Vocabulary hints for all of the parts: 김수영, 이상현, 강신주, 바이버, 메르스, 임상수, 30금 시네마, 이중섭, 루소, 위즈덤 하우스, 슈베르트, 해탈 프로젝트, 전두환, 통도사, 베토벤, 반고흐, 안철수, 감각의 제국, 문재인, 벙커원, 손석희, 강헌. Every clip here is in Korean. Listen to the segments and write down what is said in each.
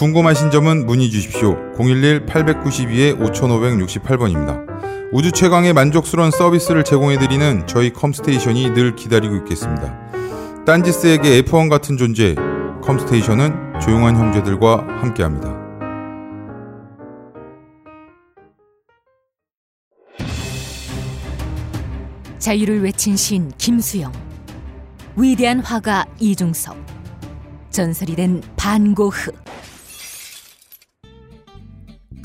궁금하신 점은 문의 주십시오. 011-892-5568번입니다. 우주 최강의 만족스러운 서비스를 제공해드리는 저희 컴스테이션이 늘 기다리고 있겠습니다. 딴지스에게 F1 같은 존재, 컴스테이션은 조용한 형제들과 함께합니다. 자유를 외친 시인 김수영, 위대한 화가 이중섭, 전설이 된 반고흐.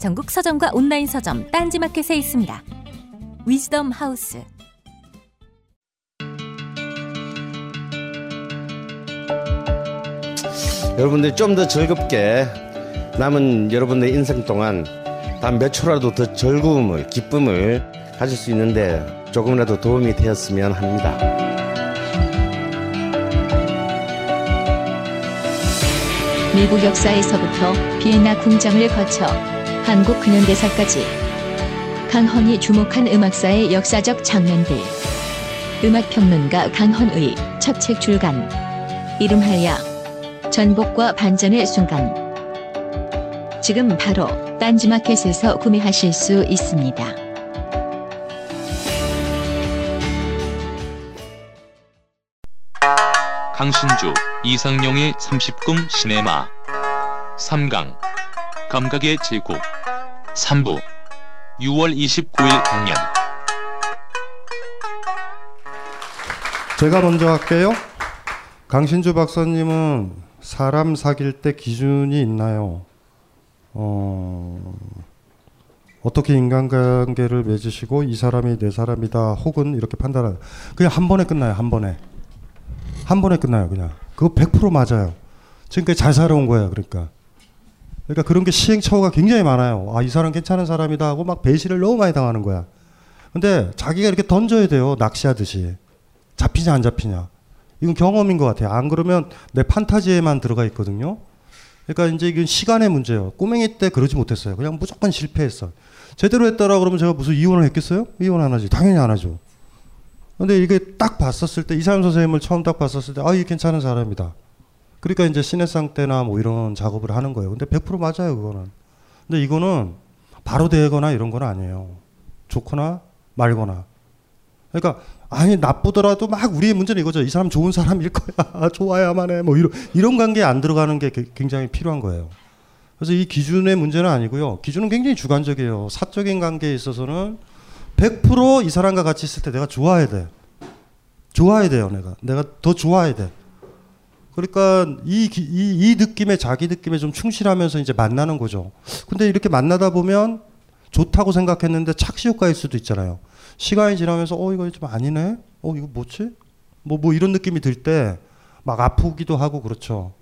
전국 서점과 온라인 서점 딴지마켓에 있습니다. 위즈덤 하우스. 여러분들 좀 더 즐겁게, 남은 여러분들의 인생 동안 단 몇 초라도 더 즐거움을, 기쁨을 가질 수 있는데 조금이라도 도움이 되었으면 합니다. 미국 역사에서부터 비엔나 궁정을 거쳐 한국 근현대사까지 강헌이 주목한 음악사의 역사적 장면들. 음악평론가 강헌의 첫 책 출간. 이름하여 전복과 반전의 순간. 지금 바로 딴지마켓에서 구매하실 수 있습니다. 강신주, 이상용의 30금 시네마 3강 감각의 제국 3부 6월 29일 강연. 제가 먼저 할게요. 강신주 박사님은 사람 사귈 때 기준이 있나요? 어떻게 인간관계를 맺으시고 이 사람이 내 사람이다 혹은 이렇게 판단하는, 그냥 한 번에 끝나요. 한 번에 끝나요. 그냥 그거 100% 맞아요. 지금까지 잘 살아온 거야. 그러니까 그런 게 시행착오가 굉장히 많아요. 아, 이 사람 괜찮은 사람이다 하고 막 배신을 너무 많이 당하는 거야. 근데 자기가 이렇게 던져야 돼요. 낚시하듯이. 잡히냐 안 잡히냐. 이건 경험인 것 같아요. 안 그러면 내 판타지에만 들어가 있거든요. 그러니까 이제 이건 시간의 문제예요. 꼬맹이 때 그러지 못했어요. 그냥 무조건 실패했어. 제대로 했다라고 그러면 제가 무슨 이혼을 했겠어요? 이혼 안 하지. 당연히 안 하죠. 근데 이게 딱 봤었을 때, 이상현 선생님을 처음 딱 봤었을 때, 아, 이 괜찮은 사람이다. 그러니까 이제 신해상 때나 뭐 이런 작업을 하는 거예요. 근데 100% 맞아요, 그거는. 근데 이거는 바로 되거나 이런 건 아니에요. 좋거나 말거나. 그러니까, 아니, 나쁘더라도 막 우리의 문제는 이거죠. 이 사람 좋은 사람일 거야. 좋아야만 해. 뭐 이런 관계에 안 들어가는 게 굉장히 필요한 거예요. 그래서 이 기준의 문제는 아니고요. 기준은 굉장히 주관적이에요. 사적인 관계에 있어서는 100% 이 사람과 같이 있을 때 내가 좋아야 돼. 좋아야 돼요. 내가 더 좋아야 돼. 그러니까 이 느낌에, 자기 느낌에 좀 충실하면서 이제 만나는 거죠. 근데 이렇게 만나다 보면 좋다고 생각했는데 착시 효과일 수도 있잖아요. 시간이 지나면서 이거 좀 아니네? 이거 뭐지? 뭐 이런 느낌이 들 때 막 아프기도 하고 그렇죠.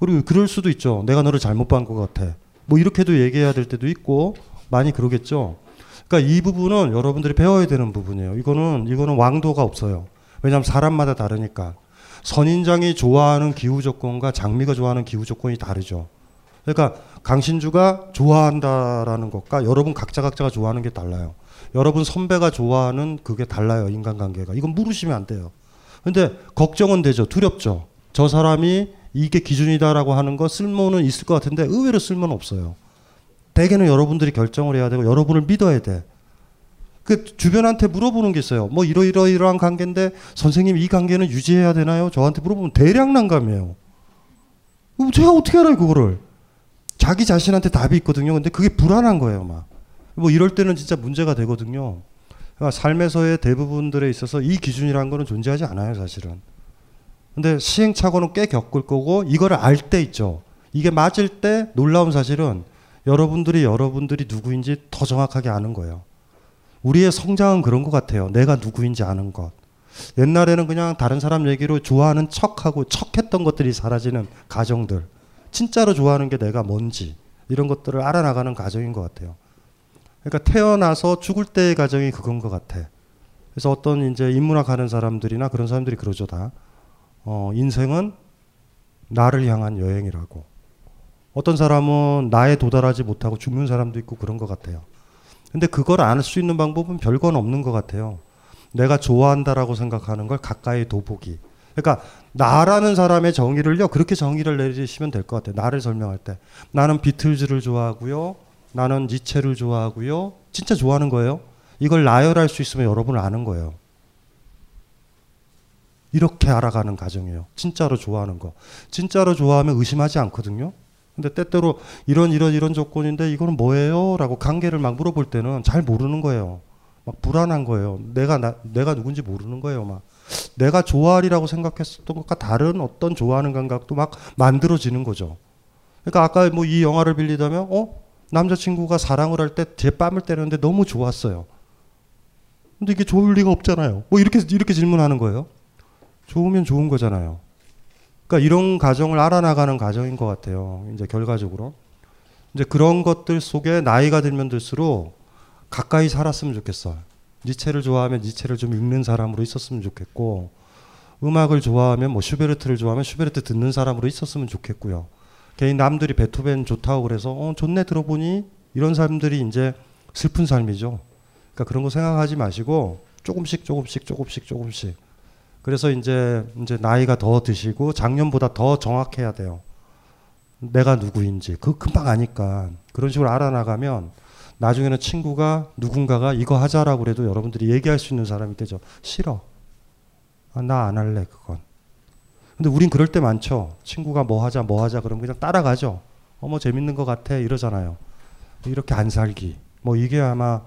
그리고 그럴 수도 있죠. 내가 너를 잘못 본 것 같아. 뭐 이렇게도 얘기해야 될 때도 있고 많이 그러겠죠. 그러니까 이 부분은 여러분들이 배워야 되는 부분이에요. 이거는 왕도가 없어요. 왜냐하면 사람마다 다르니까. 선인장이 좋아하는 기후 조건과 장미가 좋아하는 기후 조건이 다르죠. 그러니까 강신주가 좋아한다라는 것과 여러분 각자가 좋아하는 게 달라요. 여러분 선배가 좋아하는 그게 달라요. 인간관계가. 이건 물으시면 안 돼요. 근데 걱정은 되죠. 두렵죠. 저 사람이 이게 기준이다라고 하는 거 쓸모는 있을 것 같은데 의외로 쓸모는 없어요. 대개는 여러분들이 결정을 해야 되고 여러분을 믿어야 돼. 그 주변한테 물어보는 게 있어요. 뭐 이러이러한 관계인데 선생님 이 관계는 유지해야 되나요? 저한테 물어보면 대량 난감이에요. 제가 어떻게 알아요 그거를. 자기 자신한테 답이 있거든요. 근데 그게 불안한 거예요 막. 뭐 이럴 때는 진짜 문제가 되거든요. 그러니까 삶에서의 대부분들에 있어서 이 기준이라는 거는 존재하지 않아요, 사실은. 근데 시행착오는 꽤 겪을 거고, 이거를 알 때 있죠. 이게 맞을 때 놀라운 사실은 여러분들이 누구인지 더 정확하게 아는 거예요. 우리의 성장은 그런 것 같아요. 내가 누구인지 아는 것. 옛날에는 그냥 다른 사람 얘기로 좋아하는 척하고 척했던 것들이 사라지는 과정들. 진짜로 좋아하는 게 내가 뭔지 이런 것들을 알아나가는 과정인 것 같아요. 그러니까 태어나서 죽을 때의 과정이 그건 것 같아. 그래서 어떤 이제 인문학 하는 사람들이나 그런 사람들이 그러죠 다. 인생은 나를 향한 여행이라고. 어떤 사람은 나에 도달하지 못하고 죽는 사람도 있고 그런 것 같아요. 근데 그걸 알 수 있는 방법은 별건 없는 것 같아요. 내가 좋아한다라고 생각하는 걸 가까이 둬보기. 그러니까 나라는 사람의 정의를요, 그렇게 정의를 내리시면 될 것 같아요. 나를 설명할 때 나는 비틀즈를 좋아하고요, 나는 니체를 좋아하고요. 진짜 좋아하는 거예요. 이걸 나열할 수 있으면 여러분은 아는 거예요. 이렇게 알아가는 과정이에요. 진짜로 좋아하는 거. 진짜로 좋아하면 의심하지 않거든요. 근데 때때로 이런 조건인데 이거는 뭐예요? 라고 관계를 막 물어볼 때는 잘 모르는 거예요. 막 불안한 거예요. 내가 누군지 모르는 거예요. 막 내가 좋아하리라고 생각했었던 것과 다른 어떤 좋아하는 감각도 막 만들어지는 거죠. 그러니까 아까 뭐 이 영화를 빌리자면 남자친구가 사랑을 할 때 제 뺨을 때렸는데 너무 좋았어요. 근데 이게 좋을 리가 없잖아요. 뭐 이렇게 질문하는 거예요. 좋으면 좋은 거잖아요. 그러니까 이런 과정을 알아나가는 과정인 것 같아요. 이제 결과적으로. 이제 그런 것들 속에 나이가 들면 들수록 가까이 살았으면 좋겠어요. 니체를 좋아하면 니체를 좀 읽는 사람으로 있었으면 좋겠고, 음악을 좋아하면 뭐 슈베르트를 좋아하면 슈베르트 듣는 사람으로 있었으면 좋겠고요. 개인 남들이 베토벤 좋다고 그래서 좋네 들어보니 이런 사람들이 이제 슬픈 삶이죠. 그러니까 그런 거 생각하지 마시고 조금씩. 그래서 이제 나이가 더 드시고 작년보다 더 정확해야 돼요. 내가 누구인지. 그거 금방 아니까. 그런 식으로 알아나가면 나중에는 누군가가 이거 하자라고 그래도 여러분들이 얘기할 수 있는 사람이 되죠. 싫어. 나 안 할래 그건. 근데 우린 그럴 때 많죠. 친구가 뭐 하자 그러면 그냥 따라가죠. 뭐 재밌는 것 같아 이러잖아요. 이렇게 안 살기. 뭐 이게 아마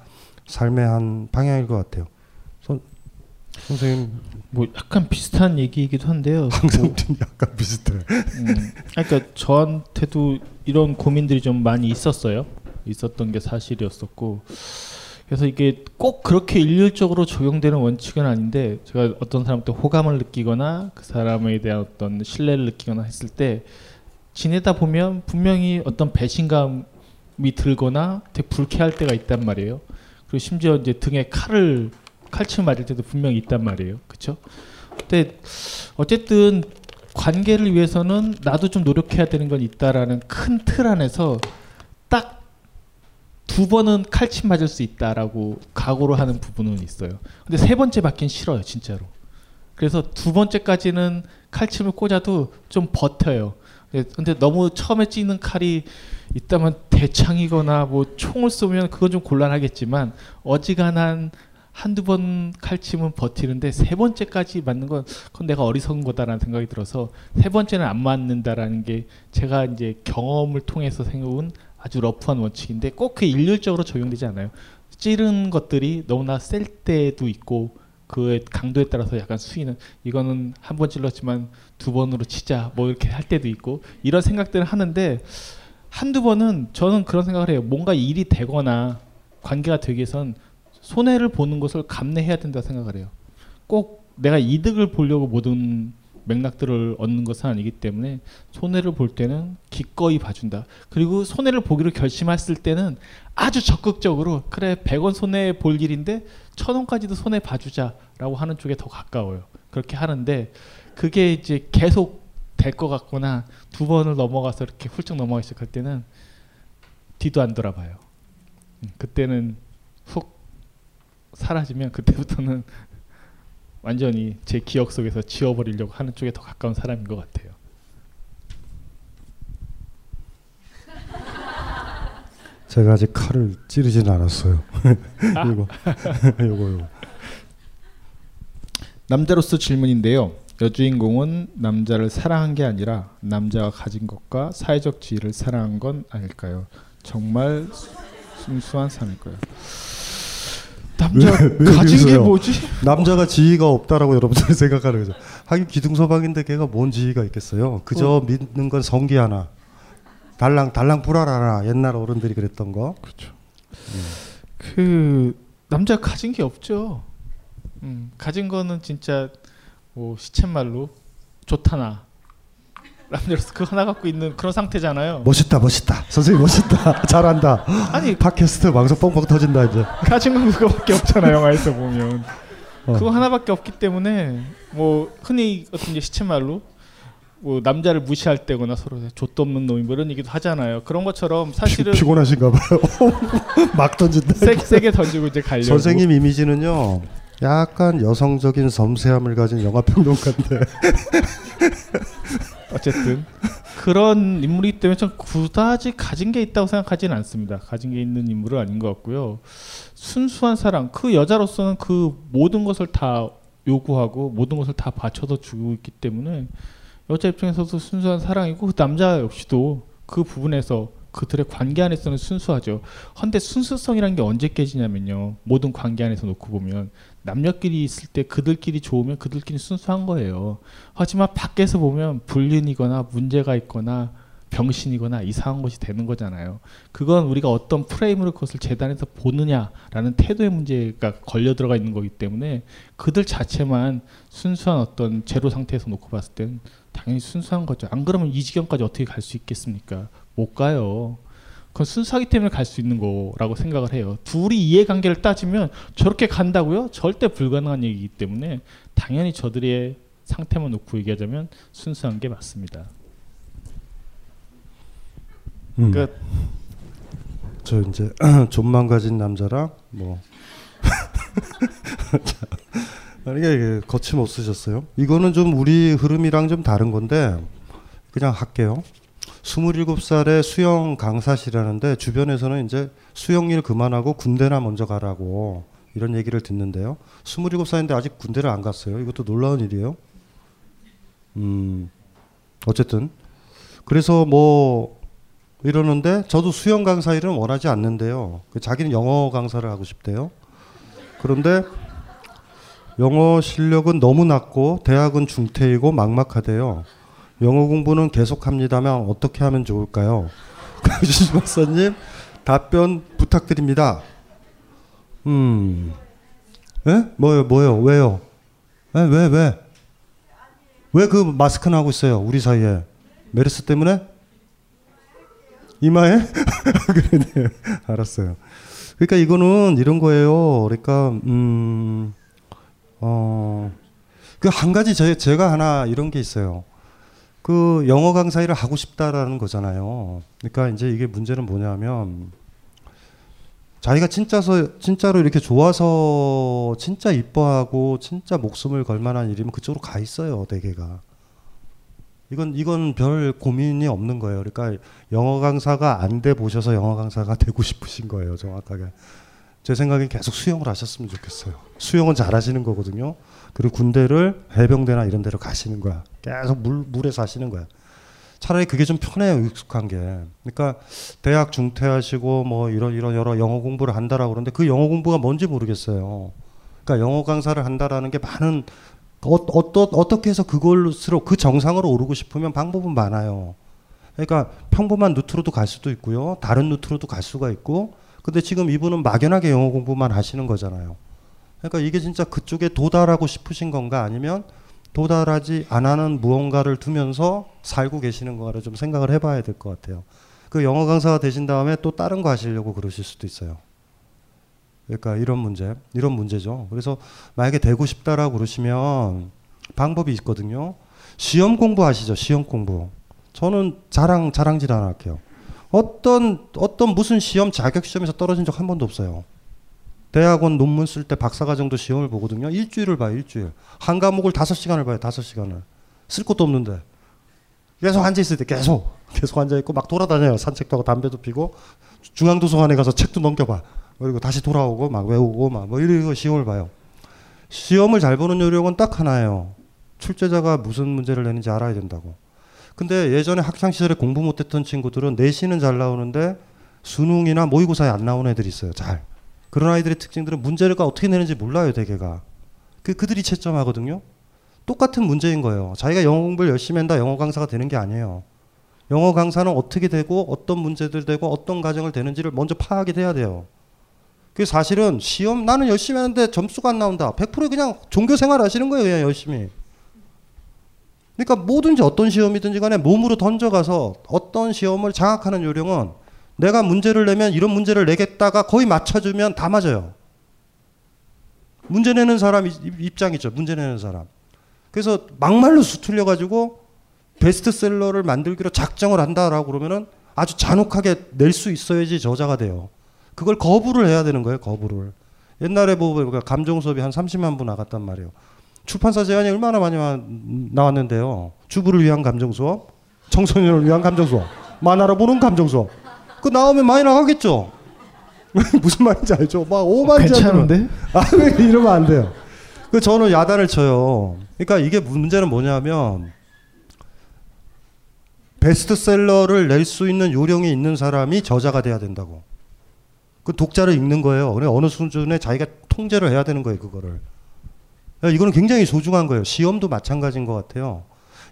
삶의 한 방향일 것 같아요. 선생님 뭐 약간 비슷한 얘기이기도 한데요. 강성준이 약간 비슷해. 그러니까 저한테도 이런 고민들이 좀 많이 있었어요. 있었던 게 사실이었었고, 그래서 이게 꼭 그렇게 일률적으로 적용되는 원칙은 아닌데, 제가 어떤 사람한테 호감을 느끼거나 그 사람에 대한 어떤 신뢰를 느끼거나 했을 때 지내다 보면 분명히 어떤 배신감이 들거나 되게 불쾌할 때가 있단 말이에요. 그리고 심지어 이제 등에 칼침 맞을 때도 분명히 있단 말이에요. 그렇죠? 근데 어쨌든 관계를 위해서는 나도 좀 노력해야 되는 건 있다라는 큰 틀 안에서 딱 두 번은 칼침 맞을 수 있다라고 각오를 하는 부분은 있어요. 근데 세 번째 받긴 싫어요, 진짜로. 그래서 두 번째까지는 칼침을 꽂아도 좀 버텨요. 근데 너무 처음에 찌는 칼이 있다면 대창이거나 뭐 총을 쏘면 그건 좀 곤란하겠지만 어지간한 한두 번 칼침은 버티는데 세 번째까지 맞는 건 그건 내가 어리석은 거다라는 생각이 들어서 세 번째는 안 맞는다라는 게 제가 이제 경험을 통해서 생각한 아주 러프한 원칙인데 꼭 그 일률적으로 적용되지 않아요. 찌른 것들이 너무나 셀 때도 있고 그의 강도에 따라서 약간 수위는 이거는 한 번 찔렀지만 두 번으로 치자 뭐 이렇게 할 때도 있고 이런 생각들을 하는데 한두 번은 저는 그런 생각을 해요. 뭔가 일이 되거나 관계가 되기 위해선 손해를 보는 것을 감내해야 된다 생각을 해요. 꼭 내가 이득을 보려고 모든 맥락들을 얻는 것은 아니기 때문에 손해를 볼 때는 기꺼이 봐준다. 그리고 손해를 보기로 결심했을 때는 아주 적극적으로 그래 100원 손해 볼 일인데 1,000원까지도 손해 봐주자라고 하는 쪽에 더 가까워요. 그렇게 하는데 그게 이제 계속 될 것 같거나 두 번을 넘어가서 이렇게 훌쩍 넘어가기 시작할 때는 뒤도 안 돌아봐요. 그때는 훅 사라지면 그때부터는 완전히 제 기억 속에서 지워버리려고 하는 쪽에 더 가까운 사람인 것 같아요. 제가 아직 칼을 찌르진 않았어요. 이거. 남자로서 질문인데요. 여주인공은 남자를 사랑한 게 아니라 남자가 가진 것과 사회적 지위를 사랑한 건 아닐까요? 정말 순수한 삶일 거예요. 남자 왜 가진 게 뭐지? 남자가 지위가 없다라고 여러분들 생각하는 거죠. 하긴 기둥서방인데 걔가 뭔 지위가 있겠어요. 그저 믿는 건 성기 하나, 달랑 불알하나, 옛날 어른들이 그랬던 거. 그렇죠. 그 남자 가진 게 없죠. 가진 거는 진짜 뭐 시쳇말로 좋다나 람네로스 그 하나 갖고 있는 그런 상태잖아요. 멋있다 선생님 멋있다 잘한다. 아니 팟캐스트 망석 뻥뻥 터진다. 이제 가진 건 그거밖에 없잖아. 영화에서 보면 그거 하나밖에 없기 때문에 뭐 흔히 어떤 게 시쳇말로 뭐 남자를 무시할 때거나 서로 좆도 없는 놈이 뭐 이런 얘기도 하잖아요. 그런 것처럼 사실은 피곤하신가 봐요. 막 던진다. 세게 던지고 이제 가려고. 선생님 이미지는요 약간 여성적인 섬세함을 가진 영화평론가인데 어쨌든 그런 인물이기 때문에 전 굳이 가진 게 있다고 생각하지는 않습니다. 가진 게 있는 인물은 아닌 것 같고요. 순수한 사랑, 그 여자로서는 그 모든 것을 다 요구하고 모든 것을 다 바쳐서 주고 있기 때문에 여자 입장에서도 순수한 사랑이고, 그 남자 역시도 그 부분에서 그들의 관계 안에서는 순수하죠. 헌데 순수성이라는 게 언제 깨지냐면요, 모든 관계 안에서 놓고 보면 남녀끼리 있을 때 그들끼리 좋으면 그들끼리 순수한 거예요. 하지만 밖에서 보면 불륜이거나 문제가 있거나 병신이거나 이상한 것이 되는 거잖아요. 그건 우리가 어떤 프레임으로 그것을 재단해서 보느냐라는 태도의 문제가 걸려 들어가 있는 거기 때문에 그들 자체만 순수한 어떤 제로 상태에서 놓고 봤을 땐 당연히 순수한 거죠. 안 그러면 이 지경까지 어떻게 갈 수 있겠습니까? 못 가요. 그건 순수하기 때문에 갈 수 있는 거라고 생각을 해요. 둘이 이해관계를 따지면 저렇게 간다고요? 절대 불가능한 얘기이기 때문에 당연히 저들의 상태만 놓고 얘기하자면 순수한 게 맞습니다. 끝. 저 이제 좀만 가진 남자랑 뭐 아니 거침없으셨어요. 이거는 좀 우리 흐름이랑 좀 다른 건데 그냥 할게요. 27살에 수영 강사시라는데 주변에서는 이제 수영 일 그만하고 군대나 먼저 가라고 이런 얘기를 듣는데요. 27살인데 아직 군대를 안 갔어요. 이것도 놀라운 일이에요. 어쨌든 그래서 뭐 이러는데 저도 수영 강사 일은 원하지 않는데요. 자기는 영어 강사를 하고 싶대요. 그런데 영어 실력은 너무 낮고 대학은 중퇴이고 막막하대요. 영어 공부는 계속합니다만 어떻게 하면 좋을까요? 강신주 박사님 답변 부탁드립니다. 예? 뭐요? 왜요? 왜? 왜 그 마스크는 하고 있어요? 우리 사이에 메르스 때문에? 이마에? 그러네. 알았어요. 그러니까 이거는 이런 거예요. 그러니까 그 한 가지 제가 하나 이런 게 있어요. 그 영어 강사 일을 하고 싶다라는 거잖아요. 그러니까 이제 이게 문제는 뭐냐면 자기가 진짜로 이렇게 좋아서 진짜 이뻐하고 진짜 목숨을 걸 만한 일이면 그쪽으로 가 있어요, 대개가. 이건 별 고민이 없는 거예요. 그러니까 영어 강사가 안 돼 보셔서 영어 강사가 되고 싶으신 거예요, 정확하게. 제 생각엔 계속 수영을 하셨으면 좋겠어요. 수영은 잘하시는 거거든요. 그리고 군대를 해병대나 이런 데로 가시는 거야. 계속 물에서 하시는 거야. 차라리 그게 좀 편해요, 익숙한 게. 그러니까 대학 중퇴하시고 뭐 이런 여러 영어 공부를 한다라고 그러는데 그 영어 공부가 뭔지 모르겠어요. 그러니까 영어 강사를 한다라는 게 많은 어떻게 해서 그걸로 그 정상으로 오르고 싶으면 방법은 많아요. 그러니까 평범한 루트로도 갈 수도 있고요, 다른 루트로도 갈 수가 있고. 근데 지금 이분은 막연하게 영어 공부만 하시는 거잖아요. 그러니까 이게 진짜 그쪽에 도달하고 싶으신 건가, 아니면 도달하지 않는 무언가를 두면서 살고 계시는 거를 좀 생각을 해봐야 될 것 같아요. 그 영어 강사가 되신 다음에 또 다른 거 하시려고 그러실 수도 있어요. 그러니까 이런 문제죠. 그래서 만약에 되고 싶다라고 그러시면 방법이 있거든요. 시험 공부 아시죠? 시험 공부. 저는 자랑질 안 할게요. 어떤 무슨 시험, 자격 시험에서 떨어진 적 한 번도 없어요. 대학원 논문 쓸 때 박사과정도 시험을 보거든요. 일주일을 봐요, 일주일. 한 과목을 5시간을 봐요, 5시간을. 쓸 것도 없는데. 계속 앉아있을 때 계속 앉아있고 막 돌아다녀요. 산책도 하고 담배도 피고 중앙도서관에 가서 책도 넘겨봐. 그리고 다시 돌아오고 막 외우고 막 뭐 이런 시험을 봐요. 시험을 잘 보는 요령은 딱 하나예요. 출제자가 무슨 문제를 내는지 알아야 된다고. 근데 예전에 학창시절에 공부 못했던 친구들은 내신은 잘 나오는데 수능이나 모의고사에 안 나오는 애들이 있어요. 잘. 그런 아이들의 특징들은 문제를 어떻게 내는지 몰라요. 대개가. 그들이 채점하거든요. 똑같은 문제인 거예요. 자기가 영어 공부를 열심히 한다 영어 강사가 되는 게 아니에요. 영어 강사는 어떻게 되고 어떤 문제들 되고 어떤 과정을 되는지를 먼저 파악이 돼야 돼요. 그 사실은 시험 나는 열심히 하는데 점수가 안 나온다. 100% 그냥 종교 생활 하시는 거예요. 그냥 열심히. 그러니까 뭐든지 어떤 시험이든지 간에 몸으로 던져가서 어떤 시험을 장악하는 요령은 내가 문제를 내면 이런 문제를 내겠다가 거의 맞춰주면 다 맞아요. 문제 내는 사람 입장이죠. 문제 내는 사람. 그래서 막말로 수틀려가지고 베스트셀러를 만들기로 작정을 한다라고 그러면은 아주 잔혹하게 낼 수 있어야지 저자가 돼요. 그걸 거부를 해야 되는 거예요. 거부를. 옛날에 보니까 감정 수업이 한 30만 부 나갔단 말이에요. 출판사 제안이 얼마나 많이 나왔는데요. 주부를 위한 감정 수업, 청소년을 위한 감정 수업, 만화로 보는 감정 수업. 그 나오면 많이 나가겠죠. 무슨 말인지 알죠? 막 5만 자. 괜찮은데? 아, 이러면 안 돼요. 그 저는 야단을 쳐요. 그러니까 이게 문제는 뭐냐면 베스트셀러를 낼 수 있는 요령이 있는 사람이 저자가 돼야 된다고. 그 독자를 읽는 거예요. 어느 수준에 자기가 통제를 해야 되는 거예요. 그거를. 이거는 굉장히 소중한 거예요. 시험도 마찬가지인 것 같아요.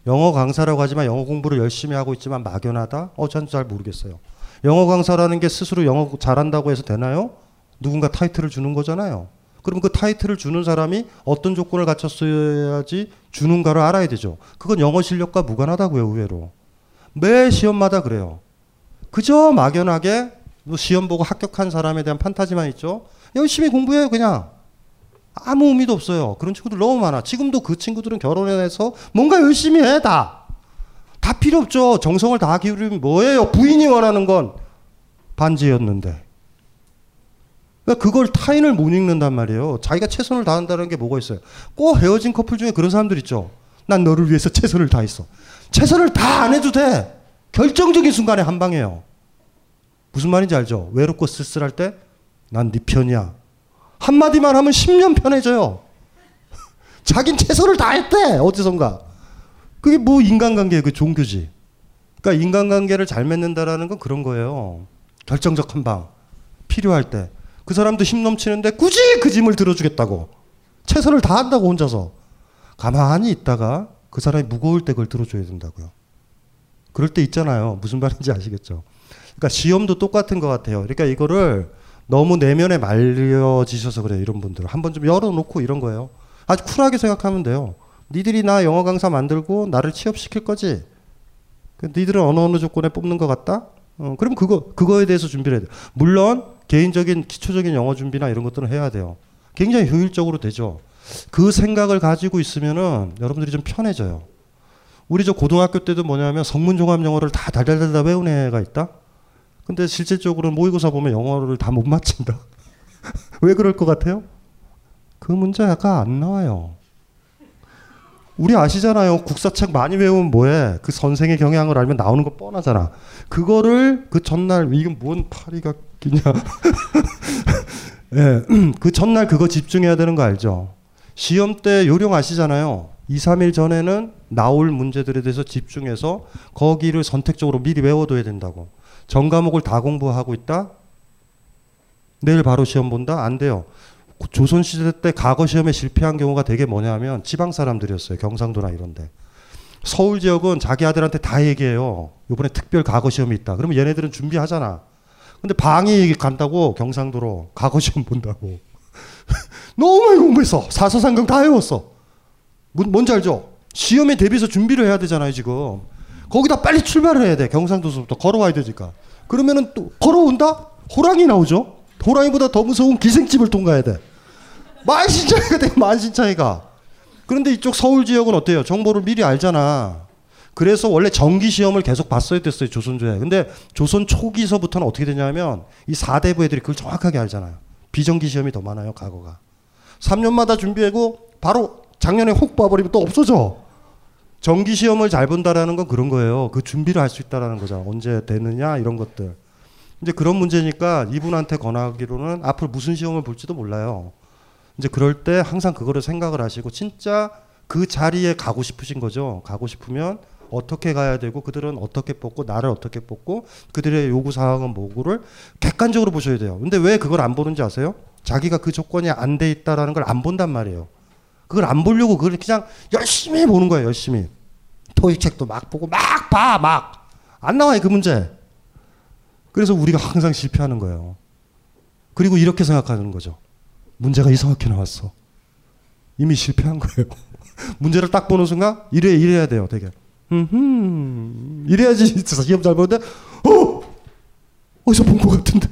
영어 강사라고 하지만 영어 공부를 열심히 하고 있지만 막연하다? 저는 잘 모르겠어요. 영어 강사라는 게 스스로 영어 잘한다고 해서 되나요? 누군가 타이틀을 주는 거잖아요. 그럼 그 타이틀을 주는 사람이 어떤 조건을 갖췄어야지 주는가를 알아야 되죠. 그건 영어 실력과 무관하다고요. 의외로. 매 시험마다 그래요. 그저 막연하게 시험 보고 합격한 사람에 대한 판타지만 있죠. 열심히 공부해요. 그냥. 아무 의미도 없어요. 그런 친구들 너무 많아. 지금도 그 친구들은 결혼해서 뭔가 열심히 해. 다 필요 없죠. 정성을 다 기울이면 뭐예요. 부인이 원하는 건 반지였는데. 그걸 타인을 못 읽는단 말이에요. 자기가 최선을 다한다는 게 뭐가 있어요. 꼭 헤어진 커플 중에 그런 사람들 있죠. 난 너를 위해서 최선을 다했어. 최선을 다 안 해도 돼. 결정적인 순간에 한 방이에요. 무슨 말인지 알죠? 외롭고 쓸쓸할 때 난 네 편이야. 한마디만 하면 10년 편해져요. 자긴 최선을 다했대. 어디선가. 그게 뭐 인간관계예요. 그 종교지. 그러니까 인간관계를 잘 맺는다라는 건 그런 거예요. 결정적 한 방. 필요할 때. 그 사람도 힘 넘치는데 굳이 그 짐을 들어주겠다고. 최선을 다한다고 혼자서. 가만히 있다가 그 사람이 무거울 때 그걸 들어줘야 된다고요. 그럴 때 있잖아요. 무슨 말인지 아시겠죠? 그러니까 시험도 똑같은 것 같아요. 그러니까 이거를 너무 내면에 말려지셔서 그래요. 이런 분들은. 한번 좀 열어놓고 이런 거예요. 아주 쿨하게 생각하면 돼요. 니들이 나 영어 강사 만들고 나를 취업시킬 거지. 니들은 어느 조건에 뽑는 것 같다? 그럼 그거에 대해서 준비를 해야 돼요. 물론 개인적인 기초적인 영어 준비나 이런 것들은 해야 돼요. 굉장히 효율적으로 되죠. 그 생각을 가지고 있으면은 여러분들이 좀 편해져요. 우리 저 고등학교 때도 뭐냐면 성문종합 영어를 다 달달달달 외운 애가 있다. 근데 실질적으로 모의고사 보면 영어를 다 못 맞춘다. 왜 그럴 것 같아요? 그 문제가 안 나와요. 우리 아시잖아요. 국사책 많이 외우면 뭐해. 그 선생의 경향을 알면 나오는 거 뻔하잖아. 그거를 그 전날 이건 뭔 파리가 끼냐. 예, 그 전날 그거 집중해야 되는 거 알죠. 시험 때 요령 아시잖아요. 2, 3일 전에는 나올 문제들에 대해서 집중해서 거기를 선택적으로 미리 외워둬야 된다고. 전 과목을 다 공부하고 있다? 내일 바로 시험 본다? 안 돼요. 조선시대 때 과거 시험에 실패한 경우가 되게 뭐냐면 지방 사람들이었어요. 경상도나 이런데. 서울 지역은 자기 아들한테 다 얘기해요. 이번에 특별 과거 시험이 있다. 그러면 얘네들은 준비하잖아. 근데 방이 간다고 경상도로 과거 시험 본다고. 너무 많이 공부했어. 사서상경 다 외웠어. 뭔지 알죠? 시험에 대비해서 준비를 해야 되잖아요. 지금. 거기다 빨리 출발을 해야 돼. 경상도서부터 걸어와야 되니까. 그러면은 또 걸어온다? 호랑이 나오죠. 호랑이보다 더 무서운 기생집을 통과해야 돼. 만신창이가 돼. 만신창이가. 그런데 이쪽 서울 지역은 어때요? 정보를 미리 알잖아. 그래서 원래 정기시험을 계속 봤어야 됐어요. 조선조에. 근데 조선 초기서부터는 어떻게 되냐면 이 4대부 애들이 그걸 정확하게 알잖아요. 비정기시험이 더 많아요. 과거가. 3년마다 준비하고 바로 작년에 혹 봐버리면 또 없어져. 정기시험을 잘 본다라는 건 그런 거예요. 그 준비를 할 수 있다라는 거잖아. 언제 되느냐 이런 것들. 이제 그런 문제니까 이분한테 권하기로는 앞으로 무슨 시험을 볼지도 몰라요. 이제 그럴 때 항상 그거를 생각을 하시고 진짜 그 자리에 가고 싶으신 거죠. 가고 싶으면 어떻게 가야 되고 그들은 어떻게 뽑고 나를 어떻게 뽑고 그들의 요구사항은 뭐고를 객관적으로 보셔야 돼요. 근데 왜 그걸 안 보는지 아세요? 자기가 그 조건이 안 돼 있다라는 걸 안 본단 말이에요. 그걸 안 보려고 그걸 그냥 열심히 보는 거예요. 열심히. 토익책도 막 보고 막 봐. 막. 안 나와요. 그 문제. 그래서 우리가 항상 실패하는 거예요. 그리고 이렇게 생각하는 거죠. 문제가 이상하게 나왔어. 이미 실패한 거예요. 문제를 딱 보는 순간 이래야 돼요. 되게. 이래야지 시험 잘 보는데 어디서 본 것 같은데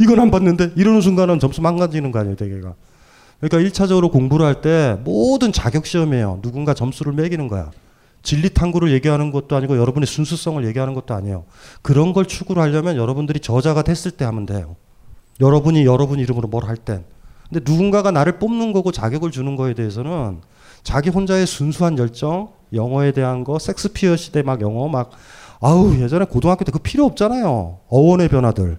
이건 안 봤는데 이러는 순간은 점수 망가지는 거 아니에요. 되게가. 그러니까 1차적으로 공부를 할 때 모든 자격시험이에요. 누군가 점수를 매기는 거야. 진리탐구를 얘기하는 것도 아니고 여러분의 순수성을 얘기하는 것도 아니에요. 그런 걸 추구를 하려면 여러분들이 저자가 됐을 때 하면 돼요. 여러분 이름으로 뭘 할 땐. 근데 누군가가 나를 뽑는 거고 자격을 주는 거에 대해서는 자기 혼자의 순수한 열정, 영어에 대한 거, 섹스피어 시대 막 영어 막 아우 예전에 고등학교 때 그거 필요 없잖아요. 어원의 변화들.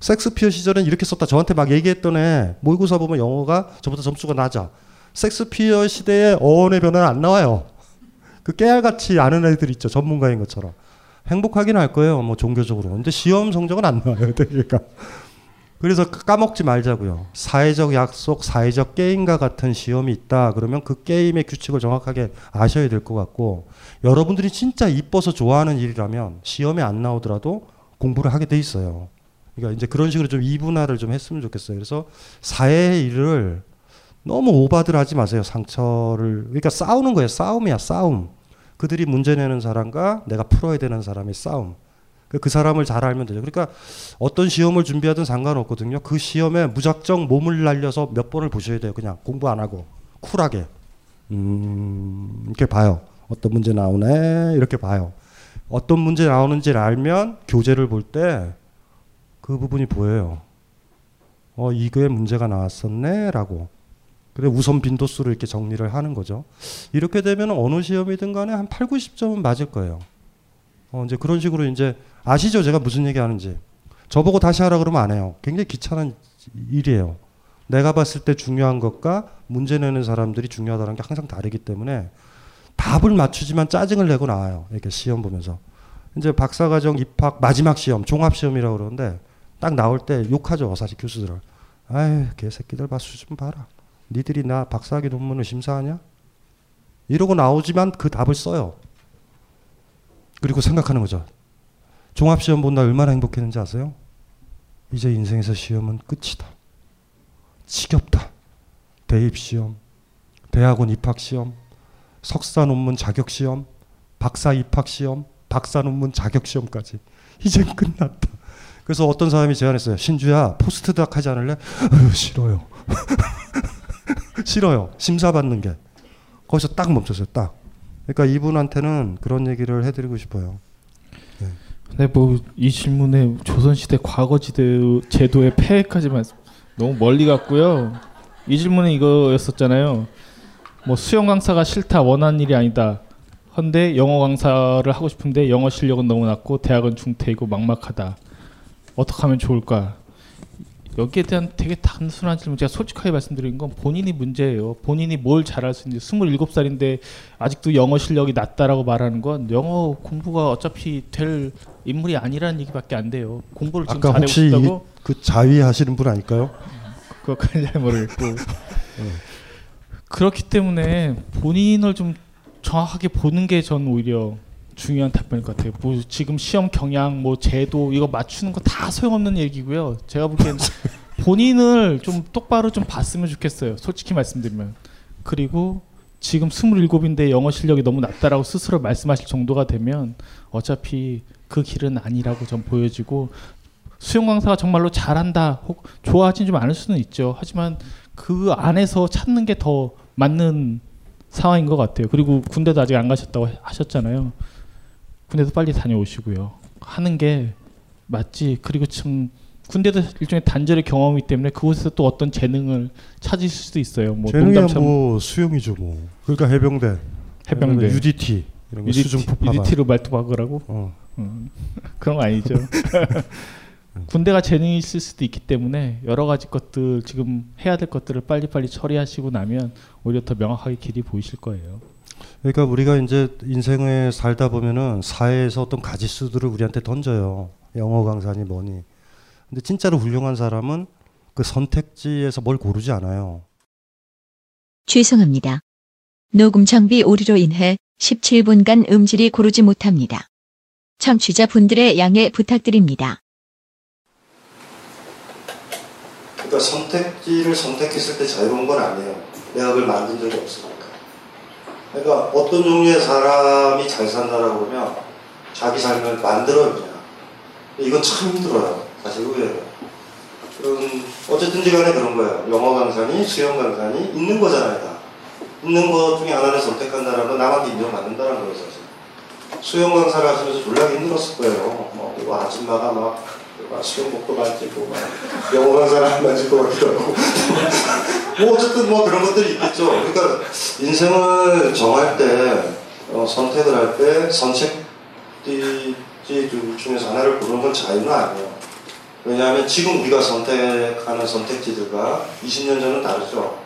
섹스피어 시절엔 이렇게 썼다. 저한테 막 얘기했던 애 모의고사 보면 영어가 저보다 점수가 낮아. 섹스피어 시대의 어원의 변화는 안 나와요. 그 깨알같이 아는 애들 있죠. 전문가인 것처럼. 행복하긴 할 거예요. 뭐 종교적으로. 근데 시험 성적은 안 나와요. 그러니까. 그래서 까먹지 말자고요. 사회적 약속, 사회적 게임과 같은 시험이 있다. 그러면 그 게임의 규칙을 정확하게 아셔야 될 것 같고 여러분들이 진짜 이뻐서 좋아하는 일이라면 시험에 안 나오더라도 공부를 하게 돼 있어요. 그러니까 이제 그런 식으로 좀 이분화를 좀 했으면 좋겠어요. 그래서 사회의 일을 너무 오바들 하지 마세요. 상처를. 그러니까 싸우는 거예요. 싸움이야. 싸움. 그들이 문제 내는 사람과 내가 풀어야 되는 사람의 싸움. 그 사람을 잘 알면 되죠. 그러니까 어떤 시험을 준비하든 상관없거든요. 그 시험에 무작정 몸을 날려서 몇 번을 보셔야 돼요. 그냥 공부 안 하고 쿨하게 이렇게 봐요. 어떤 문제 나오네 이렇게 봐요. 어떤 문제 나오는지를 알면 교재를 볼 때 그 부분이 보여요. 이거에 문제가 나왔었네 라고. 근데 우선 빈도수로 이렇게 정리를 하는 거죠. 이렇게 되면 어느 시험이든 간에 한 8, 90점은 맞을 거예요. 이제 그런 식으로 이제 아시죠? 제가 무슨 얘기 하는지. 저보고 다시 하라 그러면 안 해요. 굉장히 귀찮은 일이에요. 내가 봤을 때 중요한 것과 문제 내는 사람들이 중요하다는 게 항상 다르기 때문에 답을 맞추지만 짜증을 내고 나와요. 이렇게 시험 보면서. 이제 박사과정 입학 마지막 시험, 종합시험이라고 그러는데 딱 나올 때 욕하죠. 사실 교수들을. 아유, 개새끼들 박수 좀 봐라. 니들이 나 박사학위 논문을 심사하냐? 이러고 나오지만 그 답을 써요. 그리고 생각하는 거죠. 종합시험 본 날 얼마나 행복했는지 아세요? 이제 인생에서 시험은 끝이다. 지겹다. 대입시험, 대학원 입학시험, 석사 논문 자격시험, 박사 입학시험, 박사 논문 자격시험까지. 이젠 끝났다. 그래서 어떤 사람이 제안했어요. 신주야, 포스트닥 하지 않을래? 아유, 싫어요. 싫어요. 심사받는 게. 거기서 딱 멈췄어요. 딱. 그러니까 이분한테는 그런 얘기를 해드리고 싶어요. 네. 근데 뭐 이 질문에 조선시대 과거제도의 폐해까지만 너무 멀리 갔고요. 이 질문은 이거였었잖아요. 뭐 수영 강사가 싫다, 원하는 일이 아니다. 헌데 영어 강사를 하고 싶은데 영어 실력은 너무 낮고 대학은 중퇴이고 막막하다. 어떻게 하면 좋을까? 여기에 대한 되게 단순한 질문, 제가 솔직하게 말씀드린 건 본인이 문제예요. 본인이 뭘 잘할 수 있는지. 27살인데 아직도 영어 실력이 낮다라고 말하는 건 영어 공부가 어차피 될 인물이 아니라는 얘기밖에 안 돼요. 공부를 좀 잘하고 싶다고. 아까 혹시 그 자위하시는 분 아닐까요? 그것까지 잘 모르겠고. 그렇기 때문에 본인을 좀 정확하게 보는 게 전 오히려 중요한 답변일 것 같아요. 뭐 지금 시험 경향, 뭐 제도 이거 맞추는 거 다 소용없는 얘기고요. 제가 보기엔 본인을 좀 똑바로 좀 봤으면 좋겠어요. 솔직히 말씀드리면. 그리고 지금 27인데 영어 실력이 너무 낮다라고 스스로 말씀하실 정도가 되면 어차피 그 길은 아니라고 전 보여지고 수영 강사가 정말로 잘한다, 혹 좋아하진 좀 않을 수는 있죠. 하지만 그 안에서 찾는 게 더 맞는 상황인 것 같아요. 그리고 군대도 아직 안 가셨다고 하셨잖아요. 군대도 빨리 다녀오시고요. 하는 게 맞지. 그리고 참 군대도 일종의 단절의 경험이기 때문에 그곳에서 또 어떤 재능을 찾으실 수도 있어요. 뭐 재능이야 뭐 수영이죠 뭐. 그러니까 해병대 UDT 이런 거 수중 폭파가. UDT로 말투 바꾸라고? 그런 거 아니죠. 군대가 재능이 있을 수도 있기 때문에 여러 가지 것들 지금 해야 될 것들을 빨리빨리 처리하시고 나면 오히려 더 명확하게 길이 보이실 거예요. 그러니까 우리가 이제 인생에 살다 보면은 사회에서 어떤 가지수들을 우리한테 던져요. 영어 강사니 뭐니. 근데 진짜로 훌륭한 사람은 그 선택지에서 뭘 고르지 않아요. 죄송합니다. 녹음 장비 오류로 인해 17분간 음질이 고르지 못합니다. 청취자분들의 양해 부탁드립니다. 그러니까 선택지를 선택했을 때 자유로운 건 아니에요. 내가 그걸 만든 적이 없으니까. 그러니까 어떤 종류의 사람이 잘 산다라고 하면 자기 삶을 만들어요, 그냥. 이건 참 힘들어요. 사실 의외로. 어쨌든지 간에 그런 거예요. 영어 강사니 수영 강사니 있는 거잖아요, 다. 있는 것 중에 하나를 선택한다는 건 남한테 인정받는다는 거예요, 사실. 수영 강사를 하시면서 졸라게 힘들었을 거예요. 그리고 아줌마가 막 수영복도 만지고 막 영어 강사를 안 만지고 막 이러고 뭐 어쨌든 뭐 그런 것들이 있겠죠. 그러니까 인생을 정할 때 선택을 할 때 선택지 중에서 하나를 고르는 건 자유는 아니에요. 왜냐하면 지금 우리가 선택하는 선택지들과 20년 전은 다르죠.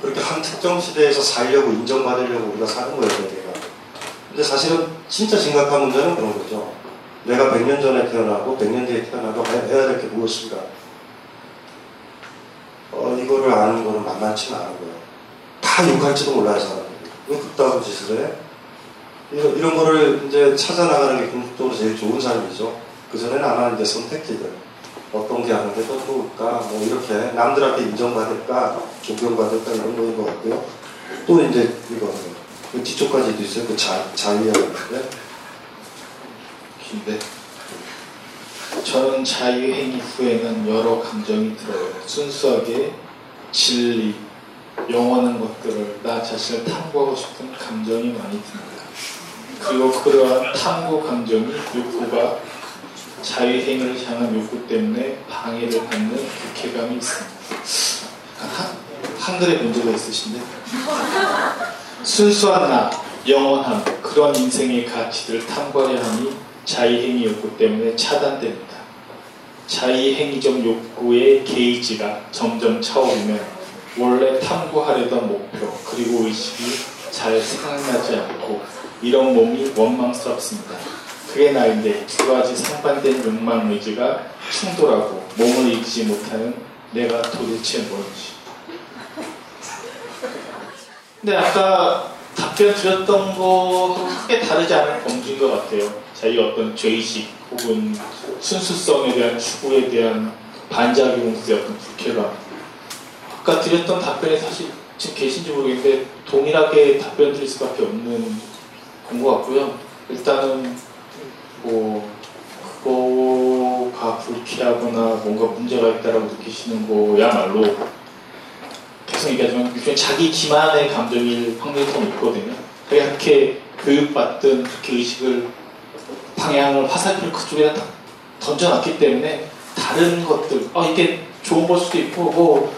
그렇게 한 특정 시대에서 살려고 인정받으려고 우리가 사는 거예요, 우리가. 근데 사실은 진짜 심각한 문제는 그런 거죠. 내가 100년 전에 태어나고 100년 뒤에 태어나도 해야 될 게 무엇인가. 이거를 아는 거는 만만치는 않은 거예요. 다 욕할지도 몰라요, 사람들이. 왜 그따구 짓을 해? 이런 거를 이제 찾아나가는 게 궁극적으로 제일 좋은 삶이죠. 그전에는 아마 이제 선택지들, 어떤 게 하는 게 더 좋을까, 뭐 이렇게 남들한테 인정받을까, 존경받을까 이런 거인 것 같고요. 또 이제 이거, 그 뒤쪽까지도 있어요. 그 자유라고 하는데. 긴데. 저는 자유행위 후에는 여러 감정이 들어요. 순수하게 진리, 영원한 것들을 나 자신을 탐구하고 싶은 감정이 많이 듭니다. 그리고 그러한 탐구 감정이 욕구가 자유행위를 향한 욕구 때문에 방해를 받는 불쾌감이 있습니다. 약간 한글의 문제가 있으신데? 순수한 나, 영원함, 그런 인생의 가치들을 탐구하려 하니 자유행위 욕구 때문에 차단됩니다. 자유행위적 욕구의 게이지가 점점 차오르면 원래 탐구하려던 목표, 그리고 의식이 잘 생각나지 않고 이런 몸이 원망스럽습니다. 그게 나인데 두 가지 상반된 욕망 의지가 충돌하고 몸을 이기지 못하는 내가 도대체 뭔지. 근데 아까 답변 드렸던 거하고 크게 다르지 않은 범주인 것 같아요. 자기 어떤 죄의식 혹은 순수성에 대한 추구에 대한 반작용으로서의 어떤 불쾌감. 아까 드렸던 답변에 사실 지금 계신지 모르겠는데 동일하게 답변 드릴 수밖에 없는 건 것 같고요. 일단은 그거가 불쾌하거나 뭔가 문제가 있다라고 느끼시는 거야말로 계속 얘기하지만 일종의 자기 기만의 감정일 확률이 더 높거든요. 그렇게 교육받던 그렇게 의식을 방향을 화살표를 그쪽에다 던져놨기 때문에 다른 것들 이게 좋은 걸 수도 있고 뭐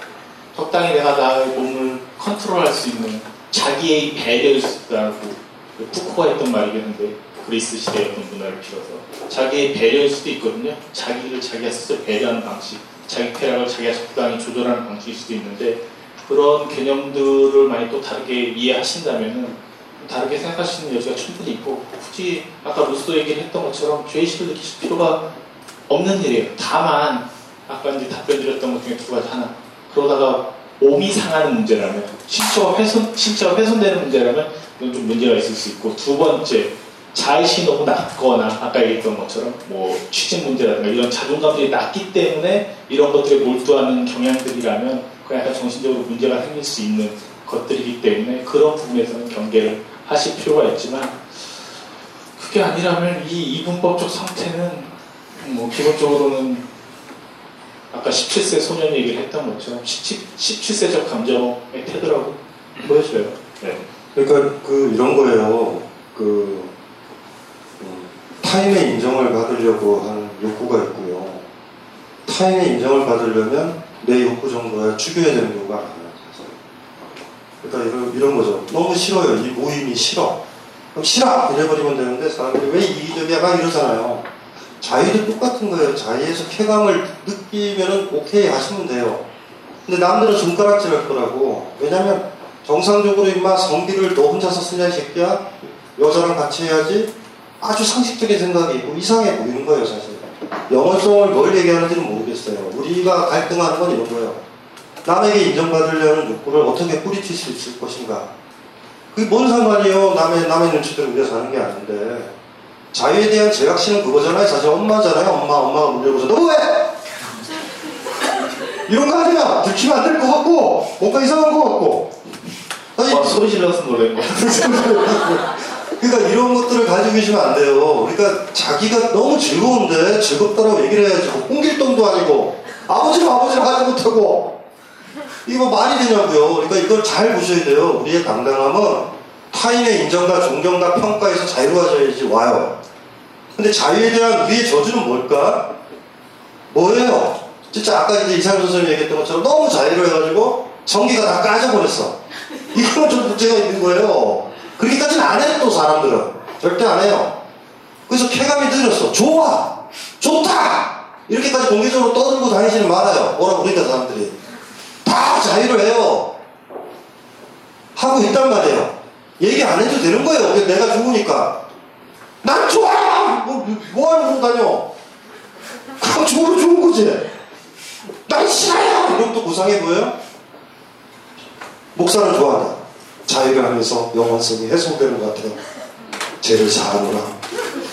적당히 내가 나의 몸을 컨트롤할 수 있는 자기의 배려일 수 있다고 푸코가 했던 말이겠는데 그리스 시대의 어떤 문화를 빌어서 자기의 배려일 수도 있거든요. 자기를 자기가 스스로 배려하는 방식, 자기 쾌락을 자기가 적당히 조절하는 방식일 수도 있는데 그런 개념들을 많이 또 다르게 이해하신다면 다르게 생각하시는 여지가 충분히 있고 굳이 아까 루소 얘기를 했던 것처럼 죄의식을 느끼실 필요가 없는 일이에요. 다만 아까 이제 답변 드렸던 것 중에 두 가지 하나 그러다가 몸이 상하는 문제라면 신체가 훼손되는 문제라면 이건 좀 문제가 있을 수 있고 두 번째 자의식이 너무 낮거나 아까 얘기했던 것처럼 뭐 취직 문제라든가 이런 자존감들이 낮기 때문에 이런 것들에 몰두하는 경향들이라면 그냥 약간 정신적으로 문제가 생길 수 있는 것들이기 때문에 그런 부분에서는 경계를 하실 필요가 있지만 그게 아니라면 이 이분법적 상태는 뭐 기본적으로는 아까 17세 소년 얘기를 했던 것처럼 17세적 감정의 태도라고 보여줘요. 네. 그러니까 이런 거예요. 타인의 인정을 받으려고 하는 욕구가 있고요. 타인의 인정을 받으려면 내 욕구 정도야 죽여야 되는 경우가 많아요. 그러니까 이런 거죠. 너무 싫어요. 이 모임이 싫어. 그럼 싫어! 이래버리면 되는데 사람들이 왜 이기적이야? 막 이러잖아요. 자유도 똑같은 거예요. 자유에서 쾌감을 느끼면은 오케이 하시면 돼요. 근데 남들은 손가락질 할 거라고. 왜냐면 정상적으로 인마 성비를 너 혼자서 쓰냐 이 새끼야? 여자랑 같이 해야지? 아주 상식적인 생각이고 이상해 보이는 거예요 사실. 영원성을 뭘 얘기하는지는 모르겠어요. 우리가 갈등하는 건 이런 거예요. 남에게 인정받으려는 욕구를 어떻게 뿌리칠 수 있을 것인가. 그게 뭔 상관이에요. 남의 눈치대로 우리가 사는 게 아닌데. 자유에 대한 제각시는 그거잖아요. 사실 엄마잖아요. 엄마가 물려보서 너 왜? 이런 거 하냐? 들키면 안 될 것 같고 뭔가 이상한 것 같고 소리 질러서 놀란 거. 그러니까 이런 것들을 가지고 계시면 안 돼요. 그러니까 자기가 너무 즐거운데 즐겁다라고 얘기를 해야지. 홍길동도 아니고 아버지를 하지 못하고 이거 말이 되냐고요. 그러니까 이걸 잘 보셔야 돼요. 우리의 당당함은 타인의 인정과 존경과 평가에서 자유로워져야지 와요. 근데 자유에 대한 우리의 저주는 뭘까? 뭐예요? 진짜 아까 이제 이상현 선생님이 얘기했던 것처럼 너무 자유로워가지고 전기가 다 까져버렸어. 이거는 좀 문제가 있는 거예요. 그렇게까지는 안 해요, 또 사람들은. 절대 안 해요. 그래서 쾌감이 들렸어. 좋아! 좋다! 이렇게까지 공개적으로 떠들고 다니지는 말아요. 뭐라고 그러니까 사람들이. 다 자유를 해요. 하고 있단 말이에요. 얘기 안 해도 되는 거예요. 내가 좋으니까. 난 좋아! 뭐 하는 거 다녀? 그럼 좋은 거지. 난 싫어요! 이건 또 무상해 보여요? 목사를 좋아한다. 자유를 하면서 영원성이 해소되는 것 같아요. 죄를 사하노라.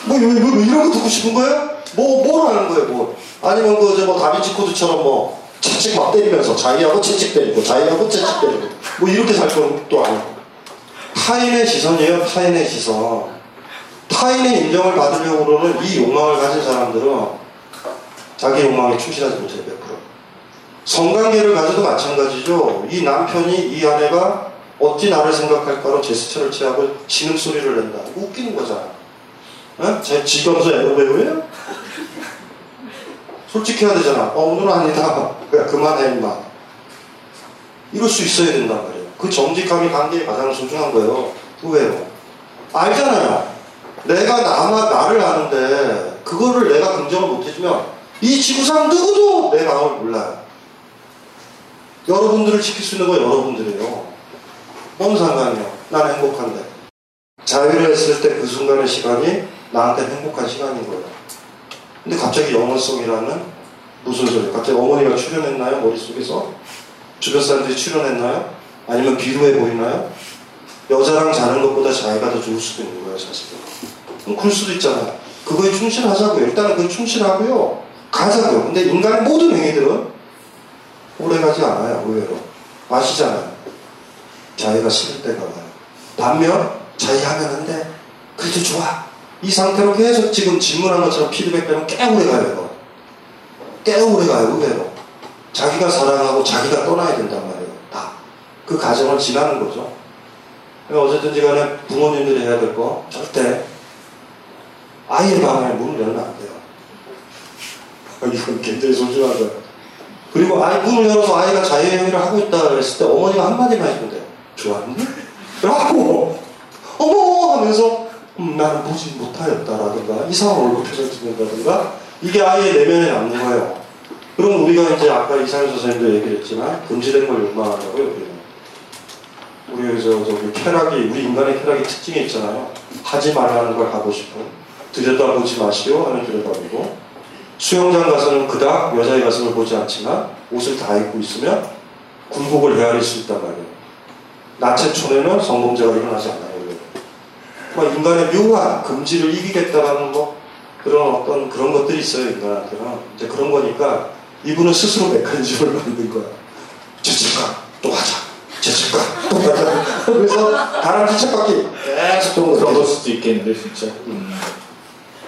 뭐 이런 거 듣고 싶은 거예요? 뭐라는 거예요? 뭐 아니면 그 다빈치 코드처럼 뭐 채찍 막 때리면서 자유하고 채찍 때리고 자유하고 채찍 때리고 뭐 이렇게 살 건 또 아니고. 타인의 시선이에요. 타인의 시선. 타인의 인정을 받으려고 그러는 이 욕망을 가진 사람들은 자기 욕망에 충실하지 못해요. 100%. 성관계를 가져도 마찬가지죠. 이 남편이 이 아내가 어찌 나를 생각할까로 제스처를 취하고 지는 소리를 낸다. 웃기는 거잖아. 어? 제 지검서 애로 배우예요? 솔직해야 되잖아. 오늘은 아니다. 야, 그만해 임마. 이럴 수 있어야 된단 말이에요. 그 정직함이 관계에 가장 소중한 거예요. 왜요? 알잖아요. 내가 나를 아는데 그거를 내가 긍정을 못해주면 이 지구상 누구도 내 마음을 몰라요. 여러분들을 지킬 수 있는 건 여러분들이에요. 뭔 상관이야. 난 행복한데. 자유를 했을 때 그 순간의 시간이 나한테 행복한 시간인 거예요. 근데 갑자기 영원성이라는 무슨 소리? 갑자기 어머니가 출연했나요? 머릿속에서? 주변 사람들이 출연했나요? 아니면 비루해 보이나요? 여자랑 자는 것보다 자기가 더 좋을 수도 있는 거예요. 사실은. 그럼 그럴 수도 있잖아요. 그거에 충실하자고요. 일단은 그거 충실하고요. 가자고요. 근데 인간의 모든 행위들은 오래가지 않아요. 의외로. 아시잖아요. 자기가 싫을 때가 와요. 반면 자기하면 안 돼. 그래도 좋아. 이 상태로 계속 지금 질문한 것처럼 피드백 되면 꽤 오래가요. 이거. 꽤 오래가요. 의외로. 자기가 사랑하고 자기가 떠나야 된단 말이에요. 다. 그 과정을 지나는 거죠. 그러니까 어쨌든지 간에 부모님들이 해야 될 거 절대 아이의 방에 문을 열면 안 돼요. 이건 굉장히 소중하죠. 그리고 아이 문을 열어서 아이가 자유의 행위를 하고 있다 그랬을 때 어머니가 한마디만 해주면 돼요. 좋아하는데? 라고! 어머! 하면서 나는 보지 못하였다라든가 이상한 얼굴표정 짓는다든가 이게 아이의 내면에 남는 거예요. 그럼 우리가 이제 아까 이상현 선생님도 얘기를 했지만 금지된 걸 욕망하라고요. 우리 저기 쾌락이 우리 인간의 쾌락이 특징이 있잖아요. 하지 말라는 걸 하고 싶어. 들여다보지 마시오 하는 들여다보고 수영장 가서는 그닥 여자의 가슴을 보지 않지만 옷을 다 입고 있으면 굴곡을 헤아릴 수 있단 말이에요. 나체촌에는 성범죄가 일어나지 않아요. 인간의 묘한 금지를 이기겠다라는 뭐 그런 것들이 있어요. 인간한테는. 이제 그런 거니까 이분은 스스로 메커니즘을 만든 거야. 재채가 또 하자. 재채가 또 하자. 그래서 다람쥐 쳇바퀴 계속 또 그런 걸 수도 있겠는데 진짜.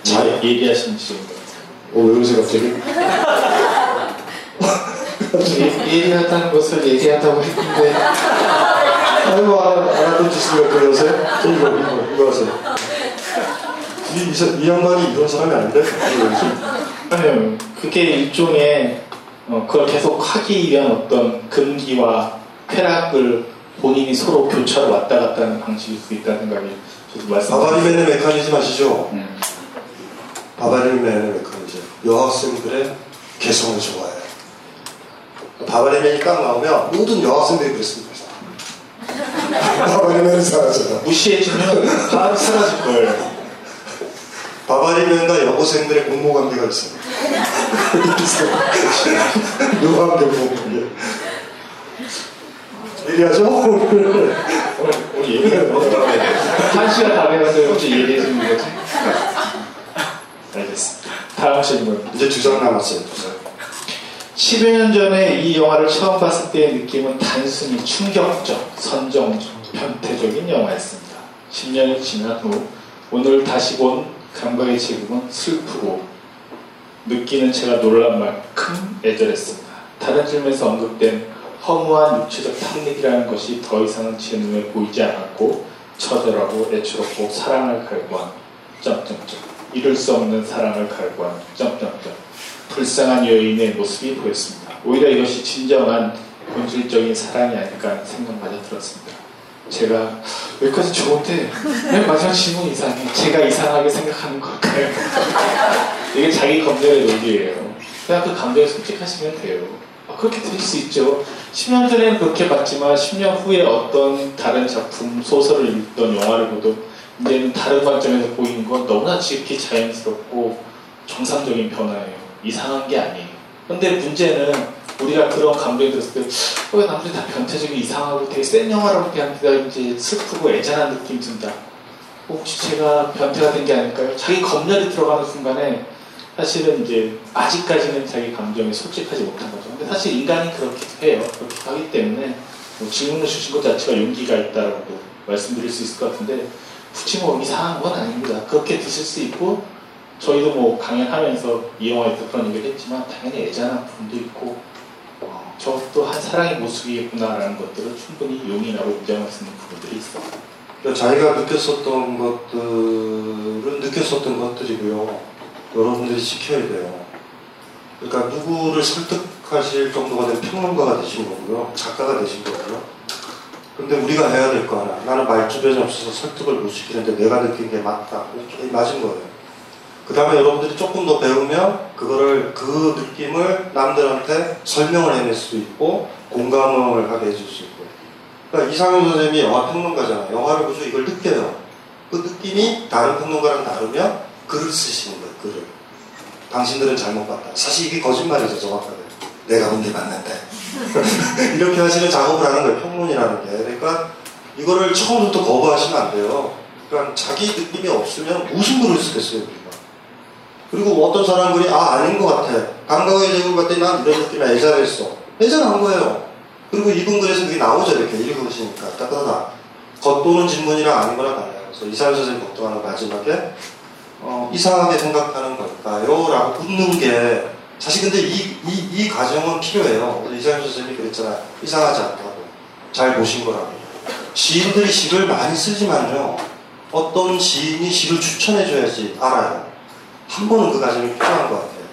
잘 얘기하시는 식으로. 왜 그러세요 갑자기? 얘기하다는 것을 얘기하다고 했는데 아이고 알았던 짓을 왜 그러세요? 이거 하세요. 이 양반이 이런 사람이 아닌데? 아니요. 그게 일종의 그걸 계속 하기 위한 어떤 금기와 쾌락을 본인이 서로 교차로 왔다 갔다 하는 방식일 수 있다는 생각이 저도 말씀드렸어요. 바바리맨의 메커니즘 아시죠? 바바리맨의 메커니즘. 여학생들의 개성을 좋아해요. 바바리맨이 딱 나오면 모든 여학생들이 그랬습니다. 바바리는 사라져라. 무시해주면 바로 사라질걸. 바바리는과 여고생들의 공모관계가 있습니다. 유학교 공모관계. 얘기하죠? 오늘 얘기해요. 한 시간 다 배웠는데 혹시 얘기해주는 거지? 알겠습니다. 다음 질문. 이제 두 장 남았어요. 10여년 전에 이 영화를 처음 봤을 때의 느낌은 단순히 충격적, 선정적, 변태적인 영화였습니다. 10년이 지난 후 오늘 다시 본 감각의 제국은 슬프고 느끼는 제가 놀란 만큼 애절했습니다. 다른 질문에서 언급된 허무한 육체적 탐닉이라는 것이 더 이상은 제 눈에 보이지 않았고 처절하고 애처롭고 사랑을 갈구한 점점점 이룰 수 없는 사랑을 갈구한 점점점 불쌍한 여인의 모습이 보였습니다. 오히려 이것이 진정한 본질적인 사랑이 아닐까 하는 생각마저 들었습니다. 제가 여기까지 좋은데 맨 마지막 질문 이상해. 제가 이상하게 생각하는 걸까요? 이게 자기 감정의 논리예요. 그냥 그 감정에 솔직하시면 돼요. 그렇게 될 수 있죠. 10년 전에는 그렇게 봤지만 10년 후에 어떤 다른 작품, 소설을 읽던 영화를 보도 이제는 다른 관점에서 보이는 건 너무나 지극히 자연스럽고 정상적인 변화예요. 이상한 게 아니에요. 근데 문제는 우리가 그런 감정이 들었을 때 왜 남들이 다 변태적이 이상하고 되게 센 영화라고 얘기합니다. 이제 슬프고 애잔한 느낌이 든다. 혹시 제가 변태가 된 게 아닐까요? 자기 검열이 들어가는 순간에 사실은 이제 아직까지는 자기 감정에 솔직하지 못한 거죠. 근데 사실 인간이 그렇게 해요. 그렇게 하기 때문에 뭐 질문을 주신 것 자체가 용기가 있다라고 말씀드릴 수 있을 것 같은데 붙이면 이상한 건 아닙니다. 그렇게 드실 수 있고 저희도 뭐 강연하면서 이 영화에서 그런 얘기를 했지만 당연히 애잔한 부분도 있고 저것도 한 사랑의 모습이겠구나라는 것들을 충분히 용인하고 인정할 수 있는 부분들이 있어요. 그러니까 자기가 느꼈었던 것들은 느꼈었던 것들이고요. 여러분들이 지켜야 돼요. 그러니까 누구를 설득하실 정도가 된 평론가가 되신 거고요. 작가가 되신 거고요. 근데 우리가 해야 될 거 하나. 나는 말주변이 없어서 설득을 못 시키는데 내가 느낀 게 맞다. 이게 맞은 거예요. 그 다음에 여러분들이 조금 더 배우면 그거를 그 느낌을 남들한테 설명을 해낼 수도 있고 공감을 하게 해줄 수 있고. 그러니까 이상현 선생님이 영화평론가잖아요. 영화를 보죠. 이걸 느껴요. 그 느낌이 다른 평론가랑 다르면 글을 쓰시는 거예요. 글을. 당신들은 잘못 봤다. 사실 이게 거짓말이죠. 정확하게. 내가 문제 맞는데. 이렇게 하시는 작업을 하는 거예요. 평론이라는 게. 그러니까 이거를 처음부터 거부하시면 안 돼요. 그러니까 자기 느낌이 없으면 무슨 글을 쓰겠어요. 그리고 어떤 사람들이 아닌 것 같아. 감각의 제국 같더니 난 이런 느낌에 애절했어. 애절한 거예요. 그리고 이분 글에서 그게 나오죠. 이렇게 읽으시니까 따뜻하다. 겉도는 질문이랑 아닌 거랑 달라요. 그래서 이상현 선생님 걱정하는 마지막에 이상하게 생각하는 걸까요? 라고 묻는 게 사실 근데 이 과정은 필요해요. 이상현 선생님이 그랬잖아요. 이상하지 않다고. 잘 보신 거라고. 시인들이 시를 많이 쓰지만요. 어떤 시인이 시를 추천해줘야지 알아요. 한 번은 그 과정이 필요한 것 같아요.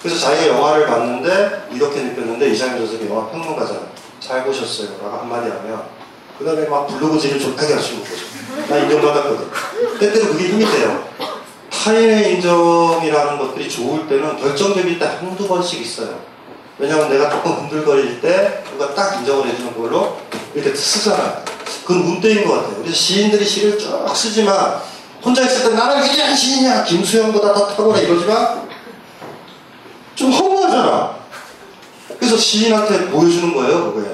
그래서 자기가 영화를 봤는데 이렇게 느꼈는데 이상현 선생님이 영화 평론가잖아요. 잘 보셨어요. 라고 한마디 하면 그 다음에 막 블로그질을 좋다게 하시는 거죠. 나 인정받았거든. 때때로 그게 힘이 돼요. 타인의 인정이라는 것들이 좋을 때는 결정적일 때 한두 번씩 있어요. 왜냐하면 내가 조금 흔들거릴 때 누가 딱 인정을 해주는 걸로 이렇게 쓰잖아요. 그건 운때인 것 같아요. 그래서 시인들이 시를 쭉 쓰지만 혼자 있을 때 나는 위대한 시인이야. 김수영보다 더 탁월해 이러지만 좀 허무하잖아. 그래서 시인한테 보여주는 거예요. 그게.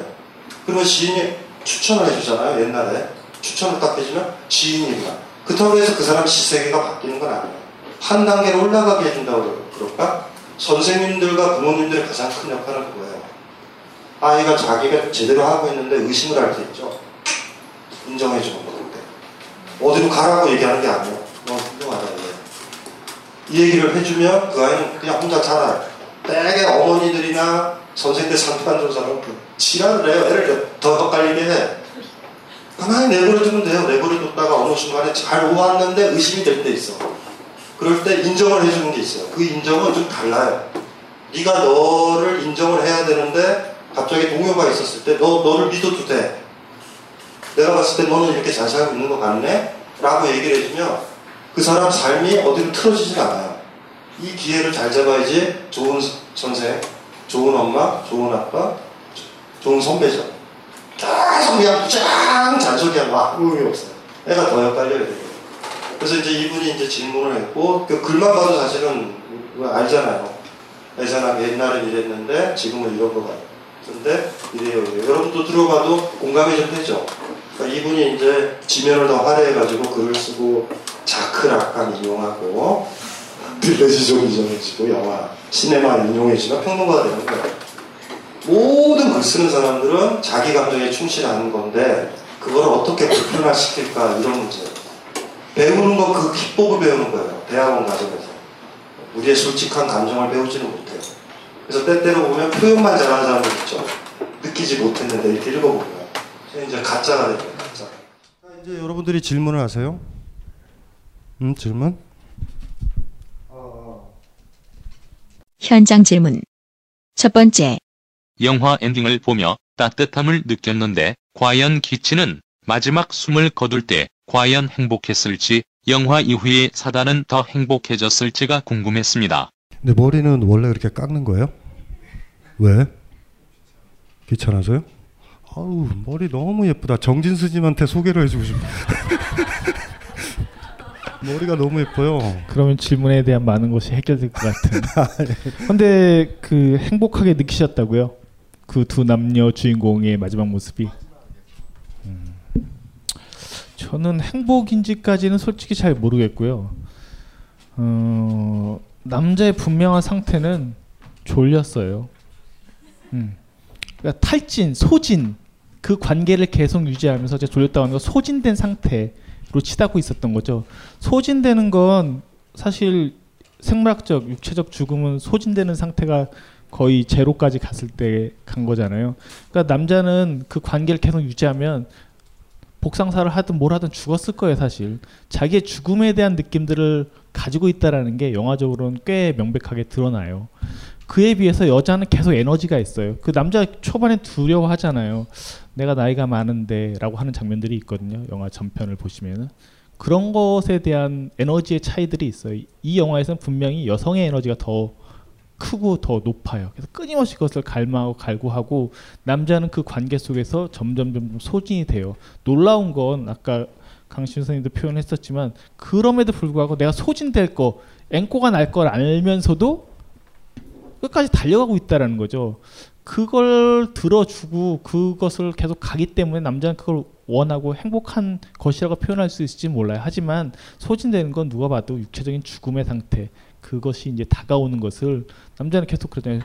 그러면 시인이 추천을 해주잖아요. 옛날에. 추천을 딱 해주면 시인입니다. 그렇다고 해서 그 사람 시세계가 바뀌는 건 아니에요. 한 단계로 올라가게 해준다고 그럴까? 선생님들과 부모님들의 가장 큰 역할은 그거예요. 아이가 자기가 제대로 하고 있는데 의심을 할 수 있죠. 인정해주는 거예요. 어디로 가라고 얘기하는 게 아니에요. 너 훌륭하다. 이 얘기를 해주면 그 아이는 그냥 혼자 자라요. 되게 어머니들이나 선생님들 상태가 좋은 사람은 지랄을 해요. 애를 더 헷갈리게 해. 가만히 내버려두면 돼요. 내버려뒀다가 어느 순간에 잘 오왔는데 의심이 될 때 있어. 그럴 때 인정을 해주는 게 있어요. 그 인정은 좀 달라요. 네가 너를 인정을 해야 되는데 갑자기 동요가 있었을 때 너를 믿어도 돼. 내가 봤을 때 너는 이렇게 잘 살고 있는 것 같네? 라고 얘기를 해주면 그 사람 삶이 어디로 틀어지진 않아요. 이 기회를 잘 잡아야지 좋은 선생, 좋은 엄마, 좋은 아빠, 좋은 선배죠. 계속 그냥 쫙 잔소리하고 아무리 없어요. 애가 더 헷갈려요. 그래서 이제 이분이 이제 질문을 했고, 그 글만 봐도 사실은 알잖아요. 예전에 옛날엔 이랬는데 지금은 이런 거 같은데 이래요. 여러분도 들어봐도 공감이 좀 되죠. 그러니까 이분이 이제 지면을 더 화려해가지고 글을 쓰고 자크 락감 인용하고 빌레지 좀 인용해지고 영화 시네마 인용해지면 평론가가 되는 거예요. 모든 글 쓰는 사람들은 자기 감정에 충실하는 건데 그걸 어떻게 보편화시킬까 이런 문제예요. 배우는 건 그 기법을 배우는 거예요. 대학원 과정에서 우리의 솔직한 감정을 배우지는 못해요. 그래서 때때로 보면 표현만 잘하는 사람들 있죠. 느끼지 못했는데 이렇게 읽어보면 이제 가짜가 됩니다. 가짜. 이제 여러분들이 질문을 하세요. 질문? 현장 질문. 첫 번째. 영화 엔딩을 보며 따뜻함을 느꼈는데 과연 기치는 마지막 숨을 거둘 때 과연 행복했을지 영화 이후에 사단은 더 행복해졌을지가 궁금했습니다. 근데 머리는 원래 이렇게 깎는 거예요? 왜? 귀찮아서요? 아우 머리 너무 예쁘다. 정진수님한테 소개를 해주고 싶어. 머리가 너무 예뻐요. 그러면 질문에 대한 많은 것이 해결될 것 같은. 근데 그 행복하게 느끼셨다고요? 그 두 남녀 주인공의 마지막 모습이. 저는 행복인지까지는 솔직히 잘 모르겠고요. 남자의 분명한 상태는 졸렸어요. 그러니까 탈진, 소진 그 관계를 계속 유지하면서 제가 졸렸다고 하는 건 소진된 상태로 치닫고 있었던 거죠. 소진되는 건 사실 생물학적, 육체적 죽음은 소진되는 상태가 거의 제로까지 갔을 때 간 거잖아요. 그러니까 남자는 그 관계를 계속 유지하면 복상사를 하든 뭘 하든 죽었을 거예요. 사실 자기의 죽음에 대한 느낌들을 가지고 있다는 게 영화적으로는 꽤 명백하게 드러나요. 그에 비해서 여자는 계속 에너지가 있어요. 그 남자 초반에 두려워하잖아요. 내가 나이가 많은데 라고 하는 장면들이 있거든요. 영화 전편을 보시면은 그런 것에 대한 에너지의 차이들이 있어요. 이 영화에서는 분명히 여성의 에너지가 더 크고 더 높아요. 그래서 끊임없이 그것을 갈망하고 갈구하고 남자는 그 관계 속에서 점점 소진이 돼요. 놀라운 건 아까 강신주 선생님도 표현했었지만 그럼에도 불구하고 내가 소진될 거, 앵꼬가 날 걸 알면서도 끝까지 달려가고 있다는 거죠. 그걸 들어주고 그것을 계속 가기 때문에 남자는 그걸 원하고 행복한 것이라고 표현할 수 있을지 몰라요. 하지만 소진되는 건 누가 봐도 육체적인 죽음의 상태, 그것이 이제 다가오는 것을 남자는 계속 그러잖아요.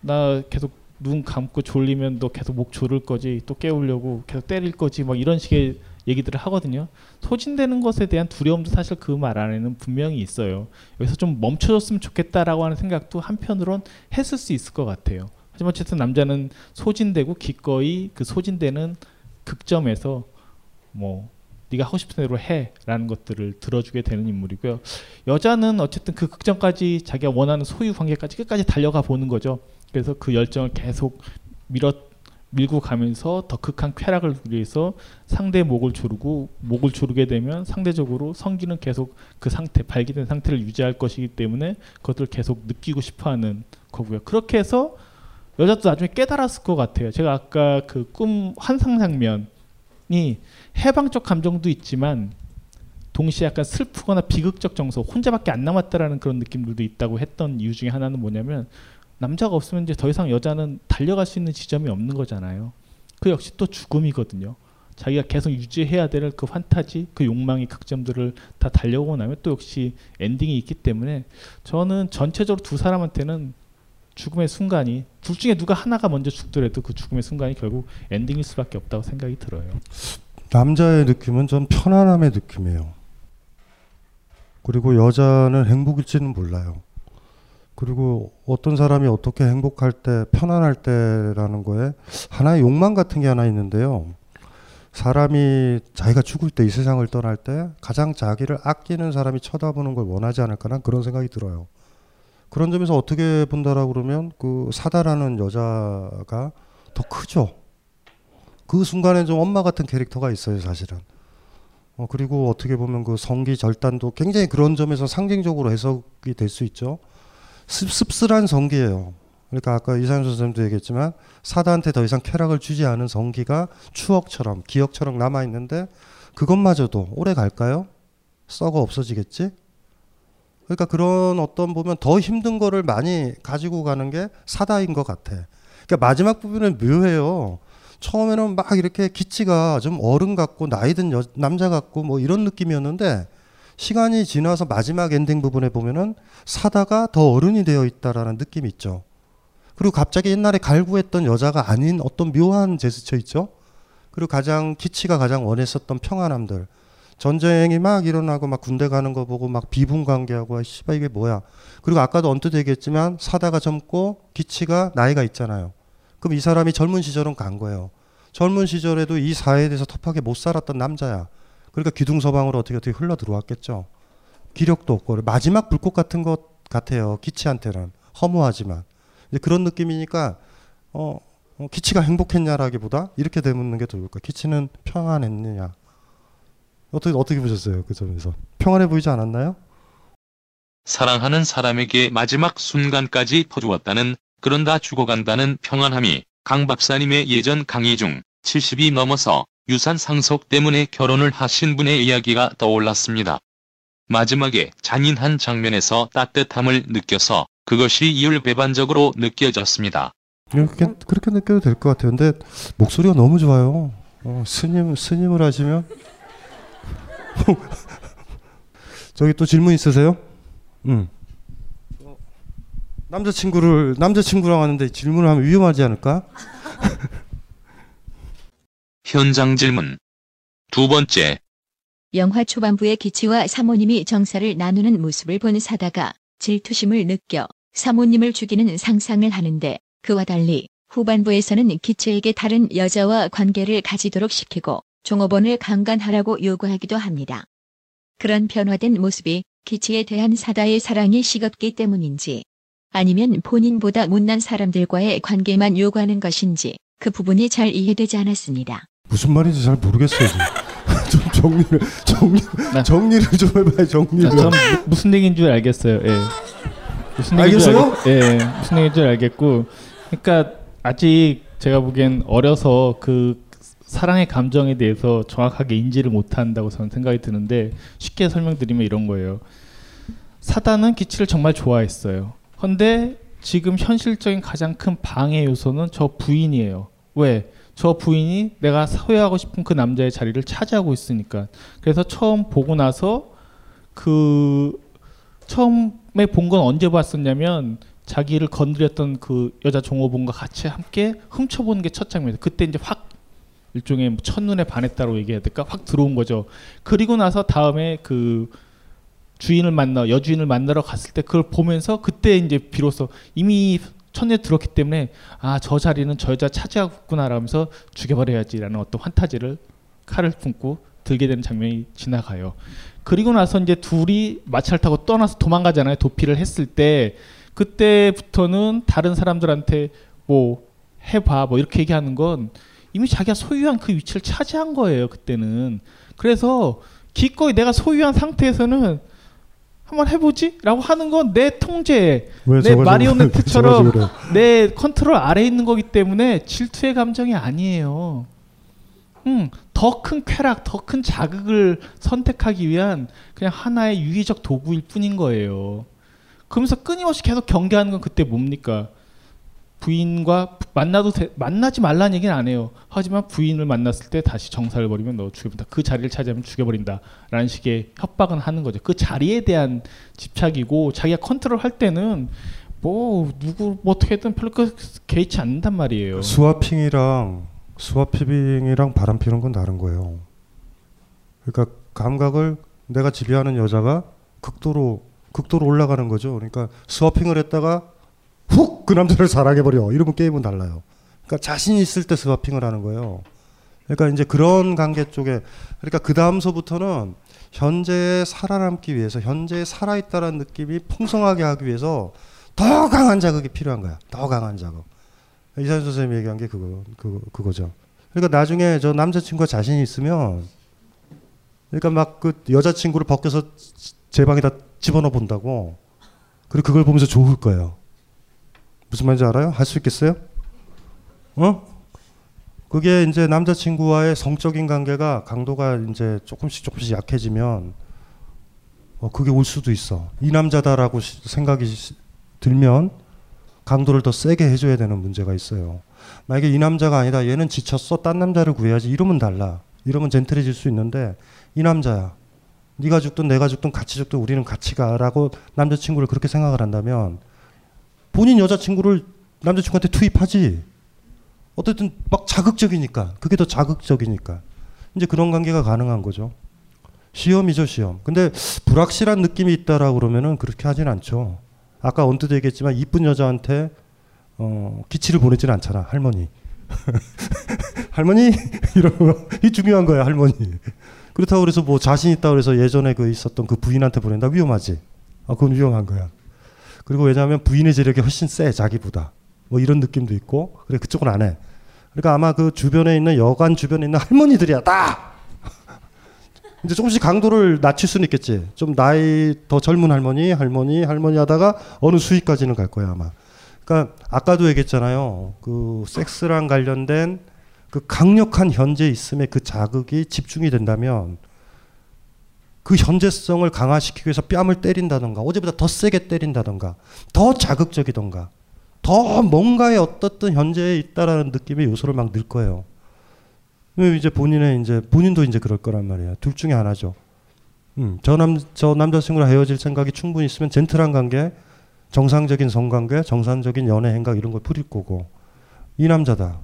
나 계속 눈 감고 졸리면 너 계속 목 조를 거지, 또 깨우려고 계속 때릴 거지, 막 이런 식의 얘기들을 하거든요. 소진되는 것에 대한 두려움도 사실 그 말 안에는 분명히 있어요. 여기서 좀 멈춰줬으면 좋겠다라고 하는 생각도 한편으론 했을 수 있을 것 같아요. 하지만 어쨌든 남자는 소진되고 기꺼이 그 소진되는 극점에서 뭐 네가 하고 싶은 대로 해라는 것들을 들어주게 되는 인물이고요. 여자는 어쨌든 그 극점까지 자기가 원하는 소유 관계까지 끝까지 달려가 보는 거죠. 그래서 그 열정을 계속 밀고 가면서 더 극한 쾌락을 위해서 상대의 목을 조르고, 목을 조르게 되면 상대적으로 성기는 계속 그 상태, 발기된 상태를 유지할 것이기 때문에 그것들을 계속 느끼고 싶어하는 거고요. 그렇게 해서 여자도 나중에 깨달았을 것 같아요. 제가 아까 그 꿈 환상 장면 이 해방적 감정도 있지만 동시에 약간 슬프거나 비극적 정서, 혼자밖에 안 남았다라는 그런 느낌들도 있다고 했던 이유 중에 하나는 뭐냐면 남자가 없으면 이제 더 이상 여자는 달려갈 수 있는 지점이 없는 거잖아요. 그 역시 또 죽음이거든요. 자기가 계속 유지해야 될 그 판타지, 그 욕망의 극점들을 다 달려오고 나면 또 역시 엔딩이 있기 때문에 저는 전체적으로 두 사람한테는 죽음의 순간이, 둘 중에 누가 하나가 먼저 죽더라도 그 죽음의 순간이 결국 엔딩일 수밖에 없다고 생각이 들어요. 남자의 느낌은 전 편안함의 느낌이에요. 그리고 여자는 행복일지는 몰라요. 그리고 어떤 사람이 어떻게 행복할 때, 편안할 때라는 거에 하나의 욕망 같은 게 하나 있는데요. 사람이 자기가 죽을 때, 이 세상을 떠날 때 가장 자기를 아끼는 사람이 쳐다보는 걸 원하지 않을까나 그런 생각이 들어요. 그런 점에서 어떻게 본다라고 그러면 그 사다라는 여자가 더 크죠. 그 순간에 좀 엄마 같은 캐릭터가 있어요, 사실은. 그리고 어떻게 보면 그 성기 절단도 굉장히 그런 점에서 상징적으로 해석이 될 수 있죠. 씁쓸한 성기예요. 그러니까 아까 이상현 선생님도 얘기했지만 사다한테 더 이상 쾌락을 주지 않은 성기가 추억처럼 기억처럼 남아있는데 그것마저도 오래 갈까요? 썩어 없어지겠지? 그러니까 그런 어떤 보면 더 힘든 거를 많이 가지고 가는 게 사다인 것 같아. 그러니까 마지막 부분은 묘해요. 처음에는 막 이렇게 기치가 좀 어른 같고 나이 든 남자 같고 뭐 이런 느낌이었는데 시간이 지나서 마지막 엔딩 부분에 보면은 사다가 더 어른이 되어 있다라는 느낌이 있죠. 그리고 갑자기 옛날에 갈구했던 여자가 아닌 어떤 묘한 제스처 있죠. 그리고 가장 키치가 가장 원했었던 평안함들. 전쟁이 막 일어나고 막 군대 가는 거 보고 막 비분관계하고 아, 씨발 이게 뭐야. 그리고 아까도 언뜻 얘기했지만 사다가 젊고 키치가 나이가 있잖아요. 그럼 이 사람이 젊은 시절은 간 거예요. 젊은 시절에도 이 사회에 대해서 터프하게 못 살았던 남자야. 그러니까 기둥서방으로 어떻게 흘러 들어왔겠죠. 기력도 없고 마지막 불꽃 같은 것 같아요. 키치한테는 허무하지만 그런 느낌이니까 키치가 행복했냐라기보다 이렇게 되묻는 게 더 좋을까. 키치는 평안했느냐. 어떻게 보셨어요? 그 점에서 평안해 보이지 않았나요? 사랑하는 사람에게 마지막 순간까지 퍼주었다는 그런다 죽어간다는 평안함이 강 박사님의 예전 강의 중 70이 넘어서 유산 상속 때문에 결혼을 하신 분의 이야기가 떠올랐습니다. 마지막에 잔인한 장면에서 따뜻함을 느껴서 그것이 이율배반적으로 느껴졌습니다. 그렇게 느껴도 될 것 같아요. 근데 목소리가 너무 좋아요. 스님을 하시면 저기 또 질문 있으세요? 남자친구랑 하는데 질문을 하면 위험하지 않을까? 현장 질문. 두 번째. 영화 초반부의 기치와 사모님이 정사를 나누는 모습을 본 사다가 질투심을 느껴 사모님을 죽이는 상상을 하는데 그와 달리 후반부에서는 기치에게 다른 여자와 관계를 가지도록 시키고 종업원을 강간하라고 요구하기도 합니다. 그런 변화된 모습이 기치에 대한 사다의 사랑이 식었기 때문인지 아니면 본인보다 못난 사람들과의 관계만 요구하는 것인지 그 부분이 잘 이해되지 않았습니다. 무슨 말인지 잘 모르겠어요. 좀 정리를 좀 해봐요. 무슨 얘기인 줄 알겠어요. 예. 알겠어요? 예, 무슨 얘기인 줄 알겠고, 그러니까 아직 제가 보기엔 어려서 그 사랑의 감정에 대해서 정확하게 인지를 못한다고 저는 생각이 드는데 쉽게 설명드리면 이런 거예요. 사다는 기치를 정말 좋아했어요. 근데 지금 현실적인 가장 큰 방해 요소는 저 부인이에요. 왜? 저 부인이 내가 소유하고 싶은 그 남자의 자리를 차지하고 있으니까. 그래서 처음 보고 나서 처음에 본 건 언제 봤었냐면 자기를 건드렸던 그 여자 종업원과 같이 함께 훔쳐보는 게 첫 장면이에요. 그때 이제 확 일종의 첫눈에 반했다고 얘기해야 될까? 확 들어온 거죠. 그리고 나서 다음에 그 여주인을 만나러 갔을 때 그걸 보면서 그때 이제 비로소 이미 첫눈에 들었기 때문에 아, 저 자리는 저 여자 차지하고 있구나라면서 죽여버려야지라는 어떤 환타지를 칼을 품고 들게 되는 장면이 지나가요. 그리고 나서 이제 둘이 마차를 타고 떠나서 도망가잖아요. 도피를 했을 때 그때부터는 다른 사람들한테 뭐 해봐 뭐 이렇게 얘기하는 건 이미 자기가 소유한 그 위치를 차지한 거예요. 그때는. 그래서 기꺼이 내가 소유한 상태에서는 한번 해보지? 라고 하는 건 내 통제, 내 마리오네트처럼 내 컨트롤 아래에 있는 거기 때문에 질투의 감정이 아니에요. 더 큰 쾌락, 더 큰 자극을 선택하기 위한 그냥 하나의 유기적 도구일 뿐인 거예요. 그러면서 끊임없이 계속 경계하는 건 그때 뭡니까? 부인과 만나지 말라는 얘기는 안 해요. 하지만 부인을 만났을 때 다시 정사를 벌이면 너 죽여버린다. 그 자리를 차지하면 죽여버린다. 라는 식의 협박은 하는 거죠. 그 자리에 대한 집착이고 자기가 컨트롤할 때는 뭐 어떻게든 별로 개의치 않는단 말이에요. 수화피빙이랑 바람 피는 건 다른 거예요. 그러니까 감각을 내가 지배하는 여자가 극도로 올라가는 거죠. 그러니까 스와핑을 했다가 훅 그 남자를 사랑해버려. 이러면 게임은 달라요. 그러니까 자신 있을 때 스와핑을 하는 거예요. 그러니까 이제 그런 관계 쪽에 그러니까 그 다음서부터는 현재에 살아남기 위해서 현재에 살아있다라는 느낌이 풍성하게 하기 위해서 더 강한 자극이 필요한 거야. 더 강한 자극. 이상현 선생님이 얘기한 게 그거죠. 그러니까 나중에 저 남자친구가 자신이 있으면 그러니까 막 그 여자친구를 벗겨서 제 방에다 집어넣어 본다고. 그리고 그걸 보면서 좋을 거예요. 무슨 말인지 알아요? 할 수 있겠어요? 어? 그게 이제 남자친구와의 성적인 관계가 강도가 이제 조금씩 약해지면 그게 올 수도 있어. 이 남자다라고 생각이 들면 강도를 더 세게 해줘야 되는 문제가 있어요. 만약에 이 남자가 아니다, 얘는 지쳤어, 딴 남자를 구해야지, 이러면 달라. 이러면 젠틀해질 수 있는데, 이 남자야, 네가 죽든 내가 죽든 같이 죽든 우리는 같이 가라고 남자친구를 그렇게 생각을 한다면 본인 여자친구를 남자친구한테 투입하지. 어쨌든 막 자극적이니까, 그게 더 자극적이니까 이제 그런 관계가 가능한 거죠. 시험이죠, 시험. 근데 불확실한 느낌이 있다라고 그러면은 그렇게 하진 않죠. 아까 언뜻 얘기했지만 이쁜 여자한테 기치를 보내진 않잖아. 할머니 할머니 이러고, 이 중요한 거야, 할머니. 그렇다고 그래서 뭐 자신 있다고 그래서 예전에 그 있었던 그 부인한테 보낸다, 위험하지. 아, 그건 위험한 거야. 그리고 왜냐하면 부인의 재력이 훨씬 세, 자기보다. 뭐 이런 느낌도 있고, 그래 그쪽은 안 해. 그러니까 아마 그 주변에 있는 여관 주변에 있는 할머니들이야 다. 이제 조금씩 강도를 낮출 수는 있겠지. 좀 나이 더 젊은 할머니 하다가 어느 수위까지는 갈 거야 아마. 그러니까 아까도 얘기했잖아요. 그 섹스랑 관련된 그 강력한 현재 있음의 그 자극이 집중이 된다면 그 현재성을 강화시키기 위해서 뺨을 때린다던가 어제보다 더 세게 때린다던가 더 자극적이던가 더 뭔가에 어떻든 현재에 있다라는 느낌의 요소를 막 넣을 거예요. 이제 본인도 이제 그럴 거란 말이야. 둘 중에 하나죠. 저 남자친구랑 헤어질 생각이 충분히 있으면 젠틀한 관계, 정상적인 성관계, 정상적인 연애 행각 이런 걸 부릴 거고, 이 남자예요.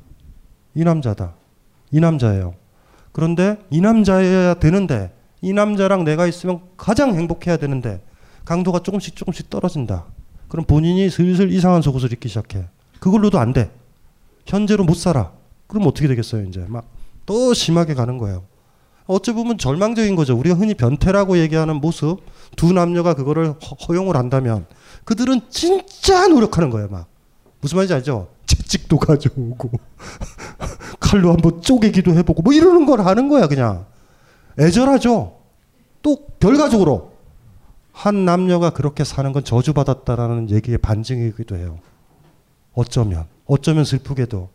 그런데 이 남자여야 되는데, 이 남자랑 내가 있으면 가장 행복해야 되는데 강도가 조금씩 떨어진다. 그럼 본인이 슬슬 이상한 속옷을 입기 시작해. 그걸로도 안 돼. 현재로 못 살아. 그럼 어떻게 되겠어요? 이제 막 또 심하게 가는 거예요. 어찌 보면 절망적인 거죠. 우리가 흔히 변태라고 얘기하는 모습, 두 남녀가 그거를 허용을 한다면 그들은 진짜 노력하는 거예요. 막 무슨 말인지 알죠? 채찍도 가져오고 칼로 한번 쪼개기도 해보고 뭐 이러는 걸 하는 거야. 그냥 애절하죠. 또 결과적으로 한 남녀가 그렇게 사는 건 저주받았다라는 얘기의 반증이기도 해요. 어쩌면 슬프게도,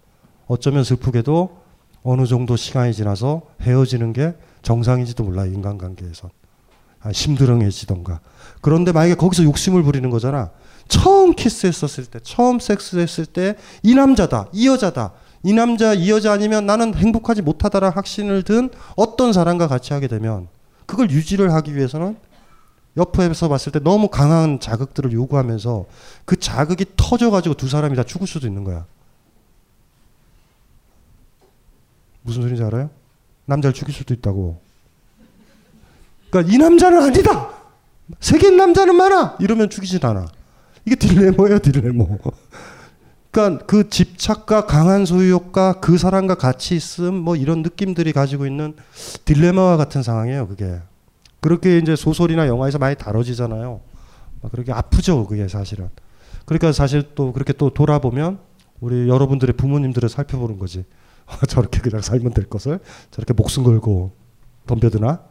어느 정도 시간이 지나서 헤어지는 게 정상인지도 몰라요. 인간관계에선. 아, 심드렁해지던가. 그런데 만약에 거기서 욕심을 부리는 거잖아. 처음 키스했었을 때, 처음 섹스했을 때 이 남자다, 이 여자다, 이 남자, 이 여자 아니면 나는 행복하지 못하다라는 확신을 든 어떤 사람과 같이 하게 되면 그걸 유지를 하기 위해서는 옆에서 봤을 때 너무 강한 자극들을 요구하면서 그 자극이 터져가지고 두 사람이 다 죽을 수도 있는 거야. 무슨 소리인지 알아요? 남자를 죽일 수도 있다고. 그러니까 이 남자는 아니다, 세계인 남자는 많아, 이러면 죽이진 않아. 이게 딜레마예요, 딜레마. 그러니까 그 집착과 강한 소유욕과 그 사람과 같이 있음 뭐 이런 느낌들이 가지고 있는 딜레마와 같은 상황이에요, 그게. 그렇게 이제 소설이나 영화에서 많이 다뤄지잖아요. 그렇게 아프죠, 그게 사실은. 그러니까 사실 또 그렇게 또 돌아보면 우리 여러분들의 부모님들을 살펴보는 거지. 저렇게 그냥 살면 될 것을 저렇게 목숨 걸고 덤벼드나?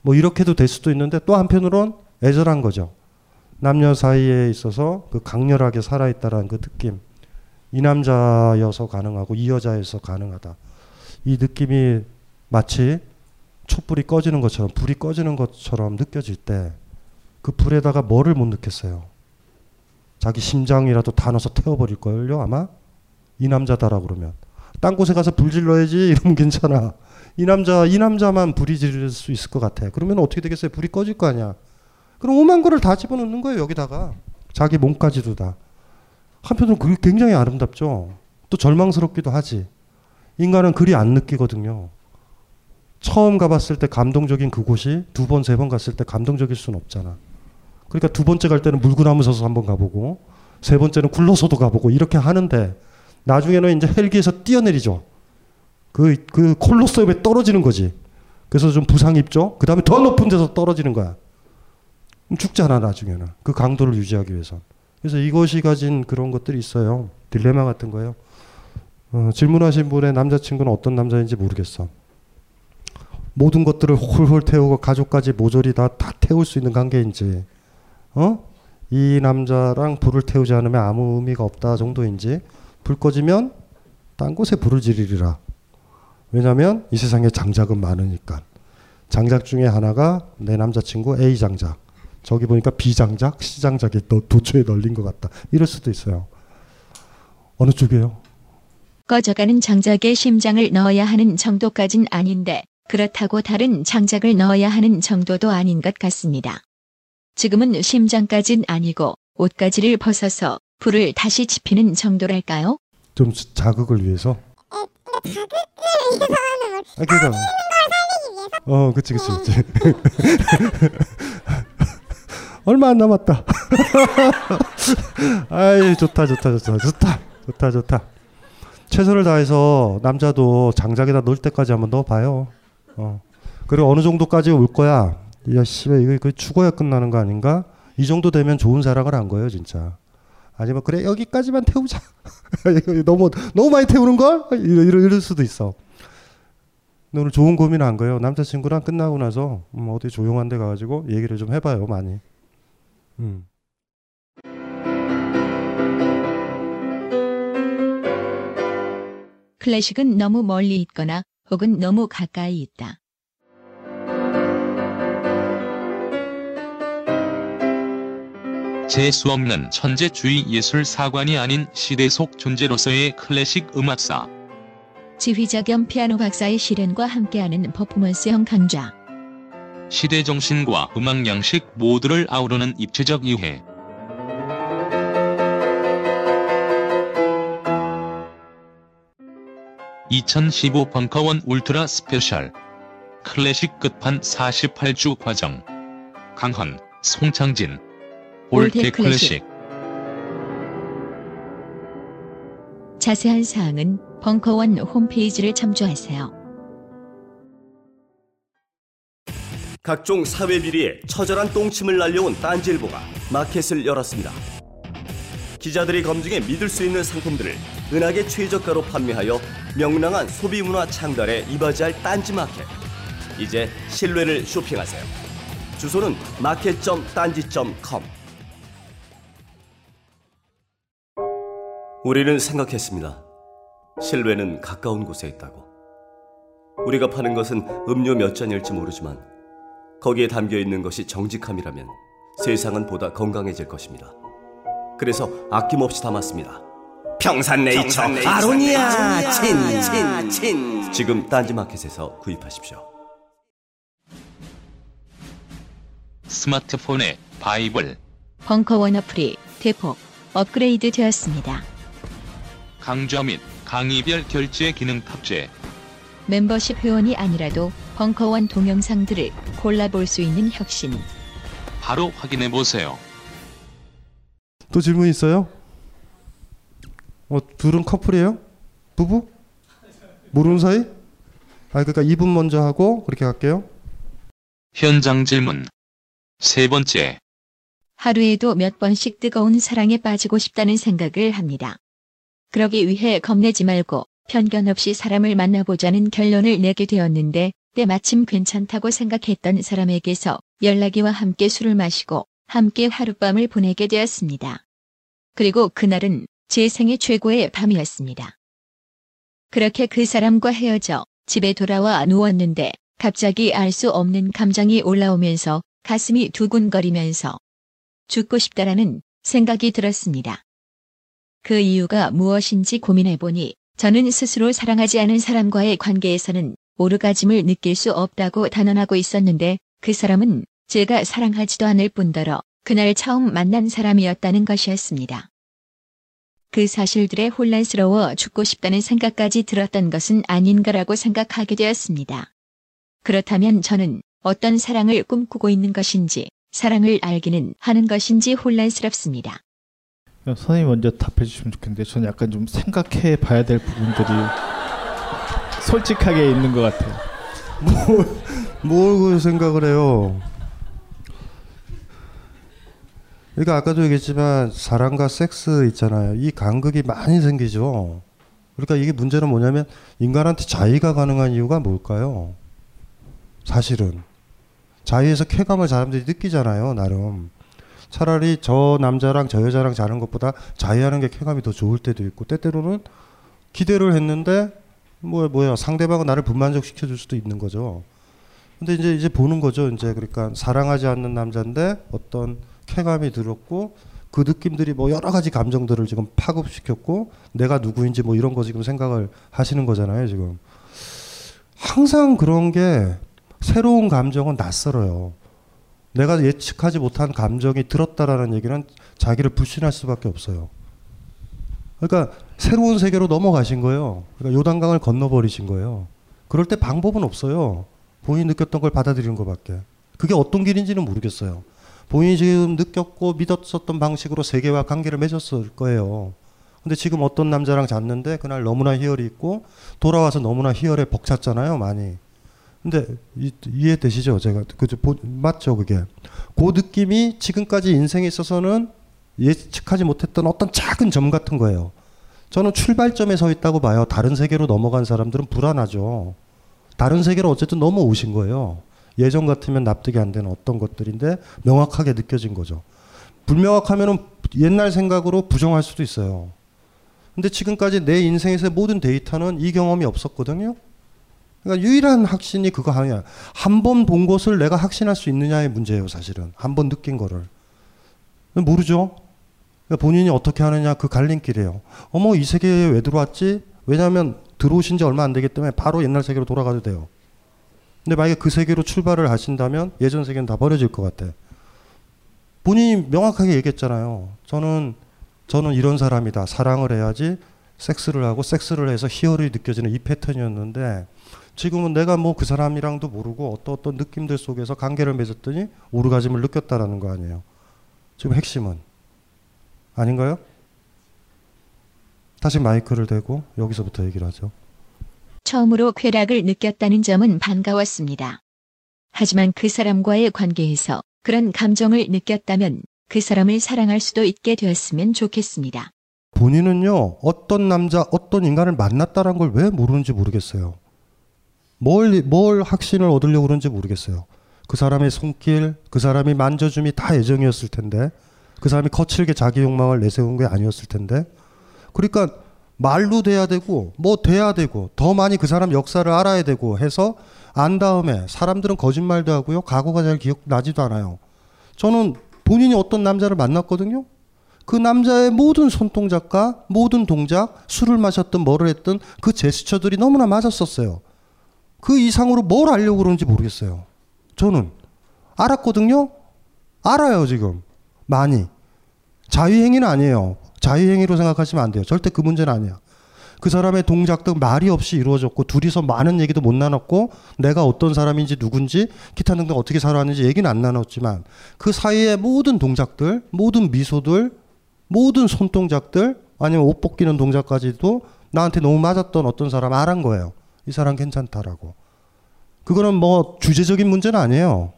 뭐 이렇게도 될 수도 있는데, 또 한편으론 애절한 거죠. 남녀 사이에 있어서 그 강렬하게 살아있다라는 그 느낌. 이 남자여서 가능하고 이 여자여서 가능하다. 이 느낌이 마치 촛불이 꺼지는 것처럼, 불이 꺼지는 것처럼 느껴질 때 그 불에다가 뭐를 못 넣겠어요. 자기 심장이라도 다 넣어서 태워버릴걸요 아마. 이 남자다라고 그러면 딴 곳에 가서 불 질러야지 이러면 괜찮아. 이 남자만 불이 질릴 수 있을 것 같아. 그러면 어떻게 되겠어요? 불이 꺼질 거 아니야. 그럼 오만 거를 다 집어넣는 거예요, 여기다가. 자기 몸까지도 다. 한편으로는 그게 굉장히 아름답죠. 또 절망스럽기도 하지. 인간은 그리 안 느끼거든요. 처음 가봤을 때 감동적인 그곳이 두 번, 세 번 갔을 때 감동적일 수는 없잖아. 그러니까 두 번째 갈 때는 물구나무 서서 한번 가보고, 세 번째는 굴러서도 가보고 이렇게 하는데, 나중에는 이제 헬기에서 뛰어내리죠. 그 콜로세움에 떨어지는 거지. 그래서 좀 부상 입죠. 그 다음에 더 높은 데서 떨어지는 거야. 죽잖아, 나중에는. 그 강도를 유지하기 위해서. 그래서 이것이 가진 그런 것들이 있어요. 딜레마 같은 거예요. 질문하신 분의 남자친구는 어떤 남자인지 모르겠어. 모든 것들을 홀홀 태우고 가족까지 모조리 다 태울 수 있는 관계인지, 이 남자랑 불을 태우지 않으면 아무 의미가 없다 정도인지 불 꺼지면 딴 곳에 불을 지르리라. 왜냐하면 이 세상에 장작은 많으니까. 장작 중에 하나가 내 남자친구 A 장작. 저기 보니까 B 장작, C 장작이 도초에 널린 것 같다. 이럴 수도 있어요. 어느 쪽이에요? 꺼져가는 장작에 심장을 넣어야 하는 정도까진 아닌데 그렇다고 다른 장작을 넣어야 하는 정도도 아닌 것 같습니다. 지금은 심장까진 아니고 옷가지를 벗어서 불을 다시 지피는 정도랄까요? 좀 자극을 위해서? 네, 근데 자극을 위해서는 뭐 꺼지는 걸 살리기 위해서? 그치. 얼마 안 남았다. 아이, 좋다. 최선을 다해서 남자도 장작에다 넣을 때까지 한번 넣어봐요. 그리고 어느 정도까지 울 거야. 야, 씨발, 이거 죽어야 끝나는 거 아닌가? 이 정도 되면 좋은 사랑을 한 거예요, 진짜. 아니면, 그래, 여기까지만 태우자. 이거 너무 많이 태우는걸? 이럴 수도 있어. 근데 오늘 좋은 고민을 한 거예요. 남자친구랑 끝나고 나서 어디 조용한 데 가가지고 얘기를 좀 해봐요, 많이. 클래식은 너무 멀리 있거나 혹은 너무 가까이 있다. 재수 없는 천재주의 예술사관이 아닌 시대 속 존재로서의 클래식 음악사. 지휘자 겸 피아노 박사의 실연과 함께하는 퍼포먼스형 강좌. 시대 정신과 음악 양식 모두를 아우르는 입체적 이해. (2015) 벙커원 울트라 스페셜 클래식 끝판 48주 과정. 강헌, 송창진, 올드 클래식. 자세한 사항은 벙커원 홈페이지를 참조하세요. 각종 사회 비리에 처절한 똥침을 날려온 딴지일보가 마켓을 열었습니다. 기자들이 검증해 믿을 수 있는 상품들을 은하계 최저가로 판매하여 명랑한 소비 문화 창달에 이바지할 딴지 마켓. 이제 신뢰를 쇼핑하세요. 주소는 market.딴지.com. 우리는 생각했습니다. 신뢰는 가까운 곳에 있다고. 우리가 파는 것은 음료 몇 잔일지 모르지만 거기에 담겨있는 것이 정직함이라면 세상은 보다 건강해질 것입니다. 그래서 아낌없이 담았습니다. 평산네이처 아로니아 친. 지금 딴지마켓에서 구입하십시오. 스마트폰에 바이블 벙커원 어플이 대폭 업그레이드 되었습니다. 강좌 및 강의별 결제 기능 탑재. 멤버십 회원이 아니라도 벙커원 동영상들을 골라볼 수 있는 혁신. 바로 확인해보세요. 또 질문 있어요? 둘은 커플이에요? 부부? 모르는 사이? 그러니까 이분 먼저 하고 그렇게 갈게요. 현장 질문 세 번째. 하루에도 몇 번씩 뜨거운 사랑에 빠지고 싶다는 생각을 합니다. 그러기 위해 겁내지 말고 편견 없이 사람을 만나보자는 결론을 내게 되었는데 때마침 괜찮다고 생각했던 사람에게서 연락이와 함께 술을 마시고 함께 하룻밤을 보내게 되었습니다. 그리고 그날은 제 생애 최고의 밤이었습니다. 그렇게 그 사람과 헤어져 집에 돌아와 누웠는데 갑자기 알 수 없는 감정이 올라오면서 가슴이 두근거리면서 죽고 싶다라는 생각이 들었습니다. 그 이유가 무엇인지 고민해보니 저는 스스로 사랑하지 않은 사람과의 관계에서는 오르가즘을 느낄 수 없다고 단언하고 있었는데 그 사람은 제가 사랑하지도 않을 뿐더러 그날 처음 만난 사람이었다는 것이었습니다. 그 사실들에 혼란스러워 죽고 싶다는 생각까지 들었던 것은 아닌가라고 생각하게 되었습니다. 그렇다면 저는 어떤 사랑을 꿈꾸고 있는 것인지 사랑을 알기는 하는 것인지 혼란스럽습니다. 선생님 먼저 답해 주시면 좋겠는데 저는 약간 좀 생각해 봐야 될 부분들이 솔직하게 있는 것 같아요. 뭘 생각을 해요? 그러니까 아까도 얘기했지만 사랑과 섹스 있잖아요. 이 간극이 많이 생기죠. 그러니까 이게 문제는 뭐냐면 인간한테 자의가 가능한 이유가 뭘까요? 사실은 자의에서 쾌감을 사람들이 느끼잖아요, 나름. 차라리 저 남자랑 저 여자랑 자는 것보다 자위하는 게 쾌감이 더 좋을 때도 있고, 때때로는 기대를 했는데 뭐야 상대방은 나를 불만족시켜 줄 수도 있는 거죠. 근데 이제 보는 거죠. 이제 그러니까 사랑하지 않는 남자인데 어떤 쾌감이 들었고 그 느낌들이 뭐 여러 가지 감정들을 지금 파급시켰고 내가 누구인지 뭐 이런 거 지금 생각을 하시는 거잖아요, 지금. 항상 그런 게 새로운 감정은 낯설어요. 내가 예측하지 못한 감정이 들었다라는 얘기는 자기를 불신할 수밖에 없어요. 그러니까 새로운 세계로 넘어가신 거예요. 그러니까 요단강을 건너버리신 거예요. 그럴 때 방법은 없어요. 본인이 느꼈던 걸 받아들이는 것밖에. 그게 어떤 길인지는 모르겠어요. 본인이 지금 느꼈고 믿었었던 방식으로 세계와 관계를 맺었을 거예요. 근데 지금 어떤 남자랑 잤는데 그날 너무나 희열이 있고 돌아와서 너무나 희열에 벅찼잖아요, 많이. 근데 이해되시죠? 제가 맞죠, 그게. 그 느낌이 지금까지 인생에 있어서는 예측하지 못했던 어떤 작은 점 같은 거예요. 저는 출발점에 서 있다고 봐요. 다른 세계로 넘어간 사람들은 불안하죠. 다른 세계로 어쨌든 넘어오신 거예요. 예전 같으면 납득이 안 되는 어떤 것들인데 명확하게 느껴진 거죠. 불명확하면은 옛날 생각으로 부정할 수도 있어요. 근데 지금까지 내 인생에서의 모든 데이터는 이 경험이 없었거든요. 그러니까 유일한 확신이 그거 아니야. 한 번 본 것을 내가 확신할 수 있느냐의 문제예요, 사실은. 한 번 느낀 거를. 모르죠. 그러니까 본인이 어떻게 하느냐 그 갈림길이에요. 어머, 이 세계에 왜 들어왔지? 왜냐하면 들어오신 지 얼마 안 되기 때문에 바로 옛날 세계로 돌아가도 돼요. 근데 만약에 그 세계로 출발을 하신다면 예전 세계는 다 버려질 것 같아. 본인이 명확하게 얘기했잖아요. 저는 이런 사람이다. 사랑을 해야지 섹스를 하고 섹스를 해서 희열이 느껴지는 이 패턴이었는데 지금은 내가 뭐 그 사람이랑도 모르고 어떤 느낌들 속에서 관계를 맺었더니 오르가즘을 느꼈다라는 거 아니에요. 지금 핵심은. 아닌가요? 다시 마이크를 대고 여기서부터 얘기를 하죠. 처음으로 쾌락을 느꼈다는 점은 반가웠습니다. 하지만 그 사람과의 관계에서 그런 감정을 느꼈다면 그 사람을 사랑할 수도 있게 되었으면 좋겠습니다. 본인은요, 어떤 남자, 어떤 인간을 만났다는 걸 왜 모르는지 모르겠어요. 뭘 확신을 얻으려고 그런지 모르겠어요. 그 사람의 손길, 그 사람이 만져줌이 다 애정이었을 텐데, 그 사람이 거칠게 자기 욕망을 내세운 게 아니었을 텐데, 그러니까 말로 돼야 되고 뭐 돼야 되고 더 많이 그 사람 역사를 알아야 되고 해서 안 다음에 사람들은 거짓말도 하고요. 과거가 잘 기억나지도 않아요. 저는 본인이 어떤 남자를 만났거든요. 그 남자의 모든 손동작과 모든 동작, 술을 마셨든 뭐를 했든 그 제스처들이 너무나 맞았었어요. 그 이상으로 뭘 알려고 그러는지 모르겠어요. 저는 알았거든요. 알아요, 지금. 많이. 자위행위는 아니에요. 자위행위로 생각하시면 안 돼요. 절대 그 문제는 아니야. 그 사람의 동작도 말이 없이 이루어졌고 둘이서 많은 얘기도 못 나눴고 내가 어떤 사람인지 누군지 기타 등등 어떻게 살아왔는지 얘기는 안 나눴지만 그 사이의 모든 동작들, 모든 미소들, 모든 손동작들 아니면 옷 벗기는 동작까지도 나한테 너무 맞았던 어떤 사람 알은 거예요. 이 사람 괜찮다라고. 그거는 뭐 주제적인 문제는 아니에요.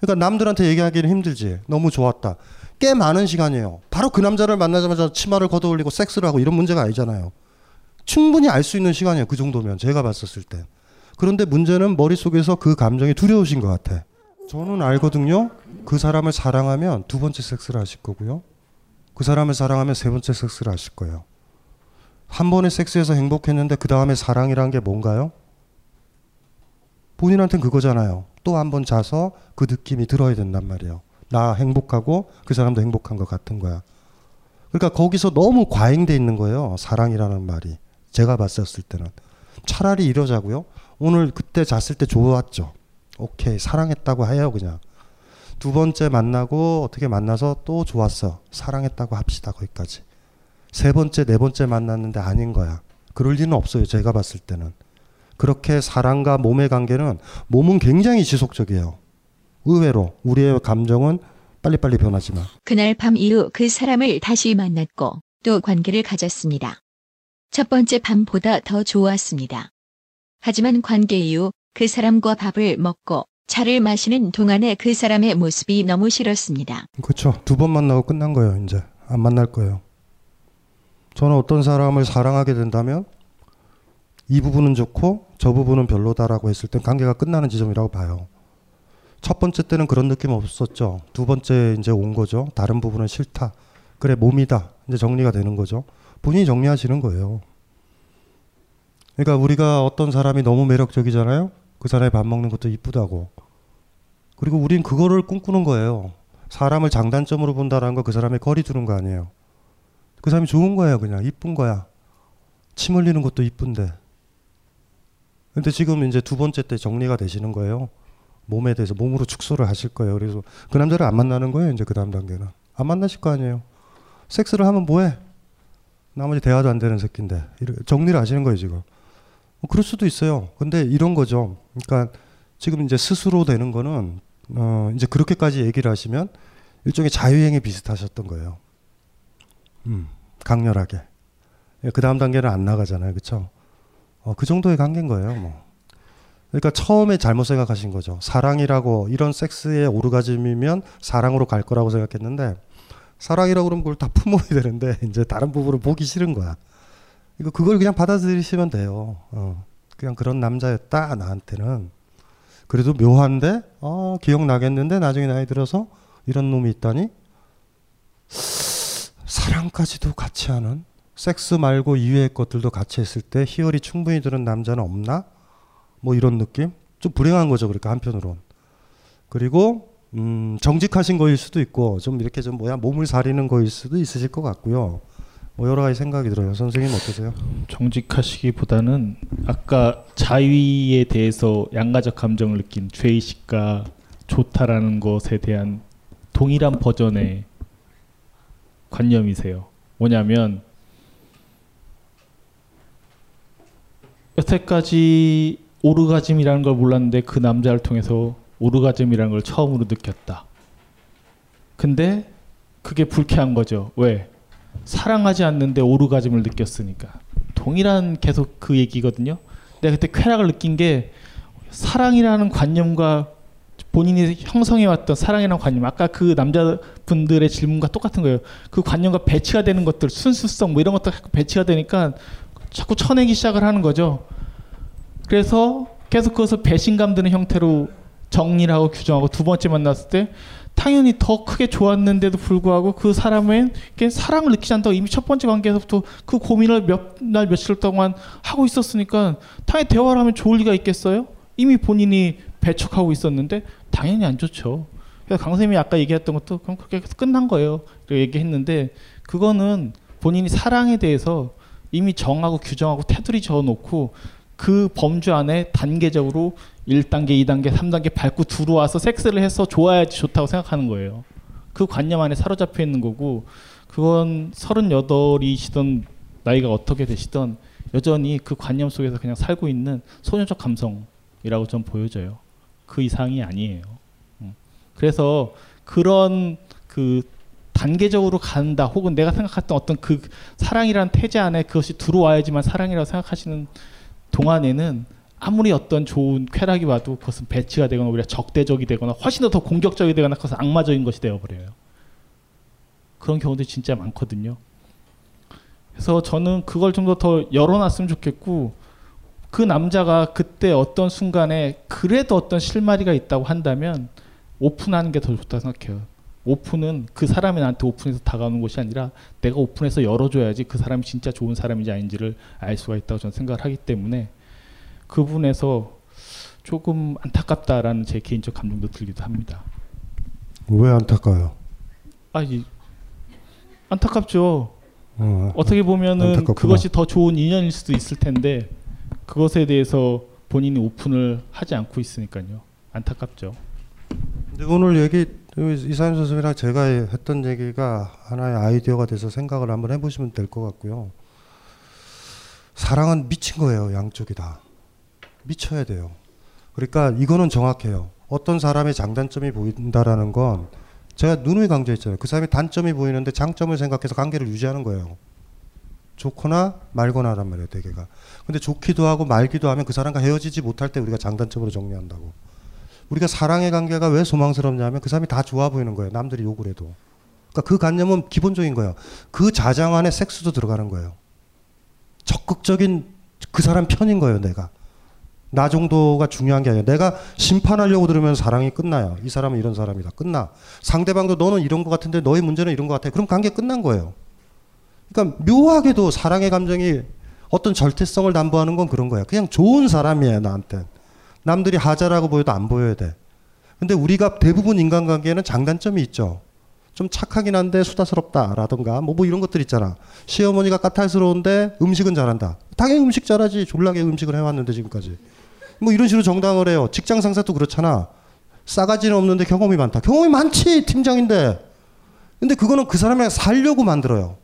그러니까 남들한테 얘기하기는 힘들지. 너무 좋았다. 꽤 많은 시간이에요. 바로 그 남자를 만나자마자 치마를 걷어올리고 섹스를 하고 이런 문제가 아니잖아요. 충분히 알 수 있는 시간이에요. 그 정도면 제가 봤었을 때. 그런데 문제는 머릿속에서 그 감정이 두려우신 것 같아. 저는 알거든요. 그 사람을 사랑하면 두 번째 섹스를 하실 거고요. 그 사람을 사랑하면 세 번째 섹스를 하실 거예요. 한 번의 섹스에서 행복했는데 그 다음에 사랑이란 게 뭔가요? 본인한테는 그거잖아요. 또 한 번 자서 그 느낌이 들어야 된단 말이에요. 나 행복하고 그 사람도 행복한 것 같은 거야. 그러니까 거기서 너무 과잉돼 있는 거예요. 사랑이라는 말이. 제가 봤었을 때는. 차라리 이러자고요. 오늘 그때 잤을 때 좋았죠. 오케이. 사랑했다고 해요, 그냥. 두 번째 만나고 어떻게 만나서 또 좋았어. 사랑했다고 합시다, 거기까지. 세 번째, 네 번째 만났는데 아닌 거야. 그럴 리는 없어요. 제가 봤을 때는. 그렇게 사랑과 몸의 관계는 몸은 굉장히 지속적이에요. 의외로 우리의 감정은 빨리빨리 변하지만 그날 밤 이후 그 사람을 다시 만났고 또 관계를 가졌습니다. 첫 번째 밤보다 더 좋았습니다. 하지만 관계 이후 그 사람과 밥을 먹고 차를 마시는 동안에 그 사람의 모습이 너무 싫었습니다. 그렇죠. 두 번 만나고 끝난 거예요. 이제 안 만날 거예요. 저는 어떤 사람을 사랑하게 된다면 이 부분은 좋고 저 부분은 별로다라고 했을 땐 관계가 끝나는 지점이라고 봐요. 첫 번째 때는 그런 느낌 없었죠. 두 번째 이제 온 거죠. 다른 부분은 싫다. 그래 몸이다. 이제 정리가 되는 거죠. 본인이 정리하시는 거예요. 그러니까 우리가 어떤 사람이 너무 매력적이잖아요. 그 사람이 밥 먹는 것도 이쁘다고. 그리고 우린 그거를 꿈꾸는 거예요. 사람을 장단점으로 본다라는 거 그 사람의 거리 두는 거 아니에요. 그 사람이 좋은 거예요. 그냥 이쁜 거야. 침 흘리는 것도 이쁜데. 근데 지금 이제 두 번째 때 정리가 되시는 거예요. 몸에 대해서 몸으로 축소를 하실 거예요. 그래서 그 남자를 안 만나는 거예요. 이제 그 다음 단계는. 안 만나실 거 아니에요. 섹스를 하면 뭐해? 나머지 대화도 안 되는 새끼인데. 정리를 하시는 거예요 지금. 그럴 수도 있어요. 근데 이런 거죠. 그러니까 지금 이제 스스로 되는 거는 이제 그렇게까지 얘기를 하시면 일종의 자유행위 비슷하셨던 거예요. 강렬하게. 그 다음 단계는 안 나가잖아요. 그렇죠? 그 정도의 관계인 거예요. 뭐. 그러니까 처음에 잘못 생각하신 거죠. 사랑이라고 이런 섹스의 오르가즘이면 사랑으로 갈 거라고 생각했는데 사랑이라고 그러면 그걸 다 품어야 되는데 이제 다른 부분을 보기 싫은 거야. 이거 그걸 그냥 받아들이시면 돼요. 그냥 그런 남자였다 나한테는. 그래도 묘한데 기억나겠는데 나중에 나이 들어서 이런 놈이 있다니 사랑까지도 같이 하는 섹스 말고 이외의 것들도 같이 했을 때 희열이 충분히 드는 남자는 없나? 뭐 이런 느낌? 좀 불행한 거죠. 그러니까 한편으론. 그리고 정직하신 거일 수도 있고 좀 이렇게 좀 몸을 사리는 거일 수도 있으실 것 같고요. 뭐 여러 가지 생각이 들어요. 선생님 어떠세요? 정직하시기보다는 아까 자위에 대해서 양가적 감정을 느낀 죄의식과 좋다라는 것에 대한 동일한 버전의 관념이세요. 뭐냐면 여태까지 오르가즘이라는 걸 몰랐는데 그 남자를 통해서 오르가즘이라는 걸 처음으로 느꼈다. 근데 그게 불쾌한 거죠. 왜? 사랑하지 않는데 오르가즘을 느꼈으니까. 동일한 계속 그 얘기거든요. 내가 그때 쾌락을 느낀 게 사랑이라는 관념과 본인이 형성해왔던 사랑이라는 관념, 아까 그 남자분들의 질문과 똑같은 거예요. 그 관념과 배치가 되는 것들, 순수성 뭐 이런 것들 배치가 되니까 자꾸 쳐내기 시작을 하는 거죠. 그래서 계속 그것을 배신감 드는 형태로 정리를 하고 규정하고 두 번째 만났을 때 당연히 더 크게 좋았는데도 불구하고 그 사람에게 사랑을 느끼지 않다고 이미 첫 번째 관계에서부터 그 고민을 몇 날 며칠 동안 하고 있었으니까 당연히 대화를 하면 좋을 리가 있겠어요? 이미 본인이 배척하고 있었는데 당연히 안 좋죠. 그래서 강 선생님이 아까 얘기했던 것도 그럼 그렇게 해서 끝난 거예요. 이렇게 얘기했는데 그거는 본인이 사랑에 대해서 이미 정하고 규정하고 테두리 저어놓고 그 범주 안에 단계적으로 1단계, 2단계, 3단계 밟고 들어와서 섹스를 해서 좋아야지 좋다고 생각하는 거예요. 그 관념 안에 사로잡혀 있는 거고 그건 38이시던 나이가 어떻게 되시던 여전히 그 관념 속에서 그냥 살고 있는 소년적 감성이라고 좀 보여져요. 그 이상이 아니에요. 그래서 그런 그 단계적으로 간다 혹은 내가 생각했던 어떤 그 사랑이라는 태제 안에 그것이 들어와야지만 사랑이라고 생각하시는 동안에는 아무리 어떤 좋은 쾌락이 와도 그것은 배치가 되거나 오히려 적대적이 되거나 훨씬 더 공격적이 되거나 그것은 악마적인 것이 되어버려요. 그런 경우도 진짜 많거든요. 그래서 저는 그걸 좀 더 열어놨으면 좋겠고 그 남자가 그때 어떤 순간에 그래도 어떤 실마리가 있다고 한다면 오픈하는 게 더 좋다고 생각해요. 오픈은 그 사람이 나한테 오픈해서 다가오는 것이 아니라 내가 오픈해서 열어줘야지 그 사람이 진짜 좋은 사람인지 아닌지를 알 수가 있다고 저는 생각을 하기 때문에 그 부분에서 조금 안타깝다라는 제 개인적 감정도 들기도 합니다. 왜 안타까워요? 아니, 안타깝죠. 어떻게 보면은 안타깝구나. 그것이 더 좋은 인연일 수도 있을 텐데 그것에 대해서 본인이 오픈을 하지 않고 있으니까요. 안타깝죠. 근데 오늘 얘기 이상현 선생님이랑 제가 했던 얘기가 하나의 아이디어가 돼서 생각을 한번 해보시면 될 것 같고요. 사랑은 미친 거예요. 양쪽이 다. 미쳐야 돼요. 그러니까 이거는 정확해요. 어떤 사람의 장단점이 보인다라는 건 제가 누누이 강조했잖아요. 그 사람의 단점이 보이는데 장점을 생각해서 관계를 유지하는 거예요. 좋거나 말거나란 말이에요. 대개가. 근데 좋기도 하고 말기도 하면 그 사람과 헤어지지 못할 때 우리가 장단점으로 정리한다고. 우리가 사랑의 관계가 왜 소망스럽냐면 그 사람이 다 좋아 보이는 거예요. 남들이 욕을 해도. 그러니까 그 관념은 기본적인 거예요. 그 자장 안에 섹스도 들어가는 거예요. 적극적인 그 사람 편인 거예요. 내가. 나 정도가 중요한 게 아니야. 내가 심판하려고 들으면 사랑이 끝나요. 이 사람은 이런 사람이다. 끝나. 상대방도 너는 이런 것 같은데 너의 문제는 이런 것 같아. 그럼 관계 끝난 거예요. 그러니까 묘하게도 사랑의 감정이 어떤 절대성을 담보하는 건 그런 거야. 그냥 좋은 사람이야 나한테. 남들이 하자라고 보여도 안 보여야 돼. 근데 우리가 대부분 인간관계에는 장단점이 있죠. 좀 착하긴 한데 수다스럽다라든가 뭐 이런 것들 있잖아. 시어머니가 까탈스러운데 음식은 잘한다. 당연히 음식 잘하지. 졸라게 음식을 해왔는데 지금까지. 뭐 이런 식으로 정당을 해요. 직장 상사도 그렇잖아. 싸가지는 없는데 경험이 많다. 경험이 많지. 팀장인데. 근데 그거는 그 사람이 살려고 만들어요.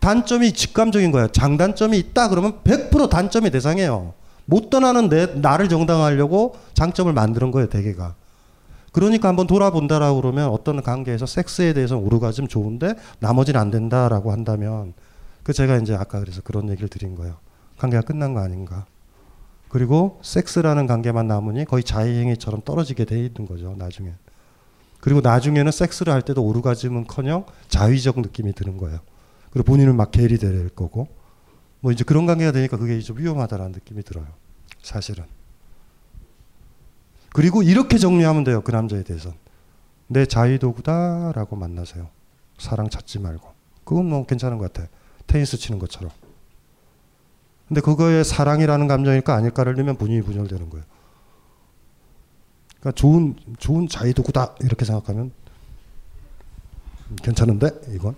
단점이 직감적인 거예요. 장단점이 있다 그러면 100% 단점의 대상이에요. 못 떠나는 나를 정당화하려고 장점을 만드는 거예요. 대개가. 그러니까 한번 돌아본다라고 그러면 어떤 관계에서 섹스에 대해서 오르가즘 좋은데 나머지는 안 된다라고 한다면 그 제가 이제 아까 그래서 그런 얘기를 드린 거예요. 관계가 끝난 거 아닌가. 그리고 섹스라는 관계만 남으니 거의 자의행위처럼 떨어지게 돼 있는 거죠. 나중에. 그리고 나중에는 섹스를 할 때도 오르가즘은커녕 자의적 느낌이 드는 거예요. 그리고 본인은 막 게리 될 거고 뭐 이제 그런 관계가 되니까 그게 좀 위험하다라는 느낌이 들어요. 사실은. 그리고 이렇게 정리하면 돼요. 그 남자에 대해서는. 내 자의도구다라고 만나세요. 사랑 찾지 말고. 그건 뭐 괜찮은 것 같아. 테니스 치는 것처럼. 근데 그거에 사랑이라는 감정일까 아닐까를 넣으면 분위기 분열되는 거예요. 그러니까 좋은 자의도구다 이렇게 생각하면 괜찮은데 이건.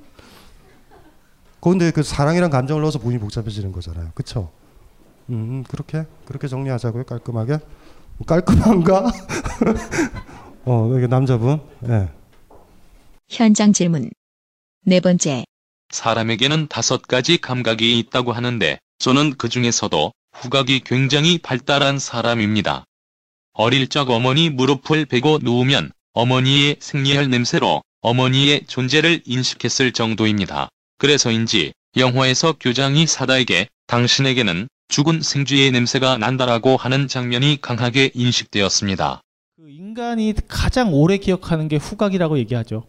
그런데 그 사랑이라는 감정을 넣어서 분위기 복잡해지는 거잖아요. 그렇죠? 그렇게 정리하자고요. 깔끔하게. 깔끔한가? 여기 남자분. 네. 현장 질문. 네 번째. 사람에게는 5가지 감각이 있다고 하는데 저는 그 중에서도 후각이 굉장히 발달한 사람입니다. 어릴 적 어머니 무릎을 베고 누우면 어머니의 생리혈 냄새로 어머니의 존재를 인식했을 정도입니다. 그래서인지 영화에서 교장이 사다에게 당신에게는 죽은 생쥐의 냄새가 난다라고 하는 장면이 강하게 인식되었습니다. 그 인간이 가장 오래 기억하는 게 후각이라고 얘기하죠.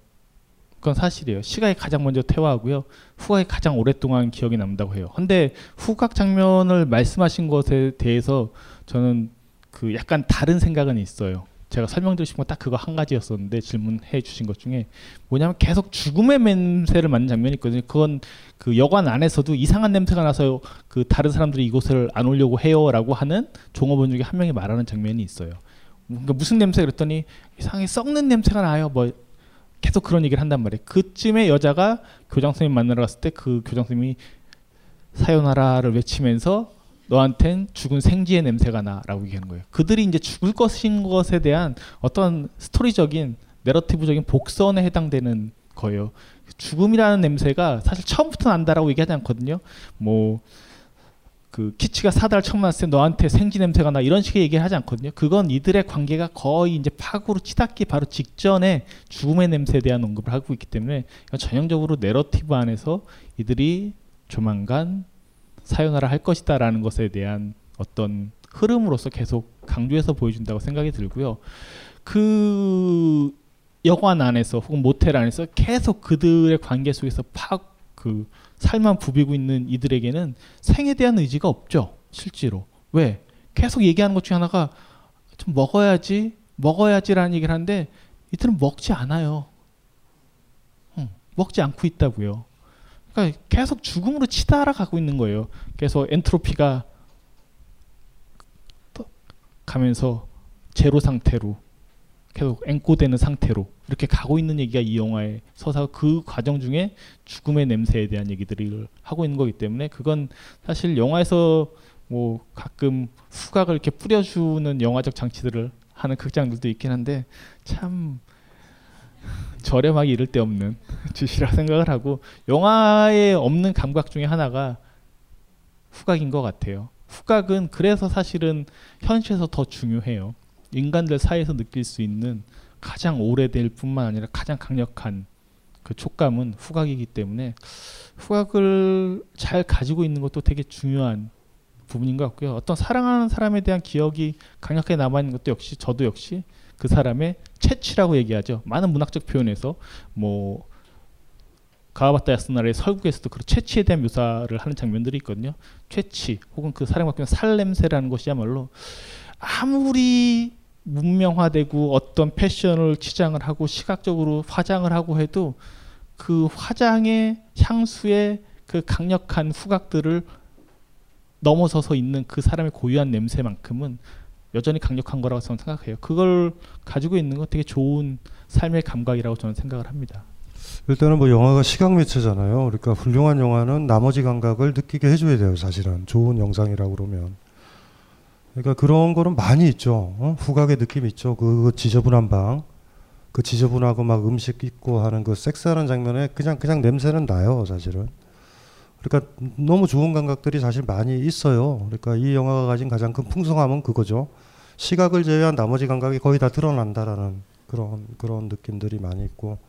그건 사실이에요. 시각이 가장 먼저 퇴화하고요. 후각이 가장 오랫동안 기억이 남다고 해요. 근데 후각 장면을 말씀하신 것에 대해서 저는 그 약간 다른 생각은 있어요. 제가 설명드리고 싶은 건 딱 그거 한 가지였었는데 질문해 주신 것 중에 뭐냐면 계속 죽음의 냄새를 맡는 장면이 있거든요. 그건 그 여관 안에서도 이상한 냄새가 나서 그 다른 사람들이 이곳을 안 오려고 해요 라고 하는 종업원 중에 한 명이 말하는 장면이 있어요. 그러니까 무슨 냄새 그랬더니 이상하게 썩는 냄새가 나요. 뭐 계속 그런 얘기를 한단 말이에요. 그쯤에 여자가 교장 선생님 만나러 갔을 때 그 교장 선생님이 사요나라를 외치면서 너한텐 죽은 생쥐의 냄새가 나라고 얘기하는 거예요. 그들이 이제 죽을 것인 것에 대한 어떤 스토리적인 내러티브적인 복선에 해당되는 거예요. 죽음이라는 냄새가 사실 처음부터 난다라고 얘기하지 않거든요. 뭐 그 키치가 사다를 처음 만났을 때 너한테 생쥐 냄새가 나 이런 식의 얘기를 하지 않거든요. 그건 이들의 관계가 거의 이제 파국으로 치닫기 바로 직전에 죽음의 냄새에 대한 언급을 하고 있기 때문에 전형적으로 내러티브 안에서 이들이 조만간 사연화를 할 것이다 라는 것에 대한 어떤 흐름으로서 계속 강조해서 보여준다고 생각이 들고요. 그 여관 안에서 혹은 모텔 안에서 계속 그들의 관계 속에서 그 살만 부비고 있는 이들에게는 생에 대한 의지가 없죠. 실제로. 왜? 계속 얘기하는 것 중에 하나가 좀 먹어야지 라는 얘기를 하는데 이들은 먹지 않아요. 먹지 않고 있다고요. 그러니까 계속 죽음으로 치달아가고 있는 거예요. 그래서 엔트로피가 가면서 제로 상태로 계속 앵꼬되는 상태로 이렇게 가고 있는 얘기가 이 영화의 서사가 그 과정 중에 죽음의 냄새에 대한 얘기들을 하고 있는 거기 때문에 그건 사실 영화에서 뭐 가끔 후각을 이렇게 뿌려주는 영화적 장치들을 하는 극장들도 있긴 한데 참 저렴하게 이를 데 없는 짓이라 생각을 하고 영화에 없는 감각 중에 하나가 후각인 것 같아요. 후각은 그래서 사실은 현실에서 더 중요해요. 인간들 사이에서 느낄 수 있는 가장 오래될 뿐만 아니라 가장 강력한 그 촉감은 후각이기 때문에 후각을 잘 가지고 있는 것도 되게 중요한 부분인 것 같고요. 어떤 사랑하는 사람에 대한 기억이 강력하게 남아있는 것도 역시 저도 역시 그 사람의 채취라고 얘기하죠. 많은 문학적 표현에서 뭐 가와바타 야스나라의 설국에서도 그런 채취에 대한 묘사를 하는 장면들이 있거든요. 채취 혹은 그 사람과 살 냄새라는 것이야말로 아무리 문명화되고 어떤 패션을 치장을 하고 시각적으로 화장을 하고 해도 그 화장의 향수의 그 강력한 후각들을 넘어서서 있는 그 사람의 고유한 냄새만큼은 여전히 강력한 거라고 저는 생각해요. 그걸 가지고 있는 건 되게 좋은 삶의 감각이라고 저는 생각을 합니다. 일단은 뭐 영화가 시각 매체잖아요. 그러니까 훌륭한 영화는 나머지 감각을 느끼게 해줘야 돼요. 사실은 좋은 영상이라고 그러면. 그러니까 그런 거는 많이 있죠. 후각의 느낌 있죠. 그 지저분한 방, 그 지저분하고 막 음식 있고 하는 그 섹스하는 장면에 그냥 냄새는 나요, 사실은. 그러니까 너무 좋은 감각들이 사실 많이 있어요. 그러니까 이 영화가 가진 가장 큰 풍성함은 그거죠. 시각을 제외한 나머지 감각이 거의 다 드러난다라는 그런 느낌들이 많이 있고,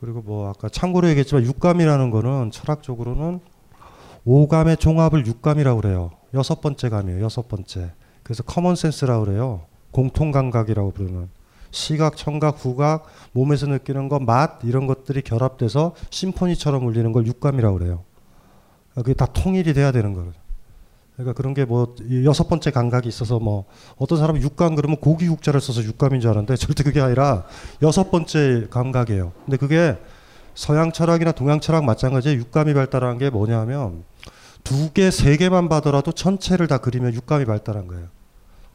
그리고 뭐 아까 참고로 얘기했지만 육감이라는 거는 철학적으로는 오감의 종합을 육감이라고 그래요. 6번째 감이에요. 6번째. 그래서 커먼센스라고 그래요. 공통감각이라고 부르는. 시각, 청각, 후각, 몸에서 느끼는 것, 맛 이런 것들이 결합돼서 심포니처럼 울리는 걸 육감이라고 그래요. 그게 다 통일이 돼야 되는 거예요. 그러니까 그런 게 뭐 6번째 감각이 있어서 뭐 어떤 사람은 육감 그러면 고기 육자를 써서 육감인 줄 아는데 절대 그게 아니라 6번째 감각이에요. 근데 그게 서양 철학이나 동양 철학 마찬가지에 육감이 발달한 게 뭐냐면 2개, 3개만 봐더라도 전체를 다 그리면 육감이 발달한 거예요.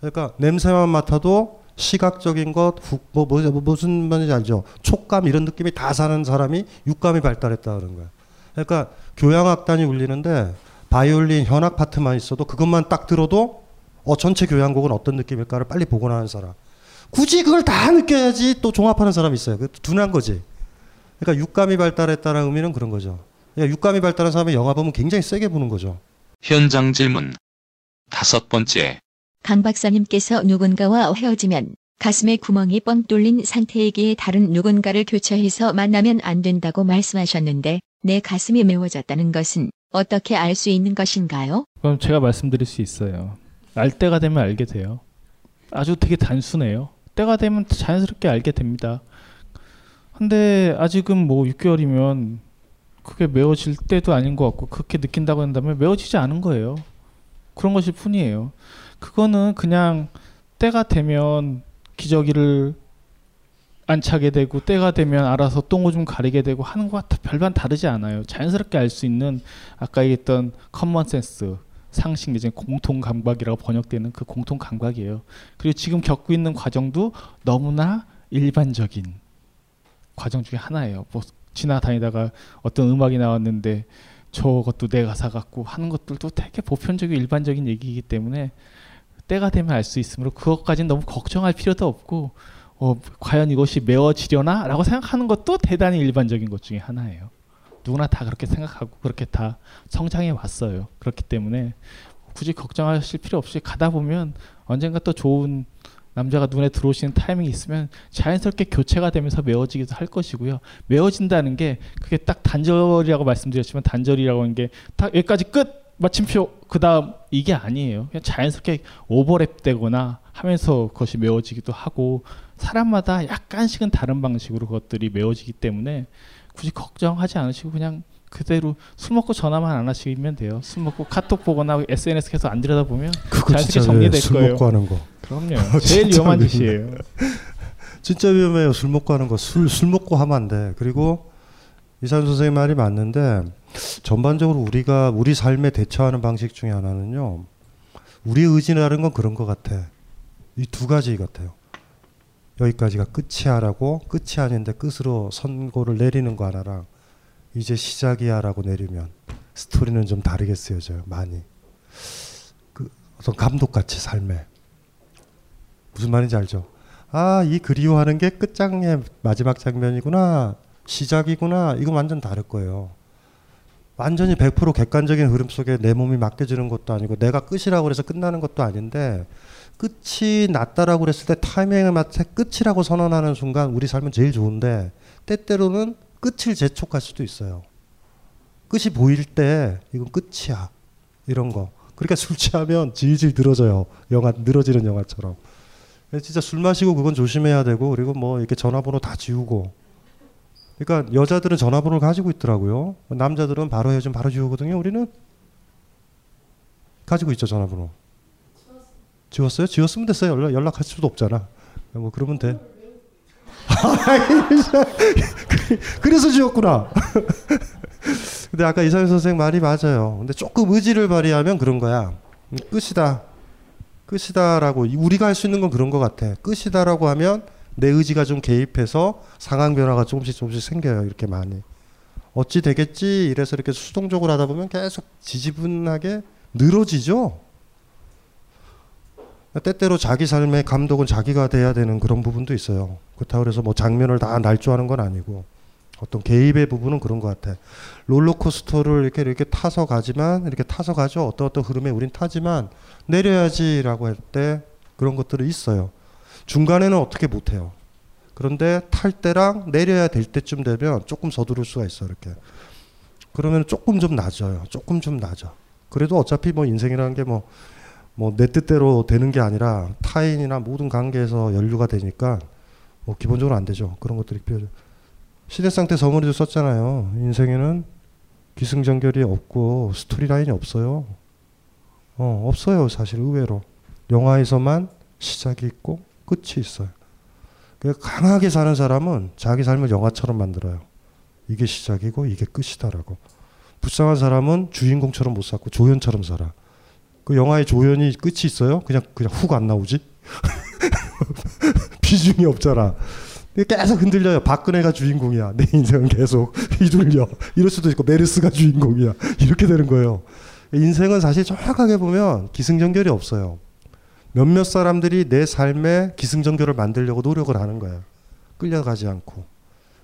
그러니까 냄새만 맡아도 시각적인 것, 무슨 말인지 알죠? 촉감 이런 느낌이 다 사는 사람이 육감이 발달했다 그런 거예요. 그러니까 교향악단이 울리는데 바이올린 현악 파트만 있어도 그것만 딱 들어도 전체 교향곡은 어떤 느낌일까를 빨리 복원하는 사람. 굳이 그걸 다 느껴야지 또 종합하는 사람이 있어요. 둔한 거지. 그러니까 육감이 발달했다는 의미는 그런 거죠. 그러니까 육감이 발달한 사람은 영화 보면 굉장히 세게 보는 거죠. 현장 질문 5번째. 강 박사님께서 누군가와 헤어지면 가슴에 구멍이 뻥 뚫린 상태이기에 다른 누군가를 교체해서 만나면 안 된다고 말씀하셨는데 내 가슴이 메워졌다는 것은 어떻게 알 수 있는 것인가요? 그럼 제가 말씀드릴 수 있어요. 알 때가 되면 알게 돼요. 아주 되게 단순해요. 때가 되면 자연스럽게 알게 됩니다. 근데 아직은 뭐 6개월이면 그게 메워질 때도 아닌 것 같고 그렇게 느낀다고 한다면 메워지지 않은 거예요. 그런 것일 뿐이에요. 그거는 그냥 때가 되면 기저귀를 안 차게 되고 때가 되면 알아서 똥오줌 가리게 되고 하는 것과 별반 다르지 않아요. 자연스럽게 알 수 있는 아까 얘기했던 커먼센스, 상식, 이제 공통감각이라고 번역되는 그 공통감각이에요. 그리고 지금 겪고 있는 과정도 너무나 일반적인 과정 중에 하나예요. 뭐 지나다니다가 어떤 음악이 나왔는데 저것도 내 가사 같고 하는 것들도 되게 보편적이고 일반적인 얘기이기 때문에 때가 되면 알 수 있으므로 그것까지는 너무 걱정할 필요도 없고 과연 이것이 메워지려나? 라고 생각하는 것도 대단히 일반적인 것 중에 하나예요. 누구나 다 그렇게 생각하고 그렇게 다 성장해 왔어요. 그렇기 때문에 굳이 걱정하실 필요 없이 가다 보면 언젠가 또 좋은 남자가 눈에 들어오시는 타이밍이 있으면 자연스럽게 교체가 되면서 메워지기도 할 것이고요. 메워진다는 게 그게 딱 단절이라고 말씀드렸지만 단절이라고 하는 게 딱 여기까지 끝! 마침표 그 다음 이게 아니에요. 그냥 자연스럽게 오버랩되거나 하면서 그것이 메워지기도 하고 사람마다 약간씩은 다른 방식으로 그것들이 메워지기 때문에 굳이 걱정하지 않으시고 그냥 그대로 술 먹고 전화만 안 하시면 돼요. 술 먹고 카톡 보거나 SNS 계속 안 들여다보면 자연스럽게 정리될 술 거예요. 술 먹고 하는 거. 그럼요. 제일 위험한 짓이에요. 진짜 위험해요. 술 먹고 하는 거. 술 먹고 하면 안 돼. 그리고 이상현 선생님 말이 맞는데 전반적으로 우리가 우리 삶에 대처하는 방식 중에 하나는요. 우리 의지라는 건 그런 것 같아. 이 두 가지 같아요. 여기까지가 끝이야 라고 끝이 아닌데 끝으로 선고를 내리는 거 하나랑 이제 시작이야 라고 내리면 스토리는 좀 다르게 쓰여져요. 많이. 그 어떤 감독같이 삶에. 무슨 말인지 알죠? 아, 이 그리워하는 게 끝장의 마지막 장면이구나. 시작이구나. 이건 완전 다를 거예요. 완전히 100% 객관적인 흐름 속에 내 몸이 맡겨지는 것도 아니고 내가 끝이라고 해서 끝나는 것도 아닌데 끝이 났다라고 그랬을 때 타이밍에 맞춰 끝이라고 선언하는 순간 우리 삶은 제일 좋은데 때때로는 끝을 재촉할 수도 있어요. 끝이 보일 때 이건 끝이야. 이런 거. 그러니까 술 취하면 질질 늘어져요. 늘어지는 영화처럼. 진짜 술 마시고 그건 조심해야 되고 그리고 뭐 이렇게 전화번호 다 지우고. 그러니까 여자들은 전화번호를 가지고 있더라고요. 남자들은 바로 헤어지면 바로 지우거든요. 우리는 가지고 있죠 전화번호. 지웠어요? 지웠으면 됐어요. 연락할 수도 없잖아. 뭐 그러면 돼. 그래서 지웠구나. 근데 아까 이상현 선생 말이 맞아요. 근데 조금 의지를 발휘하면 그런 거야. 끝이다. 끝이다라고 우리가 할 수 있는 건 그런 것 같아. 끝이다라고 하면 내 의지가 좀 개입해서 상황 변화가 조금씩 생겨요. 이렇게 많이. 어찌 되겠지 이래서 이렇게 수동적으로 하다 보면 계속 지지분하게 늘어지죠. 때때로 자기 삶의 감독은 자기가 돼야 되는 그런 부분도 있어요. 그렇다고 해서 뭐 장면을 다 날조하는 건 아니고 어떤 개입의 부분은 그런 것 같아. 롤러코스터를 이렇게 타서 가지만 이렇게 타서 가죠. 어떤 흐름에 우린 타지만 내려야지라고 할 때 그런 것들이 있어요. 중간에는 어떻게 못해요. 그런데 탈 때랑 내려야 될 때쯤 되면 조금 서두를 수가 있어. 이렇게 그러면 조금 좀 낮아요. 조금 좀 낮아. 그래도 어차피 뭐 인생이라는 게 뭐 내 뜻대로 되는 게 아니라 타인이나 모든 관계에서 연루가 되니까 뭐 기본적으로 안 되죠. 그런 것들이 필요해요. 시대상태 서머리도 썼잖아요. 인생에는 기승전결이 없고 스토리라인이 없어요. 없어요. 사실 의외로 영화에서만 시작이 있고 끝이 있어요. 강하게 사는 사람은 자기 삶을 영화처럼 만들어요. 이게 시작이고 이게 끝이다라고. 불쌍한 사람은 주인공처럼 못 살고 조연처럼 살아. 그 영화의 조연이 끝이 있어요? 그냥 훅 안 나오지? 비중이 없잖아. 계속 흔들려요. 박근혜가 주인공이야. 내 인생은 계속 휘둘려. 이럴 수도 있고 메르스가 주인공이야. 이렇게 되는 거예요. 인생은 사실 정확하게 보면 기승전결이 없어요. 몇몇 사람들이 내 삶에 기승전결을 만들려고 노력을 하는 거예요. 끌려가지 않고.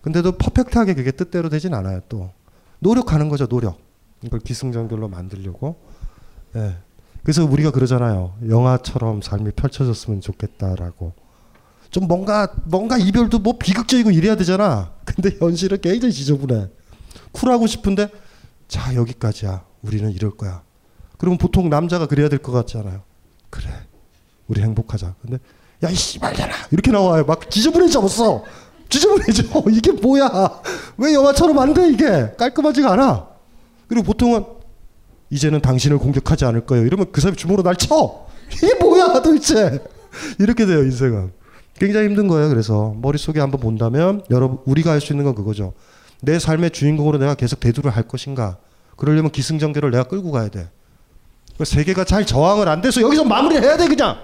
근데도 퍼펙트하게 그게 뜻대로 되진 않아요. 또 노력하는 거죠. 노력. 이걸 기승전결로 만들려고. 예. 그래서 우리가 그러잖아요. 영화처럼 삶이 펼쳐졌으면 좋겠다라고. 좀 뭔가 이별도 뭐 비극적이고 이래야 되잖아. 근데 현실은 굉장히 지저분해. 쿨하고 싶은데 자 여기까지야. 우리는 이럴 거야. 그러면 보통 남자가 그래야 될 것 같지 않아요? 그래. 우리 행복하자. 근데 야 이 씨발잖아 이렇게 나와요. 막 지저분해졌어. 지저분해져. 이게 뭐야. 왜 영화처럼 안 돼 이게. 깔끔하지가 않아. 그리고 보통은 이제는 당신을 공격하지 않을 거예요. 이러면 그 사람이 주먹으로 날 쳐. 이게 뭐야 도대체. 이렇게 돼요 인생은. 굉장히 힘든 거예요. 그래서 머릿속에 한번 본다면 여러분 우리가 할 수 있는 건 그거죠. 내 삶의 주인공으로 내가 계속 대두를 할 것인가. 그러려면 기승전결을 내가 끌고 가야 돼. 세계가 잘 저항을 안 돼서 여기서 마무리를 해야 돼 그냥.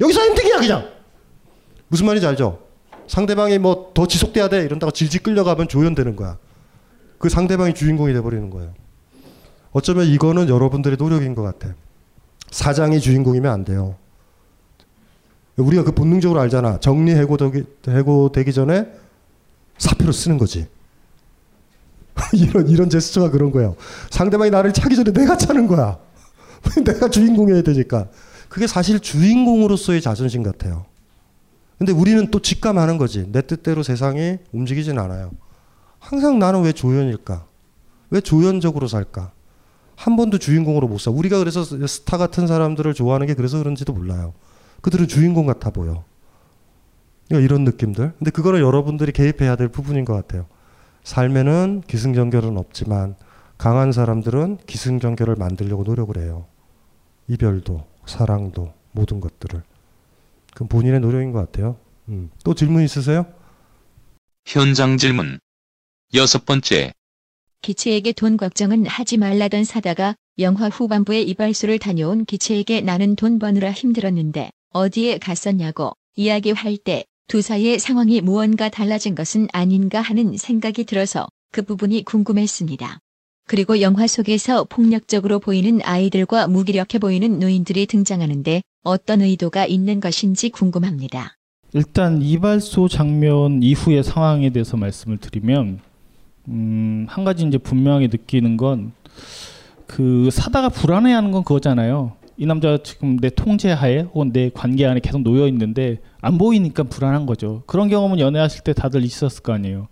여기서 엔딩이야 그냥. 무슨 말인지 알죠? 상대방이 뭐 더 지속돼야 돼 이런다고 질질 끌려가면 조연되는 거야. 그 상대방이 주인공이 돼버리는 거예요. 어쩌면 이거는 여러분들의 노력인 것 같아. 사장이 주인공이면 안 돼요. 우리가 그 본능적으로 알잖아. 정리 해고되기 전에 사표를 쓰는 거지. 이런 제스처가 그런 거예요. 상대방이 나를 차기 전에 내가 차는 거야. 내가 주인공이어야 되니까. 그게 사실 주인공으로서의 자존심 같아요. 근데 우리는 또 직감하는 거지. 내 뜻대로 세상이 움직이진 않아요. 항상 나는 왜 조연일까? 왜 조연적으로 살까? 한 번도 주인공으로 못 사. 우리가 그래서 스타 같은 사람들을 좋아하는 게 그래서 그런지도 몰라요. 그들은 주인공 같아 보여. 그러니까 이런 느낌들. 근데 그거를 여러분들이 개입해야 될 부분인 것 같아요. 삶에는 기승전결은 없지만 강한 사람들은 기승전결을 만들려고 노력을 해요. 이별도 사랑도 모든 것들을. 그건 본인의 노력인 것 같아요. 또 질문 있으세요? 현장 질문 6번째. 기치에게 돈 걱정은 하지 말라던 사다가 영화 후반부에 이발소를 다녀온 기치에게 나는 돈 버느라 힘들었는데 어디에 갔었냐고 이야기할 때 두 사이의 상황이 무언가 달라진 것은 아닌가 하는 생각이 들어서 그 부분이 궁금했습니다. 그리고 영화 속에서 폭력적으로 보이는 아이들과 무기력해 보이는 노인들이 등장하는데 어떤 의도가 있는 것인지 궁금합니다. 일단 이발소 장면 이후의 상황에 대해서 말씀을 드리면 한 가지 이제 분명히 느끼는 건 그 사다가 불안해하는 건 그거잖아요. 이 남자가 지금 내 통제하에 혹은 내 관계 안에 계속 놓여 있는데 안 보이니까 불안한 거죠. 그런 경험은 연애하실 때 다들 있었을 거 아니에요.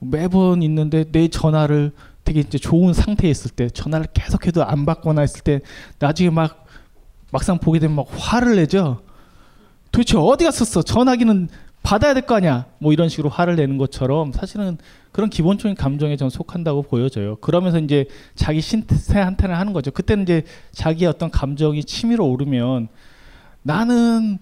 매번 있는데 내 전화를 되게 이제 좋은 상태에 있을 때 전화를 계속해도 안 받거나 했을 때 나중에 막상 보게 되면 막 화를 내죠. 도대체 어디 갔었어? 전화기는 받아야 될 거 아니야. 뭐 이런 식으로 화를 내는 것처럼 사실은 그런 기본적인 감정에 전 속한다고 보여져요. 그러면서 이제 자기 신세한탄을 하는 거죠. 그때는 이제 자기의 어떤 감정이 치밀어 오르면 나는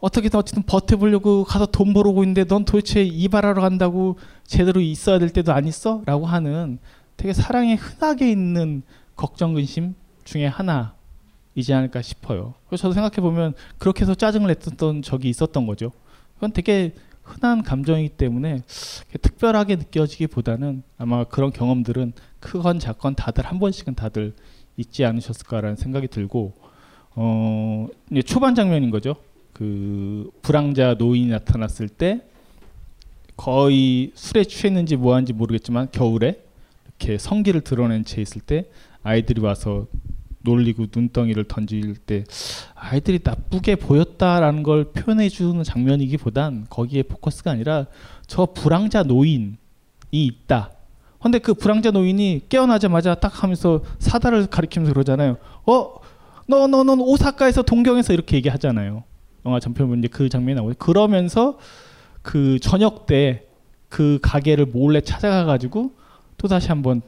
어떻게든 어쨌든 버텨보려고 가서 돈 벌어오고 있는데 넌 도대체 이발하러 간다고 제대로 있어야 될 때도 안 있어? 라고 하는 되게 사랑에 흔하게 있는 걱정, 근심 중에 하나이지 않을까 싶어요. 그래서 저도 생각해보면 그렇게 해서 짜증을 냈던 적이 있었던 거죠. 그건 되게 흔한 감정이기 때문에 특별하게 느껴지기보다는 아마 그런 경험들은 크건 작건 다들 한 번씩은 다들 있지 않으셨을까라는 생각이 들고, 초반 장면인 거죠. 그 불황자 노인이 나타났을 때 거의 술에 취했는지 뭐한지 모르겠지만 겨울에 이렇게 성기를 드러낸 채 있을 때 아이들이 와서 놀리고 눈덩이를 던질 때 아이들이 나쁘게 보였다라는 걸 표현해 주는 장면이기보단 거기에 포커스가 아니라 저 불황자 노인이 있다. 근데 그 불황자 노인이 깨어나자마자 딱 하면서 사다를 가리키면서 그러잖아요. 넌 오사카에서 동경에서 이렇게 얘기하잖아요. 영화 전편에 이제 그 장면이 나오고, 그러면서 그 저녁 때 그 가게를 몰래 찾아가가지고 또 다시 한번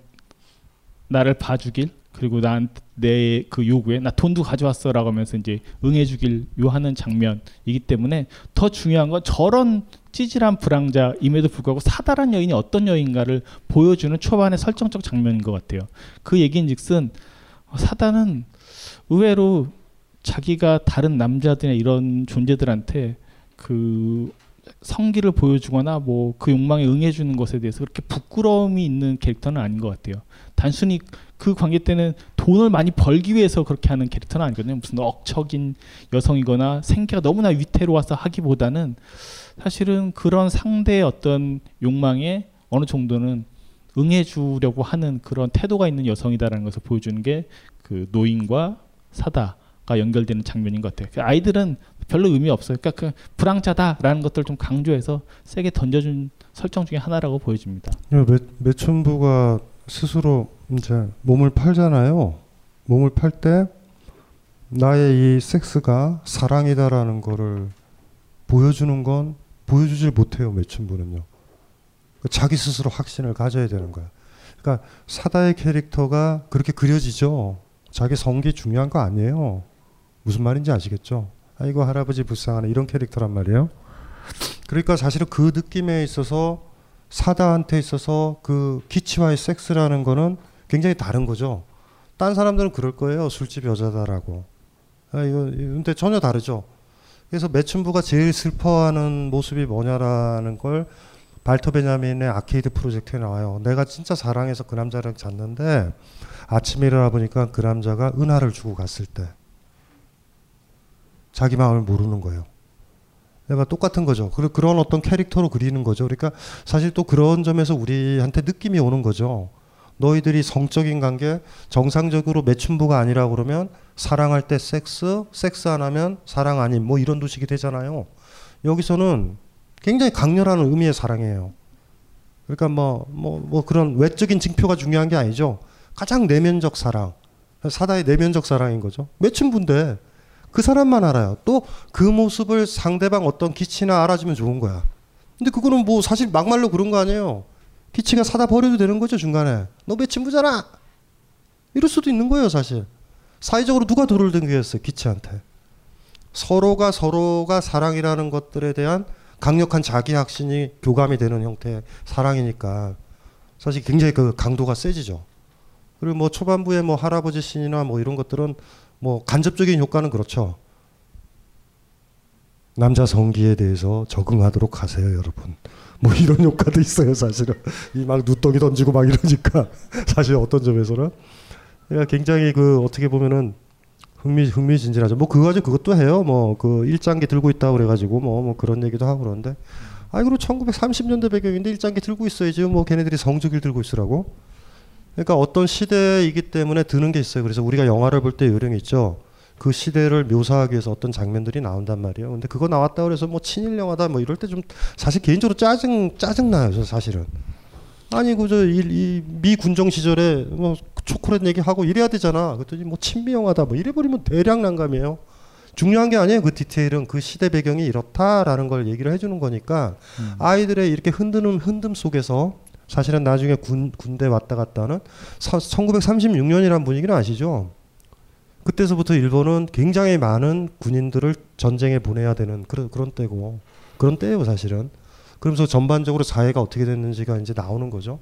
나를 봐주길, 그리고 난 내 그 요구에 나 돈도 가져왔어라고 하면서 이제 응해주길 요하는 장면이기 때문에, 더 중요한 건 저런 찌질한 불황자임에도 불구하고 사다란 여인이 어떤 여인가를 보여주는 초반의 설정적 장면인 것 같아요. 그 얘기인즉슨 사다는 의외로 자기가 다른 남자들이나 이런 존재들한테 그 성기를 보여주거나 뭐 그 욕망에 응해주는 것에 대해서 그렇게 부끄러움이 있는 캐릭터는 아닌 것 같아요. 단순히 그 관계 때는 돈을 많이 벌기 위해서 그렇게 하는 캐릭터는 아니거든요. 무슨 억척인 여성이거나 생계가 너무나 위태로워서 하기보다는 사실은 그런 상대의 어떤 욕망에 어느 정도는 응해주려고 하는 그런 태도가 있는 여성이다라는 것을 보여주는 게 그 노인과 사다가 연결되는 장면인 것 같아요. 아이들은 별로 의미 없어요. 그러니까 그 불황자다라는 것들을 좀 강조해서 세게 던져준 설정 중에 하나라고 보여집니다. 매춘부가 스스로 이제 몸을 팔잖아요. 몸을 팔 때 나의 이 섹스가 사랑이다라는 거를 보여주는 건 보여주질 못해요. 매춘부는요. 자기 스스로 확신을 가져야 되는 거야. 그러니까 사다의 캐릭터가 그렇게 그려지죠. 자기 성기 중요한 거 아니에요. 무슨 말인지 아시겠죠? 아이고 할아버지 불쌍하네, 이런 캐릭터란 말이에요. 그러니까 사실은 그 느낌에 있어서 사다한테 있어서 그 기치와의 섹스라는 거는 굉장히 다른 거죠. 딴 사람들은 그럴 거예요. 술집 여자다라고. 아, 이거 근데 전혀 다르죠. 그래서 매춘부가 제일 슬퍼하는 모습이 뭐냐라는 걸 발터 베냐민의 아케이드 프로젝트에 나와요. 내가 진짜 사랑해서 그 남자랑 잤는데 아침에 일어나 보니까 그 남자가 은하를 주고 갔을 때 자기 마음을 모르는 거예요. 내가 똑같은 거죠. 그런 어떤 캐릭터로 그리는 거죠. 그러니까 사실 또 그런 점에서 우리한테 느낌이 오는 거죠. 너희들이 성적인 관계 정상적으로 매춘부가 아니라 그러면 사랑할 때 섹스, 섹스 안 하면 사랑 아님, 뭐 이런 도식이 되잖아요. 여기서는 굉장히 강렬한 의미의 사랑이에요. 그러니까 뭐 그런 외적인 징표가 중요한 게 아니죠. 가장 내면적 사랑, 사다의 내면적 사랑인 거죠. 매춘부인데 그 사람만 알아요. 또 그 모습을 상대방 어떤 기치나 알아주면 좋은 거야. 근데 그거는 뭐 사실 막말로 그런 거 아니에요. 기치가 사다 버려도 되는 거죠. 중간에 너 매춘부잖아 이럴 수도 있는 거예요. 사실 사회적으로 누가 돌을 댕겼어요? 기치한테. 서로가 사랑이라는 것들에 대한 강력한 자기 확신이 교감이 되는 형태의 사랑이니까 사실 굉장히 그 강도가 세지죠. 그리고 뭐 초반부에 뭐 할아버지 신이나 뭐 이런 것들은 뭐 간접적인 효과는 그렇죠. 남자 성기에 대해서 적응하도록 하세요, 여러분. 뭐 이런 효과도 있어요, 사실은. 이 막 누덩이 던지고 막 이러니까 사실 어떤 점에서는 그러니까 굉장히 그 어떻게 보면은 흥미진진하죠. 뭐 그거 가지고 그것도 해요. 뭐 그 일장기 들고 있다 그래가지고 뭐 그런 얘기도 하고 그러는데, 아이 그리고 1930년대 배경인데 일장기 들고 있어야지 뭐 걔네들이 성조기를 들고 있으라고. 그러니까 어떤 시대이기 때문에 드는 게 있어요. 그래서 우리가 영화를 볼 때 요령이 있죠. 그 시대를 묘사하기 위해서 어떤 장면들이 나온단 말이에요. 근데 그거 나왔다 그래서 뭐 친일 영화다 뭐 이럴 때 좀 사실 개인적으로 짜증나요. 저 사실은. 아니 그저 이 미 군정 시절에 뭐 초콜릿 얘기하고 이래야 되잖아. 그랬더니 뭐 친미 영화다 뭐 이래버리면 대량 난감이에요. 중요한 게 아니에요. 그 디테일은 그 시대 배경이 이렇다라는 걸 얘기를 해주는 거니까 아이들의 이렇게 흔드는 흔듦 속에서 사실은 나중에 군대 왔다 갔다 하는 1936년이라는 분위기는 아시죠? 그때서부터 일본은 굉장히 많은 군인들을 전쟁에 보내야 되는 그런 때예요 사실은. 그러면서 전반적으로 사회가 어떻게 됐는지가 이제 나오는 거죠.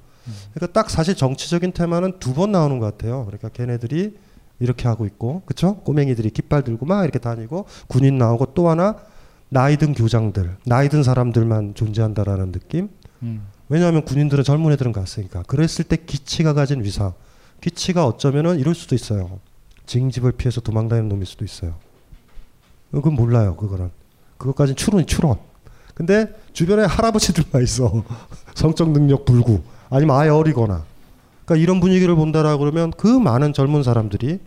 그러니까 딱 사실 정치적인 테마는 두 번 나오는 것 같아요. 그러니까 걔네들이 이렇게 하고 있고, 그쵸? 꼬맹이들이 깃발 들고 막 이렇게 다니고, 군인 나오고, 또 하나 나이 든 교장들, 나이 든 사람들만 존재한다라는 느낌. 왜냐하면 군인들은 젊은 애들은 갔으니까. 그랬을 때 기치가 가진 위상, 기치가 어쩌면은 이럴 수도 있어요. 징집을 피해서 도망다니는 놈일 수도 있어요. 그건 몰라요. 그것까지는 추론. 근데 주변에 할아버지들만 있어. 성적 능력 불구, 아니면 아예 어리거나. 그러니까 이런 분위기를 본다라고 그러면 그 많은 젊은 사람들이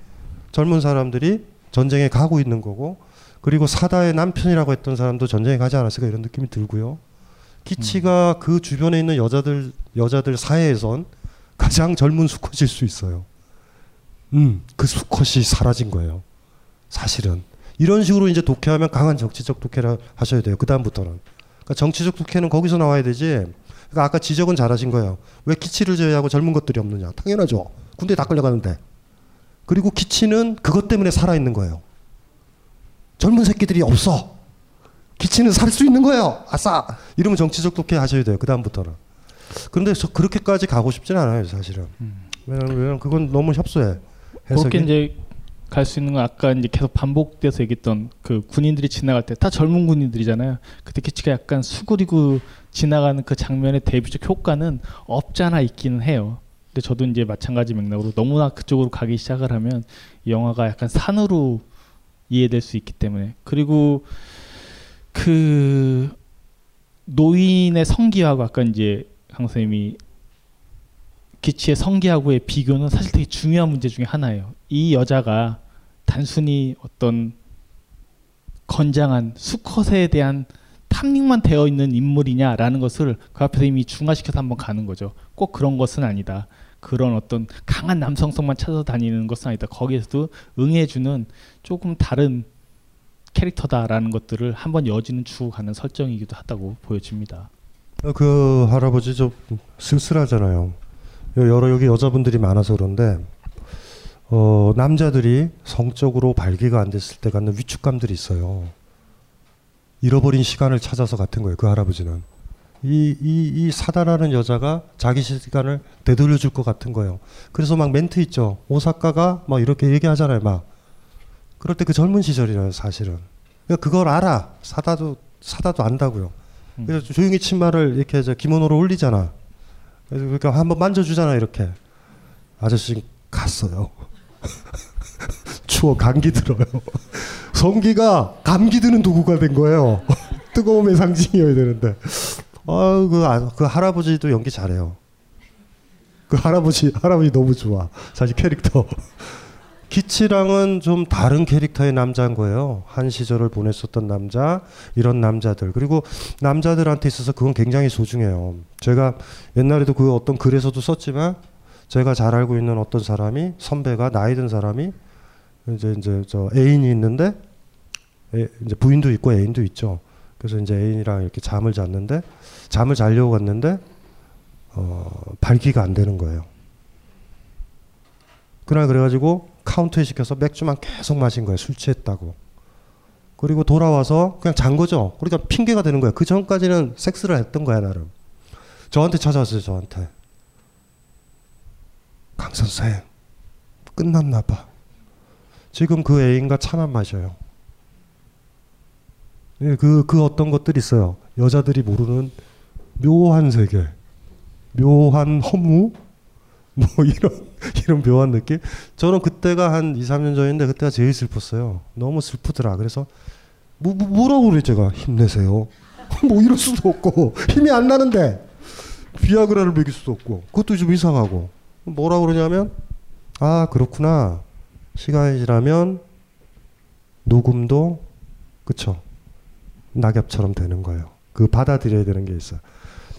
전쟁에 가고 있는 거고, 그리고 사다의 남편이라고 했던 사람도 전쟁에 가지 않았을까 이런 느낌이 들고요. 기치가 그 주변에 있는 여자들 사회에선 가장 젊은 수컷일 수 있어요. 그 수컷이 사라진 거예요. 사실은. 이런 식으로 이제 독해하면 강한 정치적 독해를 하셔야 돼요. 그다음부터는. 그러니까 정치적 독해는 거기서 나와야 되지. 그러니까 아까 지적은 잘하신 거예요. 왜 기치를 제외하고 젊은 것들이 없느냐. 당연하죠. 군대에 다 끌려가는데. 그리고 기치는 그것 때문에 살아있는 거예요. 젊은 새끼들이 없어. 기치는 살 수 있는 거예요. 아싸. 이러면 정치적 독해 하셔야 돼요. 그다음부터는. 그런데 그렇게까지 가고 싶진 않아요. 사실은. 왜냐면 그건 너무 협소해. 그렇게 이제 갈 수 있는 건 아까 이제 계속 반복돼서 얘기했던 그 군인들이 지나갈 때 다 젊은 군인들이잖아요. 그때 기치가 약간 수그리고 지나가는 그 장면의 대비적 효과는 없지 않아 있기는 해요. 근데 저도 이제 마찬가지 맥락으로 너무나 그쪽으로 가기 시작을 하면 이 영화가 약간 산으로 이해될 수 있기 때문에. 그리고 그 노인의 성기하고 아까 이제 강 선생님이 기치의 성기하고의 비교는 사실 되게 중요한 문제 중에 하나예요. 이 여자가 단순히 어떤 건장한 수컷에 대한 탐닉만 되어 있는 인물이냐라는 것을 그 앞에서 이미 중화시켜서 한번 가는 거죠. 꼭 그런 것은 아니다. 그런 어떤 강한 남성성만 찾아다니는 것은 아니다. 거기에서도 응해주는 조금 다른 캐릭터다라는 것들을 한번 여지는 주고 가는 설정이기도 하다고 보여집니다. 그 할아버지 좀 쓸쓸하잖아요. 여기 여자분들이 많아서 그런데 남자들이 성적으로 발기가 안 됐을 때 갖는 위축감들이 있어요. 잃어버린 시간을 찾아서 같은 거예요. 그 할아버지는 이 사다라는 여자가 자기 시간을 되돌려줄 것 같은 거예요. 그래서 막 멘트 있죠. 오사카가 막 이렇게 얘기하잖아요. 막 그럴 때 그 젊은 시절이라요. 사실은. 그러니까 그걸 알아. 사다도 안다고요. 그래서 조용히 치마를 이렇게 기모노로 올리잖아. 그러니까 한번 만져주잖아 이렇게. 아저씨 갔어요. 추워 감기 들어요. 성기가 감기 드는 도구가 된 거예요. 뜨거움의 상징이어야 되는데. 그 할아버지도 연기 잘해요. 그 할아버지 너무 좋아. 사실 캐릭터. 기치랑은 좀 다른 캐릭터의 남자인 거예요. 한 시절을 보냈었던 남자, 이런 남자들. 그리고 남자들한테 있어서 그건 굉장히 소중해요. 제가 옛날에도 그 어떤 글에서도 썼지만 제가 잘 알고 있는 어떤 사람이, 선배가, 나이 든 사람이 이제 저 애인이 있는데 이제 부인도 있고 애인도 있죠. 그래서 이제 애인이랑 이렇게 잠을 자려고 갔는데 발기가 안 되는 거예요. 그날 그래가지고 카운터에 시켜서 맥주만 계속 마신 거예요. 술 취했다고. 그리고 돌아와서 그냥 잔 거죠. 그러니까 핑계가 되는 거예요. 그 전까지는 섹스를 했던 거야 나름. 저한테 찾아왔어요. 저한테. 강 선생 끝났나 봐. 지금 그 애인과 차만 마셔요. 예, 그 어떤 것들이 있어요. 여자들이 모르는 묘한 세계, 묘한 허무, 뭐 이런 묘한 느낌. 저는 그때가 한 2-3년 전인데 그때가 제일 슬펐어요. 너무 슬프더라. 그래서 뭐라고 그래 제가. 힘내세요. 뭐 이럴 수도 없고 힘이 안 나는데 비아그라를 먹일 수도 없고 그것도 좀 이상하고. 뭐라고 그러냐면 아 그렇구나. 시간이 지나면 녹음도 그쵸 낙엽처럼 되는 거예요. 그 받아들여야 되는 게 있어요.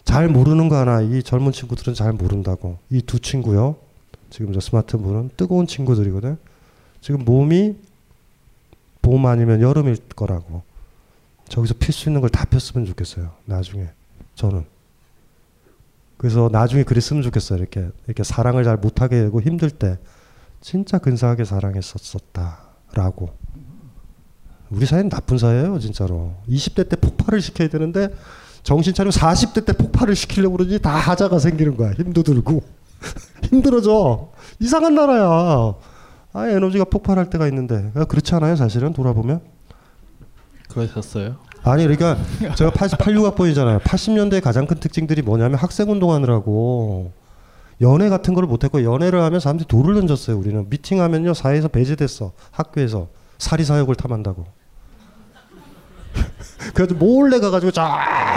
잘 모르는 거 하나, 이 젊은 친구들은 잘 모른다고. 이 두 친구요. 지금 저 스마트폰은 뜨거운 친구들이거든. 지금 몸이 봄 아니면 여름일 거라고. 저기서 필 수 있는 걸 다 폈으면 좋겠어요. 나중에. 저는. 그래서 나중에 그랬으면 좋겠어요. 이렇게 사랑을 잘 못하게 되고 힘들 때. 진짜 근사하게 사랑했었다. 라고. 우리 사회는 나쁜 사회예요 진짜로. 20대 때 폭발을 시켜야 되는데 정신 차리고 40대 때 폭발을 시키려고 그러니 다 하자가 생기는 거야. 힘도 들고 힘들어져. 이상한 나라야. 아예 에너지가 폭발할 때가 있는데. 그렇지 않아요 사실은 돌아보면? 그러셨어요? 아니 그러니까 제가 86학번이잖아요. 80년대의 가장 큰 특징들이 뭐냐면 학생운동하느라고 연애 같은 걸 못했고, 연애를 하면 사람들이 돌을 던졌어요. 우리는 미팅하면요 사회에서 배제됐어. 학교에서 사리사욕을 탐한다고. 그래서 몰래 가가지고 저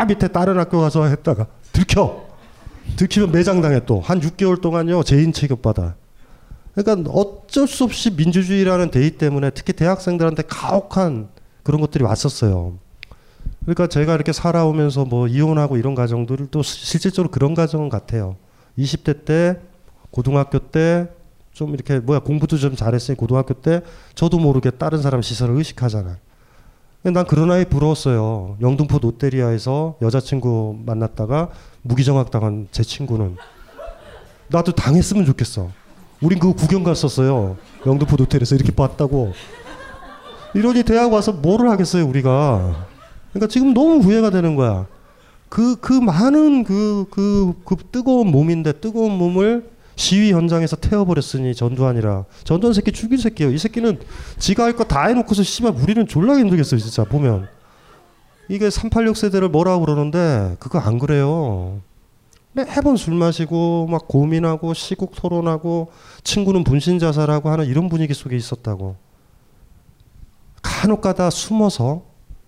밑에 다른 학교 가서 했다가 들키면 매장당해. 또 한 6개월 동안요 죄인 취급받아. 그러니까 어쩔 수 없이 민주주의라는 대의 때문에 특히 대학생들한테 가혹한 그런 것들이 왔었어요. 그러니까 제가 이렇게 살아오면서 뭐 이혼하고 이런 가정들도 실질적으로 그런 가정은 같아요. 20대 때 고등학교 때 좀 이렇게 공부도 좀 잘했으니 고등학교 때 저도 모르게 다른 사람 시선을 의식하잖아. 근데 난 그런 아이 부러웠어요. 영등포 롯데리아에서 여자친구 만났다가 무기정학 당한 제 친구는 나도 당했으면 좋겠어. 우린 그거 구경 갔었어요. 영등포 롯데리아에서 이렇게 봤다고. 이러니 대학 와서 뭐를 하겠어요 우리가. 그러니까 지금 너무 후회가 되는 거야. 그 많은 뜨거운 몸인데 뜨거운 몸을 시위 현장에서 태워버렸으니 전두환이라. 전두환 새끼 죽일 새끼예요. 이 새끼는 지가 할 거 다 해놓고서 씨발 우리는 졸라 힘들겠어요 진짜 보면. 이게 386 세대를 뭐라고 그러는데 그거 안 그래요. 매번 술 마시고 막 고민하고 시국 토론하고 친구는 분신 자살하고 하는 이런 분위기 속에 있었다고. 간혹 가다 숨어서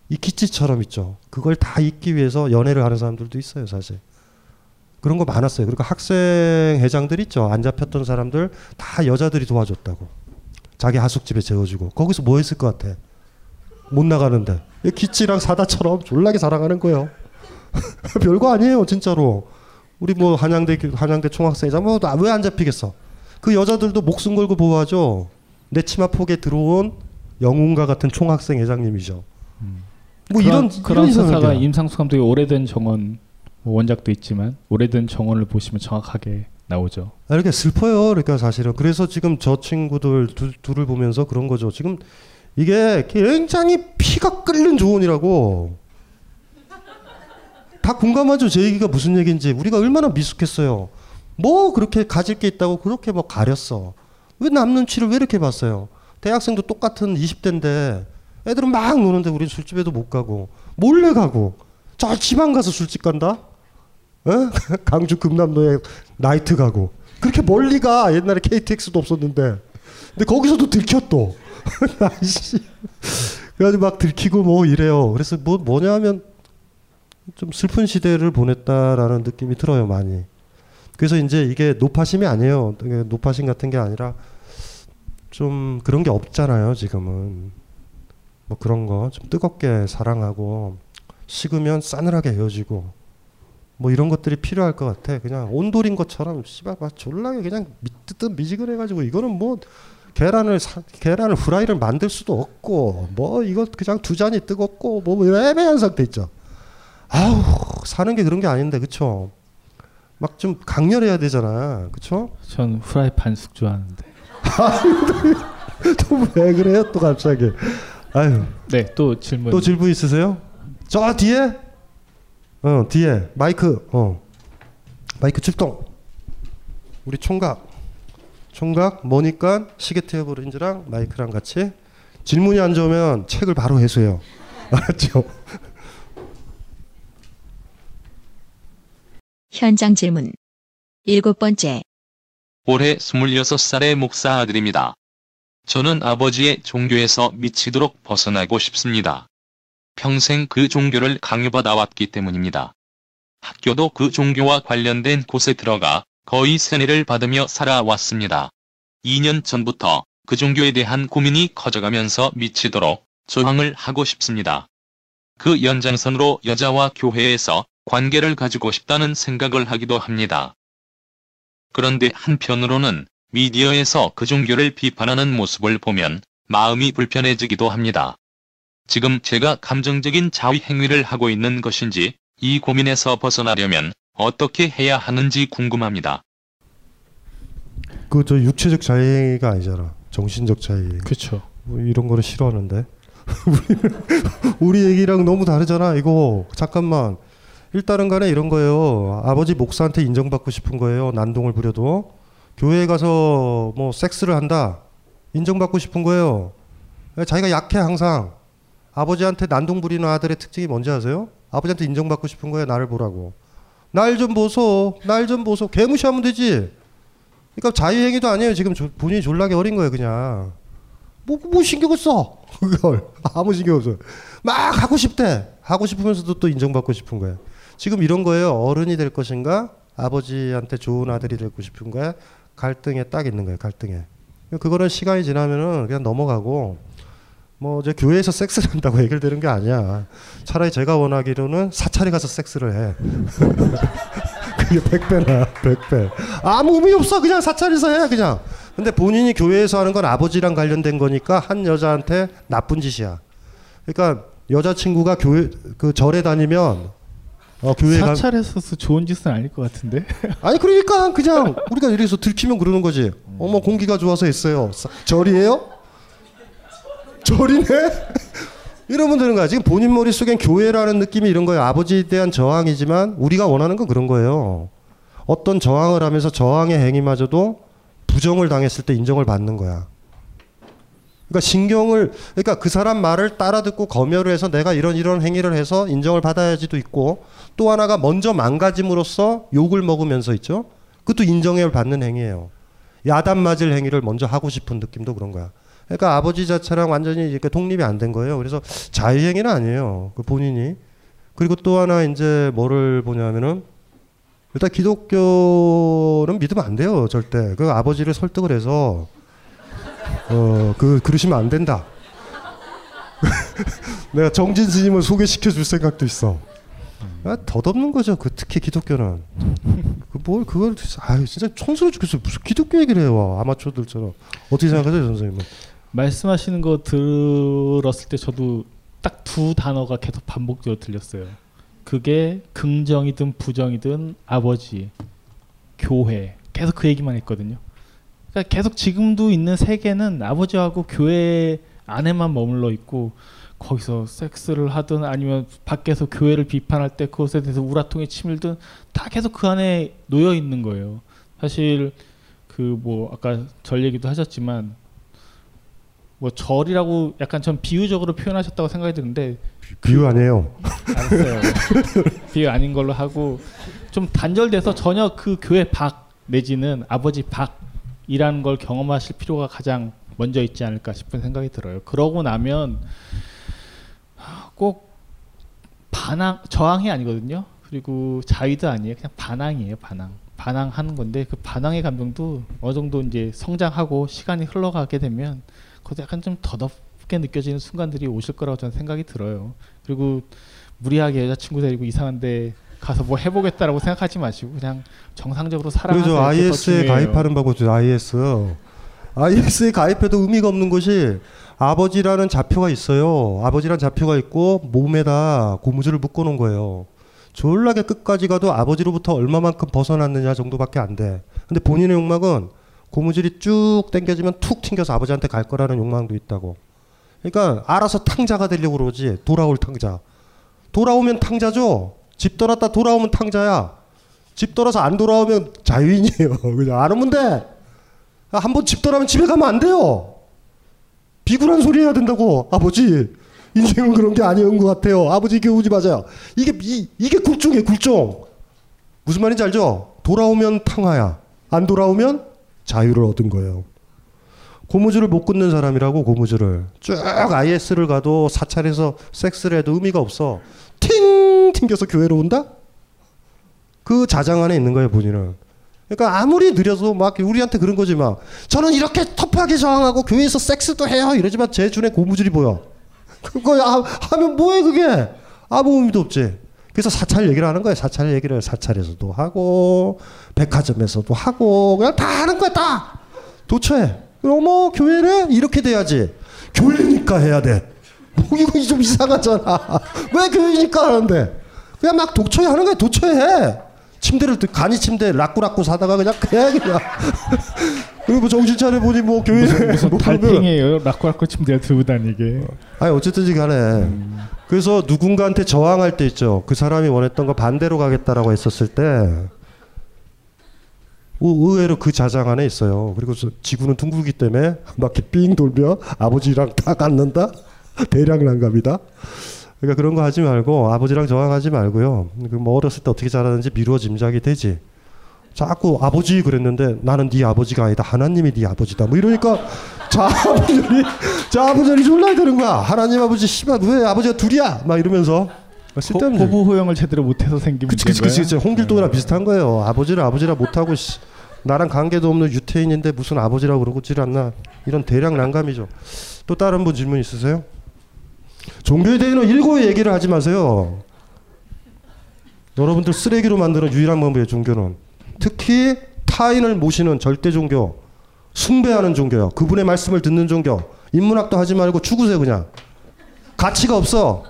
이 기치처럼 있죠. 그걸 다 잊기 위해서 연애를 하는 사람들도 있어요 사실. 그런 거 많았어요. 그러니까 학생회장들 있죠. 안 잡혔던 사람들 다 여자들이 도와줬다고. 자기 하숙집에 재워주고. 거기서 뭐 했을 것 같아? 못 나가는데 기치랑 사다처럼 졸라게 살아가는 거예요. 별거 아니에요 진짜로. 우리 뭐 한양대 총학생이자 뭐 왜 안 잡히겠어. 그 여자들도 목숨 걸고 보호하죠. 내 치마 폭에 들어온 영웅과 같은 총학생회장님이죠. 뭐 그런 서사가 임상수 감독의 오래된 정원 원작도 있지만 오래된 정원을 보시면 정확하게 나오죠. 이렇게 슬퍼요. 그러니까 사실은 그래서 지금 저 친구들 둘을 보면서 그런 거죠. 지금 이게 굉장히 피가 끓는 조언이라고 다 공감하죠. 제 얘기가 무슨 얘기인지. 우리가 얼마나 미숙했어요. 뭐 그렇게 가질 게 있다고 그렇게 막 가렸어. 왜 남 눈치를 왜 이렇게 봤어요. 대학생도 똑같은 20대인데 애들은 막 노는데 우린 술집에도 못 가고 몰래 가고 저 지방 가서 술집 간다? 강주 금남로에 나이트 가고 그렇게 멀리 가. 옛날에 KTX도 없었는데 근데 거기서도 들켜 또. 그래가지고 막 들키고 뭐 이래요. 그래서 뭐냐 하면 좀 슬픈 시대를 보냈다라는 느낌이 들어요 많이. 그래서 이제 이게 노파심이 아니에요. 노파심 같은 게 아니라 좀 그런 게 없잖아요 지금은. 뭐 그런 거 좀 뜨겁게 사랑하고 식으면 싸늘하게 헤어지고 뭐 이런 것들이 필요할 것 같아. 그냥 온돌인 것처럼 씨발 막 졸라게 그냥 뜨뜻 미지근해가지고 이거는 뭐 계란을 후라이를 만들 수도 없고 뭐 이거 그냥 두 잔이 뜨겁고 뭐 애매한 상태 있죠. 아우 사는 게 그런 게 아닌데 그쵸? 막 좀 강렬해야 되잖아 그쵸? 전 후라이팬 숙주 하는데. 또 왜 그래요 또 갑자기. 아유. 네, 또 질문 있으세요? 저 뒤에? 뒤에 마이크. 마이크 출동. 우리 총각 뭐니까 시계 테이블인지랑 마이크랑 같이 질문이 안 좋으면 책을 바로 회수해요. 알았죠? 현장 질문. 7번째. 올해 26살의 목사 아들입니다. 저는 아버지의 종교에서 미치도록 벗어나고 싶습니다. 평생 그 종교를 강요받아 왔기 때문입니다. 학교도 그 종교와 관련된 곳에 들어가 거의 세뇌를 받으며 살아왔습니다. 2년 전부터 그 종교에 대한 고민이 커져가면서 미치도록 저항을 하고 싶습니다. 그 연장선으로 여자와 교회에서 관계를 가지고 싶다는 생각을 하기도 합니다. 그런데 한편으로는 미디어에서 그 종교를 비판하는 모습을 보면 마음이 불편해지기도 합니다. 지금 제가 감정적인 자위 행위를 하고 있는 것인지 이 고민에서 벗어나려면 어떻게 해야 하는지 궁금합니다. 그 저 육체적 자위가 아니잖아. 정신적 자위. 그렇죠. 뭐 이런 거를 싫어하는데 우리 얘기랑 너무 다르잖아 이거. 잠깐만, 일단은 간에 이런 거예요. 아버지 목사한테 인정받고 싶은 거예요. 난동을 부려도. 교회에 가서 뭐 섹스를 한다, 인정받고 싶은 거예요. 자기가 약해. 항상 아버지한테 난동 부리는 아들의 특징이 뭔지 아세요? 아버지한테 인정받고 싶은 거예요. 나를 보라고. 날 좀 보소, 날 좀 보소. 개무시하면 되지. 그러니까 자유행위도 아니에요. 지금 본인이 졸라게 어린 거예요 그냥. 뭐 신경을 써 그걸. 아무 신경 없어요. 막 하고 싶대. 하고 싶으면서도 또 인정받고 싶은 거예요. 지금 이런 거예요. 어른이 될 것인가, 아버지한테 좋은 아들이 되고 싶은 거야. 갈등에 딱 있는 거야, 갈등에. 그거는 시간이 지나면은 그냥 넘어가고. 뭐 이제 교회에서 섹스를 한다고 해결되는 게 아니야. 차라리 제가 원하기로는 사찰에 가서 섹스를 해. 그게 100배나 100배. 아무 의미 없어. 그냥 사찰에서 해 그냥. 근데 본인이 교회에서 하는 건 아버지랑 관련된 거니까 한 여자한테 나쁜 짓이야. 그러니까 여자친구가 교회 그 절에 다니면 사찰에서 좋은 짓은 아닐 것 같은데. 아니 그러니까 그냥 우리가 이래서 들키면 그러는 거지. 어머 공기가 좋아서 했어요. 절이에요? 절이네? 이러면 되는 거야. 지금 본인 머릿속엔 교회라는 느낌이 이런 거예요. 아버지에 대한 저항이지만 우리가 원하는 건 그런 거예요. 어떤 저항을 하면서 저항의 행위마저도 부정을 당했을 때 인정을 받는 거야. 그러니까 신경을, 그러니까 그 사람 말을 따라 듣고 검열을 해서 내가 이런 행위를 해서 인정을 받아야지도 있고, 또 하나가 먼저 망가짐으로써 욕을 먹으면서 있죠. 그것도 인정을 받는 행위예요. 야단 맞을 행위를 먼저 하고 싶은 느낌도 그런 거야. 그러니까 아버지 자체랑 완전히 이렇게 독립이 안 된 거예요. 그래서 자유행위는 아니에요 그 본인이. 그리고 또 하나 이제 뭐를 보냐면은, 일단 기독교는 믿으면 안 돼요 절대. 그 아버지를 설득을 해서 그러시면 안 된다. 내가 정진 스님을 소개시켜 줄 생각도 있어. 아, 덧없는 거죠. 그 특히 기독교는. 그걸 아유 진짜 청소를 죽겠어. 무슨 기독교 얘기를 해와 아마추어들처럼. 어떻게 생각하세요 선생님은? 말씀하시는 거 들었을 때 저도 딱 두 단어가 계속 반복적으로 들렸어요. 그게 긍정이든 부정이든 아버지, 교회, 계속 그 얘기만 했거든요. 그러니까 계속 지금도 있는 세계는 아버지하고 교회 안에만 머물러 있고, 거기서 섹스를 하든 아니면 밖에서 교회를 비판할 때 그것에 대해서 우라통이 치밀든 다 계속 그 안에 놓여 있는 거예요. 사실 그 뭐 아까 절 얘기도 하셨지만 뭐 절이라고 약간 전 비유적으로 표현하셨다고 생각이 드는데 비유 아니에요. 알았어요. 비유 아닌 걸로 하고, 좀 단절돼서 전혀 그 교회 밖 내지는 아버지 밖이라는 걸 경험하실 필요가 가장 먼저 있지 않을까 싶은 생각이 들어요. 그러고 나면 꼭 반항, 저항이 아니거든요. 그리고 자의도 아니에요. 그냥 반항이에요. 반항하는 건데, 그 반항의 감정도 어느 정도 이제 성장하고 시간이 흘러가게 되면 그것도 약간 좀 덧없게 느껴지는 순간들이 오실 거라고 저는 생각이 들어요. 그리고 무리하게 여자친구 데리고 이상한데 가서 뭐 해보겠다라고 생각하지 마시고 그냥 정상적으로 살아가는 게 더 중요해요. 그렇죠. IS에 가입하는 바고 IS에 가입해도 의미가 없는 것이, 아버지라는 좌표가 있어요. 아버지라는 좌표가 있고 몸에다 고무줄을 묶어놓은 거예요. 졸라게 끝까지 가도 아버지로부터 얼마만큼 벗어났느냐 정도밖에 안 돼. 근데 본인의 욕망은 고무줄이 쭉 당겨지면 툭 튕겨서 아버지한테 갈 거라는 욕망도 있다고. 그러니까 알아서 탕자가 되려고 그러지, 돌아올 탕자. 돌아오면 탕자죠. 집 떠났다 돌아오면 탕자야. 집 떠나서 안 돌아오면 자유인이에요. 그냥 안 오면 돼. 한번 집 떠나면 집에 가면 안 돼요. 비굴한 소리 해야 된다고. 아버지 인생은 그런 게 아니었던 것 같아요. 아버지 교우지 맞아요. 이게 굴종이에요 굴종. 무슨 말인지 알죠? 돌아오면 탕하야, 안 돌아오면 자유를 얻은 거예요. 고무줄을 못 끊는 사람이라고. 고무줄을 쭉 IS를 가도 사찰에서 섹스를 해도 의미가 없어. 팅 튕겨서 교회로 온다? 그 자장 안에 있는 거예요 본인은. 그러니까 아무리 느려도 막 우리한테 그런 거지 막 저는 이렇게 터프하게 저항하고 교회에서 섹스도 해요 이러지만 제 눈에 고무줄이 보여. 그거 하면 뭐해 그게. 아무 의미도 없지. 그래서 사찰 얘기를 하는 거야. 사찰 얘기를 사찰에서도 하고 백화점에서도 하고 그냥 다 하는 거야 다. 도처에 어머 교회래? 이렇게 돼야지. 교회니까 해야 돼. 뭐 이거 좀 이상하잖아. 왜 교회니까 하는데. 그냥 막 도처에 하는 거야. 도처에 해. 침대를 간이 침대 라꾸라꾸 사다가 그냥 그리고 뭐 정신 차려보니 뭐 교회 무슨 달팽이에요. 락과락과 침대에 들고 다니게. 아니 어쨌든지 간에 그래서 누군가한테 저항할 때 있죠. 그 사람이 원했던 거 반대로 가겠다라고 했었을 때 의외로 그 자장 안에 있어요. 그리고 지구는 둥글기 때문에 막 이렇게 삥 돌며 아버지랑 다 갖는다? 대량 난갑이다. 그러니까 그런 거 하지 말고 아버지랑 저항하지 말고요. 뭐 어렸을 때 어떻게 자라는지 미루어 짐작이 되지. 자꾸 아버지 그랬는데 나는 네 아버지가 아니다. 하나님이 네 아버지다. 뭐 이러니까 자아부절이 졸라야 되는 거야. 하나님 아버지 씨발 왜 아버지가 둘이야? 막 이러면서. 고부 호영을 제대로 못해서 생긴 문제인가요? 홍길동이랑 비슷한 거예요. 아버지를 아버지라 못하고 나랑 관계도 없는 유태인인데 무슨 아버지라고 그러고 지랄나. 이런 대량 난감이죠. 또 다른 분 질문 있으세요? 종교에 대해서는 일고 얘기를 하지 마세요. 여러분들 쓰레기로 만드는 유일한 방법이에요. 종교는. 특히 타인을 모시는 절대 종교, 숭배하는 종교요. 그분의 말씀을 듣는 종교. 인문학도 하지 말고 죽으세요. 그냥 가치가 없어.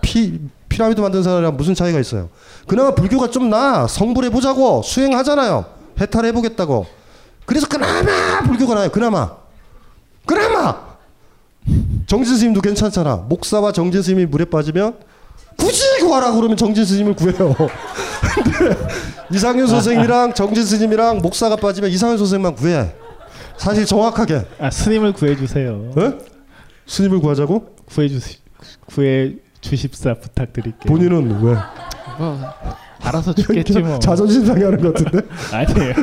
피라미드 만든 사람이랑 무슨 차이가 있어요. 그나마 불교가 좀 나아. 성불해보자고 수행하잖아요. 해탈해보겠다고. 그래서 그나마 불교가 나아요. 그나마 정진스님도 괜찮잖아. 목사와 정진스님이 물에 빠지면 굳이 구하라고 그러면 정진스님을 구해요. 근데 이상현 선생님이랑 정진스님이랑 목사가 빠지면 이상현 선생님만 구해. 사실 정확하게 스님을 구해주세요. 네? 스님을 구하자고? 구해주십사 부탁드릴게요. 본인은 왜? 뭐 알아서 죽겠지 뭐. 자존심 상해하는 것 같은데? 아니에요.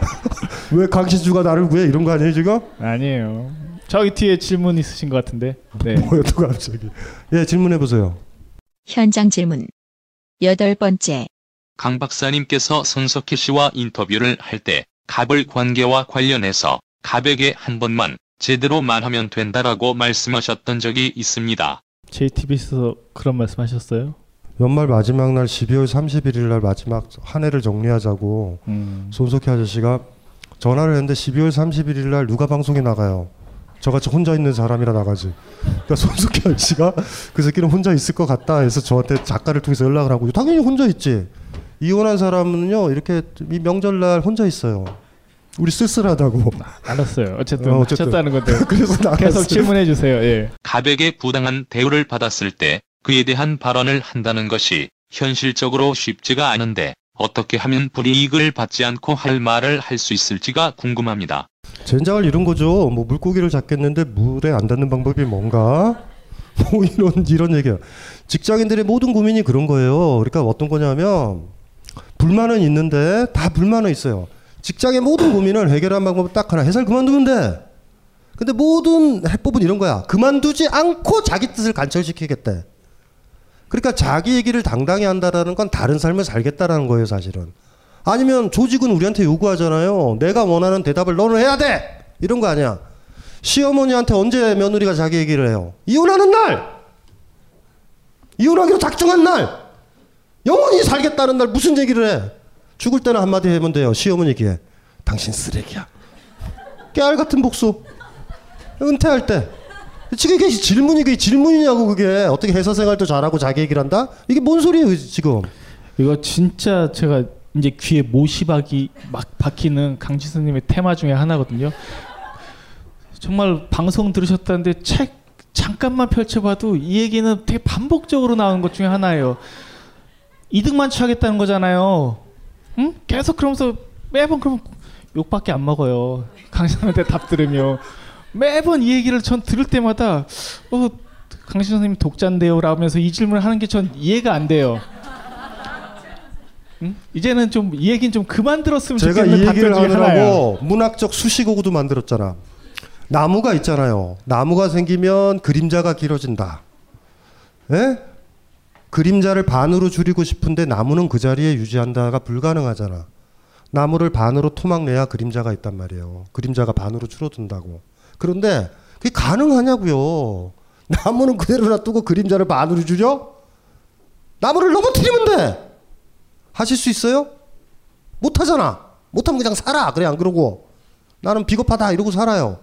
왜 강신주가 나를 구해? 이런 거 아니에요 지금? 아니에요. 저기 뒤에 질문 있으신 것 같은데. 네. 뭐야 또 갑자기. 예 질문해보세요. 현장 질문 8번째. 강 박사님께서 손석희 씨와 인터뷰를 할 때 갑을 관계와 관련해서 갑에게 한 번만 제대로 말하면 된다라고 말씀하셨던 적이 있습니다. JTBC에서 그런 말씀하셨어요? 연말 마지막 날 12월 31일 날 마지막 한 해를 정리하자고 손석희 아저씨가 전화를 했는데 12월 31일 날 누가 방송에 나가요? 저같이 혼자 있는 사람이라 나가지. 그러니까 손석희 아저씨가 그 새끼는 혼자 있을 것 같다 해서 저한테 작가를 통해서 연락을 하고 당연히 혼자 있지. 이혼한 사람은요 이렇게 이 명절날 혼자 있어요. 우리 쓸쓸하다고. 알았어요. 어쨌든. 하셨다는 건데. 그래서 계속 질문해 주세요. 예. 갑에게 부당한 대우를 받았을 때 그에 대한 발언을 한다는 것이 현실적으로 쉽지가 않은데 어떻게 하면 불이익을 받지 않고 할 말을 할 수 있을지가 궁금합니다. 젠장을 이룬 거죠. 뭐 물고기를 잡겠는데 물에 안 닿는 방법이 뭔가? 뭐 이런 얘기야. 직장인들의 모든 고민이 그런 거예요. 그러니까 어떤 거냐면 불만은 있는데 다 불만은 있어요. 직장의 모든 고민을 해결한 방법은 딱 하나. 회사를 그만두면 돼. 근데 모든 해법은 이런 거야. 그만두지 않고 자기 뜻을 관철시키겠대. 그러니까 자기 얘기를 당당히 한다는 건 다른 삶을 살겠다라는 거예요. 사실은. 아니면 조직은 우리한테 요구하잖아요. 내가 원하는 대답을 너는 해야 돼. 이런 거 아니야. 시어머니한테 언제 며느리가 자기 얘기를 해요? 이혼하는 날! 이혼하기로 작정한 날! 영원히 살겠다는 날 무슨 얘기를 해? 죽을 때는 한마디 해면 돼요. 시어머니 귀에. 당신 쓰레기야. 깨알 같은 복수. 은퇴할 때. 지금 이게 질문이냐고 그게. 어떻게 회사 생활도 잘하고 자기 얘기를 한다? 이게 뭔 소리예요 지금. 이거 진짜 제가 이제 귀에 모시박이 막 박히는 강신수님의 테마 중에 하나거든요. 정말 방송 들으셨다는데 책 잠깐만 펼쳐봐도 이 얘기는 되게 반복적으로 나오는 것 중에 하나예요. 이득만 취하겠다는 거잖아요. 응? 계속 그러면서 매번 그러면 욕밖에 안 먹어요. 강신한테 답 들으면 매번 이 얘기를 전 들을 때마다 강신 선생님 독자인데요 라면서 이 질문을 하는 게 전 이해가 안 돼요. 응? 이제는 좀 이 얘기는 좀 그만 들었으면 좋겠는 답변 중에 하나예요. 제가 이 얘기를 하느라고 문학적 수식어구도 만들었잖아. 나무가 있잖아요. 나무가 생기면 그림자가 길어진다. 예? 그림자를 반으로 줄이고 싶은데 나무는 그 자리에 유지한다가 불가능하잖아. 나무를 반으로 토막내야 그림자가 있단 말이에요. 그림자가 반으로 줄어든다고. 그런데 그게 가능하냐고요. 나무는 그대로 놔두고 그림자를 반으로 줄여? 나무를 넘어뜨리면 돼. 하실 수 있어요? 못하잖아. 못하면 그냥 살아. 그래 안 그러고. 나는 비겁하다 이러고 살아요.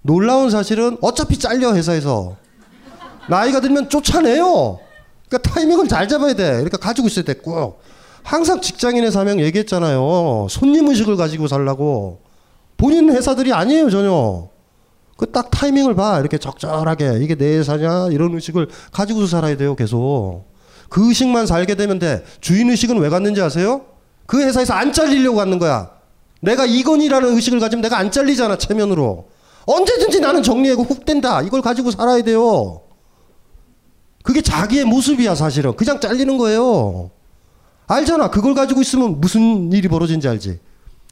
놀라운 사실은 어차피 잘려 회사에서. 나이가 들면 쫓아내요. 그러니까 타이밍은 잘 잡아야 돼. 그러니까 가지고 있어야 돼. 꼭. 항상 직장인의 사명 얘기했잖아요. 손님 의식을 가지고 살라고. 본인 회사들이 아니에요, 전혀. 그 딱 타이밍을 봐. 이렇게 적절하게. 이게 내 회사냐? 이런 의식을 가지고서 살아야 돼요, 계속. 그 의식만 살게 되면 돼. 주인 의식은 왜 갖는지 아세요? 그 회사에서 안 잘리려고 갖는 거야. 내가 이건이라는 의식을 가지면 내가 안 잘리잖아, 체면으로. 언제든지 나는 정리하고 훅 된다. 이걸 가지고 살아야 돼요. 그게 자기의 모습이야, 사실은. 그냥 잘리는 거예요. 알잖아. 그걸 가지고 있으면 무슨 일이 벌어진지 알지.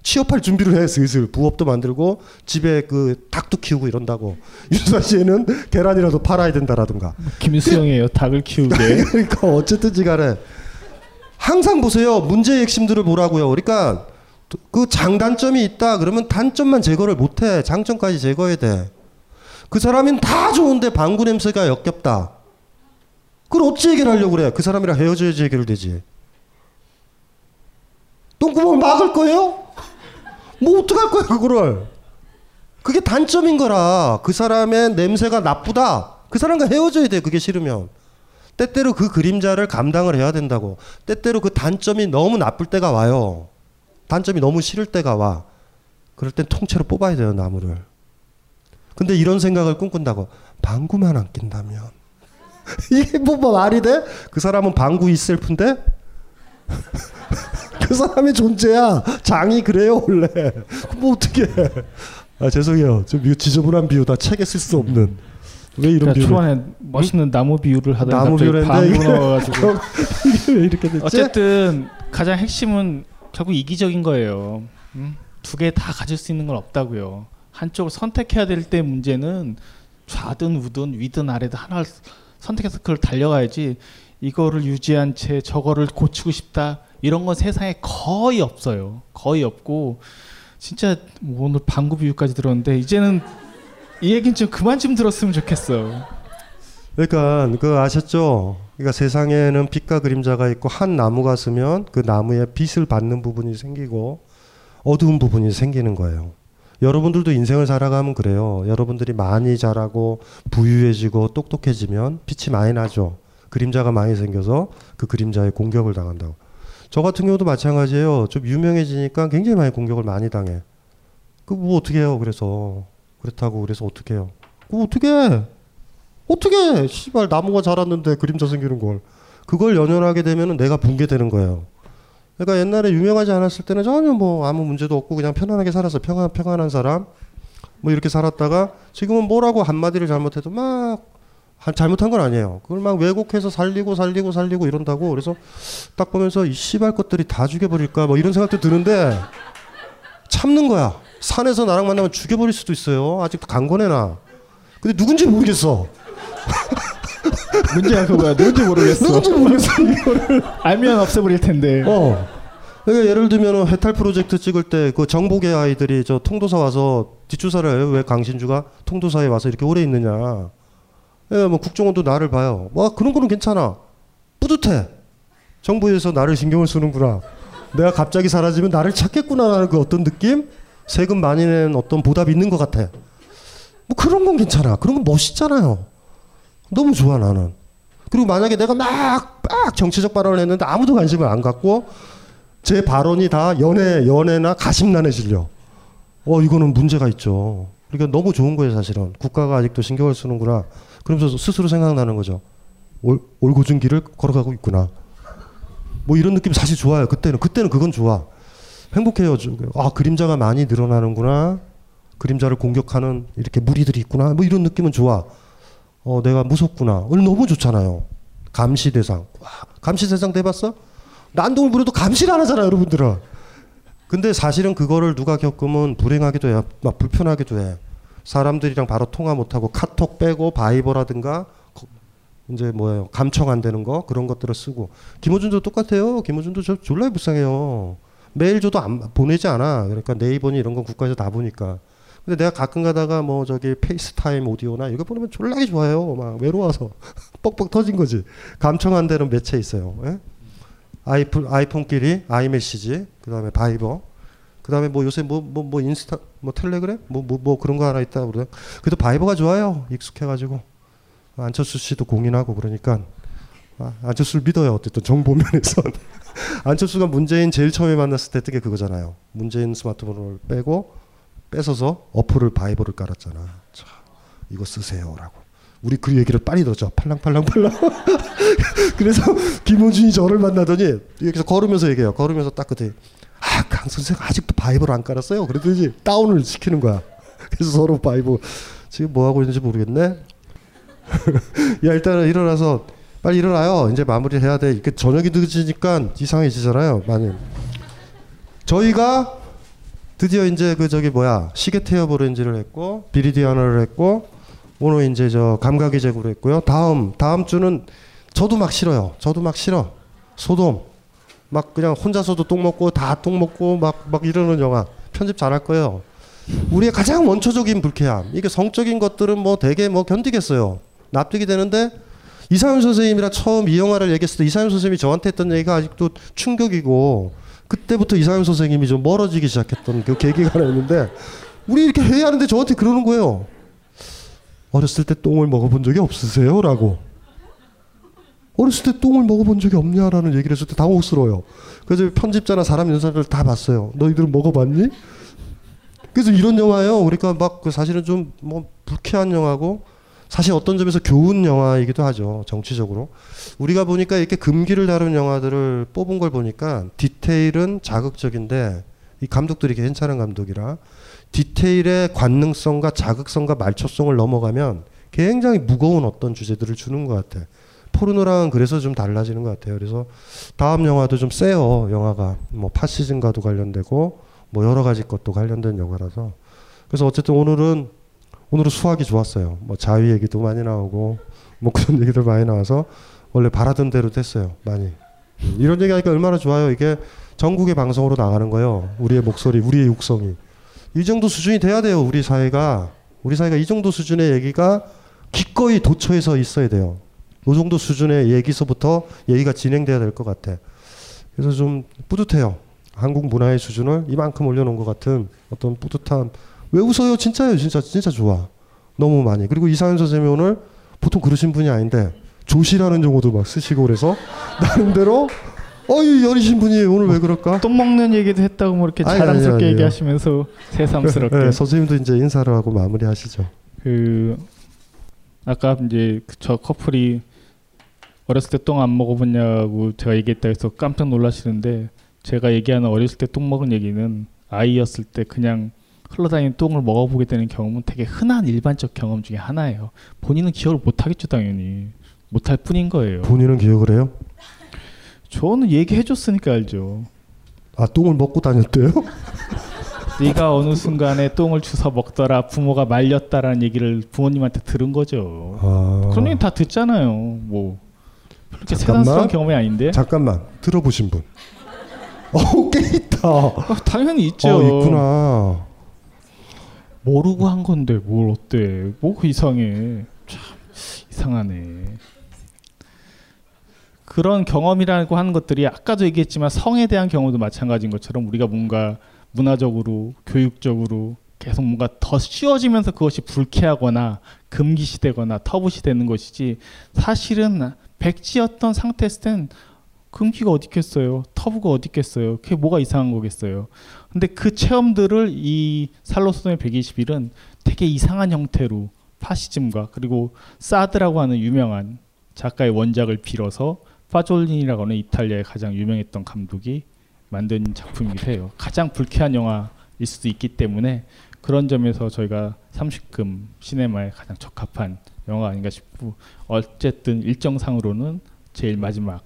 취업할 준비를 해, 슬슬. 부업도 만들고, 집에 그 닭도 키우고 이런다고. 윤수아 씨는 계란이라도 팔아야 된다라든가. 김수영이에요, 닭을 키우게. 그러니까 어쨌든지 간에. 항상 보세요. 문제의 핵심들을 보라고요. 그러니까 그 장단점이 있다 그러면 단점만 제거를 못해. 장점까지 제거해야 돼. 그 사람은 다 좋은데 방구 냄새가 역겹다. 그걸 어찌 얘기를 하려고 그래. 그 사람이랑 헤어져야지 얘기를 되지. 똥구멍을 막을 거예요? 뭐 어떡할 거야 그거를. 그게 단점인 거라. 그 사람의 냄새가 나쁘다. 그 사람과 헤어져야 돼. 그게 싫으면. 때때로 그 그림자를 감당을 해야 된다고. 때때로 그 단점이 너무 나쁠 때가 와요. 단점이 너무 싫을 때가 와. 그럴 땐 통째로 뽑아야 돼요, 나무를. 근데 이런 생각을 꿈꾼다고. 방구만 안 낀다면. 이게 뭐 말이 돼? 그 사람은 방구 있을 뿐데? 그 사람의 존재야. 장이 그래요 원래. 뭐 어떻게? 아 죄송해요. 저 지저분한 비유다. 책에 쓸 수 없는. 왜 이런 비유? 초반에 멋있는 나무 비유를 하다가 나무 비유를 했는데 나와가지고 이게 왜 이렇게 됐지? 어쨌든 가장 핵심은 결국 이기적인 거예요. 두 개 다 가질 수 있는 건 없다고요. 한쪽을 선택해야 될 때 문제는 좌든 우든 위든 아래든 하나를 선택해서 그걸 달려가야지. 이거를 유지한 채 저거를 고치고 싶다. 이런 건 세상에 거의 없어요. 거의 없고 진짜 뭐 오늘 방구 비유까지 들었는데 이제는 이 얘기는 좀 그만 좀 들었으면 좋겠어. 그러니까 그 아셨죠? 그러니까 세상에는 빛과 그림자가 있고 한 나무가 쓰면 그 나무에 빛을 받는 부분이 생기고 어두운 부분이 생기는 거예요. 여러분들도 인생을 살아가면 그래요. 여러분들이 많이 자라고 부유해지고 똑똑해지면 빛이 많이 나죠. 그림자가 많이 생겨서 그 그림자에 공격을 당한다고. 저 같은 경우도 마찬가지예요. 좀 유명해지니까 굉장히 많이 공격을 많이 당해. 그 뭐 어떻게 해요? 그래서 그렇다고 그래서 어떻게 해요? 그 어떻게 해? 어떻게 해? 씨발 나무가 자랐는데 그림자 생기는 걸. 그걸 연연하게 되면은 내가 붕괴되는 거예요. 그러니까 옛날에 유명하지 않았을 때는 전혀 뭐 아무 문제도 없고 그냥 편안하게 살았어. 평안한 사람. 뭐 이렇게 살았다가 지금은 뭐라고 한마디를 잘못해도 막 잘못한 건 아니에요. 그걸 막 왜곡해서 살리고 이런다고. 그래서 딱 보면서 이 씨발 것들이 다 죽여버릴까 뭐 이런 생각도 드는데 참는 거야. 산에서 나랑 만나면 죽여버릴 수도 있어요. 아직도 강건해놔. 근데 누군지 모르겠어. 문제야 그거야. 누군지 모르겠어. 이거를 알면 없애버릴 텐데. 그러니까 예를 들면 해탈 프로젝트 찍을 때 그 정복의 아이들이 저 통도사 와서 뒷조사를 해요. 왜 강신주가 통도사에 와서 이렇게 오래 있느냐. 예, 뭐 국정원도 나를 봐요. 와 그런 거는 괜찮아. 뿌듯해. 정부에서 나를 신경을 쓰는구나. 내가 갑자기 사라지면 나를 찾겠구나라는 그 어떤 느낌? 세금 많이 낸 어떤 보답이 있는 것 같아. 뭐 그런 건 괜찮아. 그런 건 멋있잖아요. 너무 좋아 나는. 그리고 만약에 내가 막 정치적 발언을 했는데 아무도 관심을 안 갖고 제 발언이 다 연애나 가심난에 실려. 이거는 문제가 있죠. 그러니까 너무 좋은 거예요 사실은. 국가가 아직도 신경을 쓰는구나. 그러면서 스스로 생각나는 거죠. 올곧은 길을 걸어가고 있구나. 뭐 이런 느낌 사실 좋아요. 그때는 그건 좋아. 행복해요. 아 그림자가 많이 늘어나는구나. 그림자를 공격하는 이렇게 무리들이 있구나. 뭐 이런 느낌은 좋아. 내가 무섭구나. 너무 좋잖아요. 감시 대상. 와, 감시 대상 돼봤어? 난동을 부려도 감시를 안 하잖아요 여러분들은. 근데 사실은 그거를 누가 겪으면 불행하기도 해. 막 불편하기도 해. 사람들이랑 바로 통화 못하고 카톡 빼고 바이버라든가 이제 뭐예요 감청 안 되는 거 그런 것들을 쓰고. 김호준도 똑같아요. 김호준도 저 졸라 불쌍해요. 메일 줘도 안 보내지 않아. 그러니까 네이버니 이런 건 국가에서 다 보니까. 근데 내가 가끔 가다가 뭐 저기 페이스타임 오디오나 이거 보면 졸라게 좋아요. 막 외로워서 뻑뻑 터진 거지. 감청 안 되는 매체 있어요. 예? 아이폰끼리 아이메시지 그다음에 바이버. 그다음에 뭐 요새 뭐 인스타 뭐 텔레그램 뭐 그런 거 하나 있다 그러더라. 그래도 바이버가 좋아요. 익숙해가지고. 안철수 씨도 공인하고 그러니까 안철수를 믿어요. 어쨌든 정보면에서. 안철수가 문재인 제일 처음에 만났을 때 그게 그거잖아요. 문재인 스마트폰을 빼고 뺏어서 어플을 바이버를 깔았잖아. 자, 이거 쓰세요라고. 우리 그 얘기를 빨리 들었죠. 팔랑팔랑팔랑. 그래서 김원준이 저를 만나더니 이렇게 걸으면서 얘기해요. 걸으면서 딱 그때 아, 강 선생 아직도 바이버를 안 깔았어요. 그랬더니 다운을 시키는 거야. 그래서 서로 바이버 지금 뭐 하고 있는지 모르겠네. 야, 일단은 일어나서 빨리 일어나요. 이제 마무리해야 돼. 이렇게 저녁이 늦으니까 이상해지잖아요. 많이. 저희가 드디어 이제 그 저기 뭐야 시계 태엽 오렌지를 했고 비리디아나를 했고 오늘 이제 저 감각의 제국을 했고요. 다음 주는 저도 막 싫어요. 저도 막 싫어. 소돔. 막 그냥 혼자서도 똥 먹고 다 똥 먹고 막 이러는 영화. 편집 잘할 거예요. 우리의 가장 원초적인 불쾌함. 이게 성적인 것들은 뭐 되게 뭐 견디겠어요. 납득이 되는데 이상현 선생님이랑 처음 이 영화를 얘기했을 때 이상현 선생님이 저한테 했던 얘기가 아직도 충격이고 그때부터 이상현 선생님이 좀 멀어지기 시작했던 그 계기가 있는데 우리 이렇게 회의하는데 저한테 그러는 거예요. 어렸을 때 똥을 먹어본 적이 없으세요? 라고. 어렸을 때 똥을 먹어본 적이 없냐라는 얘기를 했을 때 당혹스러워요. 그래서 편집자나 사람 연사를 다 봤어요. 너희들은 먹어봤니? 그래서 이런 영화예요. 그러니까 막 사실은 좀 뭐 불쾌한 영화고 사실 어떤 점에서 교훈 영화이기도 하죠. 정치적으로. 우리가 보니까 이렇게 금기를 다룬 영화들을 뽑은 걸 보니까 디테일은 자극적인데 이 감독들이 괜찮은 감독이라 디테일의 관능성과 자극성과 말초성을 넘어가면 굉장히 무거운 어떤 주제들을 주는 것 같아. 포르노랑은 그래서 좀 달라지는 것 같아요. 그래서 다음 영화도 좀 세요. 영화가 뭐 파시즘과도 관련되고 뭐 여러 가지 것도 관련된 영화라서. 그래서 어쨌든 오늘은 수학이 좋았어요. 뭐 자위 얘기도 많이 나오고 뭐 그런 얘기들 많이 나와서 원래 바라던 대로 됐어요. 많이. 이런 얘기하니까 얼마나 좋아요. 이게 전국의 방송으로 나가는 거예요. 우리의 목소리, 우리의 육성이. 이 정도 수준이 돼야 돼요. 우리 사회가 이 정도 수준의 얘기가 기꺼이 도처에서 있어야 돼요. 이 정도 수준의 얘기서부터 얘기가 진행돼야 될 것 같아. 그래서 좀 뿌듯해요. 한국 문화의 수준을 이만큼 올려놓은 것 같은 어떤 뿌듯함. 왜 웃어요? 진짜예요. 진짜 좋아. 너무 많이. 그리고 이상현 선생님이 오늘 보통 그러신 분이 아닌데 조시라는 용어도 막 쓰시고 그래서 나름대로 어이 여리신 분이 오늘 왜 그럴까? 똥 먹는 얘기도 했다고 뭐 이렇게 자랑스럽게 얘기하시면서 새삼스럽게. 네, 선생님도 이제 인사를 하고 마무리하시죠. 그 아까 이제 저 커플이 어렸을 때 똥 안 먹어봤냐고 제가 얘기했다 해서 깜짝 놀라시는데 제가 얘기하는 어렸을 때 똥 먹은 얘기는 아이였을 때 그냥 흘러다니는 똥을 먹어보게 되는 경험은 되게 흔한 일반적 경험 중에 하나예요. 본인은 기억을 못하겠죠. 당연히 못할 뿐인 거예요. 본인은 기억을 해요? 저는 얘기해줬으니까 알죠. 아 똥을 먹고 다녔대요? 네가 어느 순간에 똥을 주워 먹더라 부모가 말렸다라는 얘기를 부모님한테 들은 거죠. 아... 그런 얘기 다 듣잖아요. 뭐 그렇게 새삼스러운 경험이 아닌데. 잠깐만 들어보신 분. 꽤 있다. 아, 당연히 있죠. 있구나. 모르고 한 건데 뭘 어때? 뭐 그 이상해. 참 이상하네. 그런 경험이라고 하는 것들이 아까도 얘기했지만 성에 대한 경험도 마찬가지인 것처럼 우리가 뭔가 문화적으로 교육적으로 계속 뭔가 더 씌워지면서 그것이 불쾌하거나 금기시되거나 터부시되는 것이지 사실은 백지였던 상태였을 땐 금기가 어디 있겠어요? 터부가 어디 있겠어요? 그게 뭐가 이상한 거겠어요? 근데 그 체험들을 이 살로소돔의 120일은 되게 이상한 형태로 파시즘과 그리고 사드라고 하는 유명한 작가의 원작을 빌어서 파졸린이라고 하는 이탈리아의 가장 유명했던 감독이 만든 작품이기도 해요. 가장 불쾌한 영화일 수도 있기 때문에 그런 점에서 저희가 30금 시네마에 가장 적합한 영화 아닌가 싶고 어쨌든 일정상으로는 제일 마지막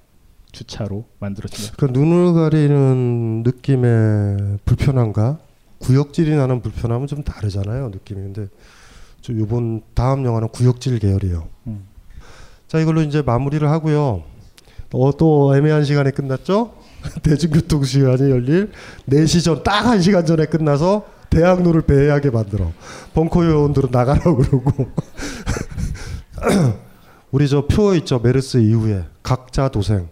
주차로 만들어집니다. 그러니까 눈을 가리는 느낌의 불편함과 구역질이 나는 불편함은 좀 다르잖아요. 느낌이. 근데 저 이번 다음 영화는 구역질 계열이에요. 자 이걸로 이제 마무리를 하고요. 또 애매한 시간에 끝났죠. 대중교통 시간이 열릴 4시 전 딱 1시간 전에 끝나서 대학로를 배회하게 만들어. 벙커 요원들은 나가라고 그러고. 우리 저 표 있죠. 메르스 이후에 각자 도생.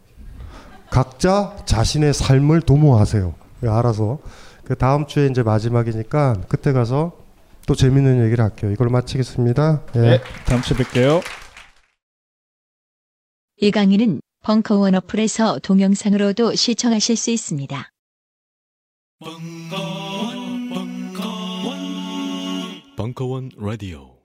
각자 자신의 삶을 도모하세요. 알아서. 그 다음 주에 이제 마지막이니까 그때 가서 또 재밌는 얘기를 할게요. 이걸로 마치겠습니다. 예. 네, 다음 주에 뵐게요. 이 강의는 벙커원 어플에서 동영상으로도 시청하실 수 있습니다. 벙커원. 벙커원 라디오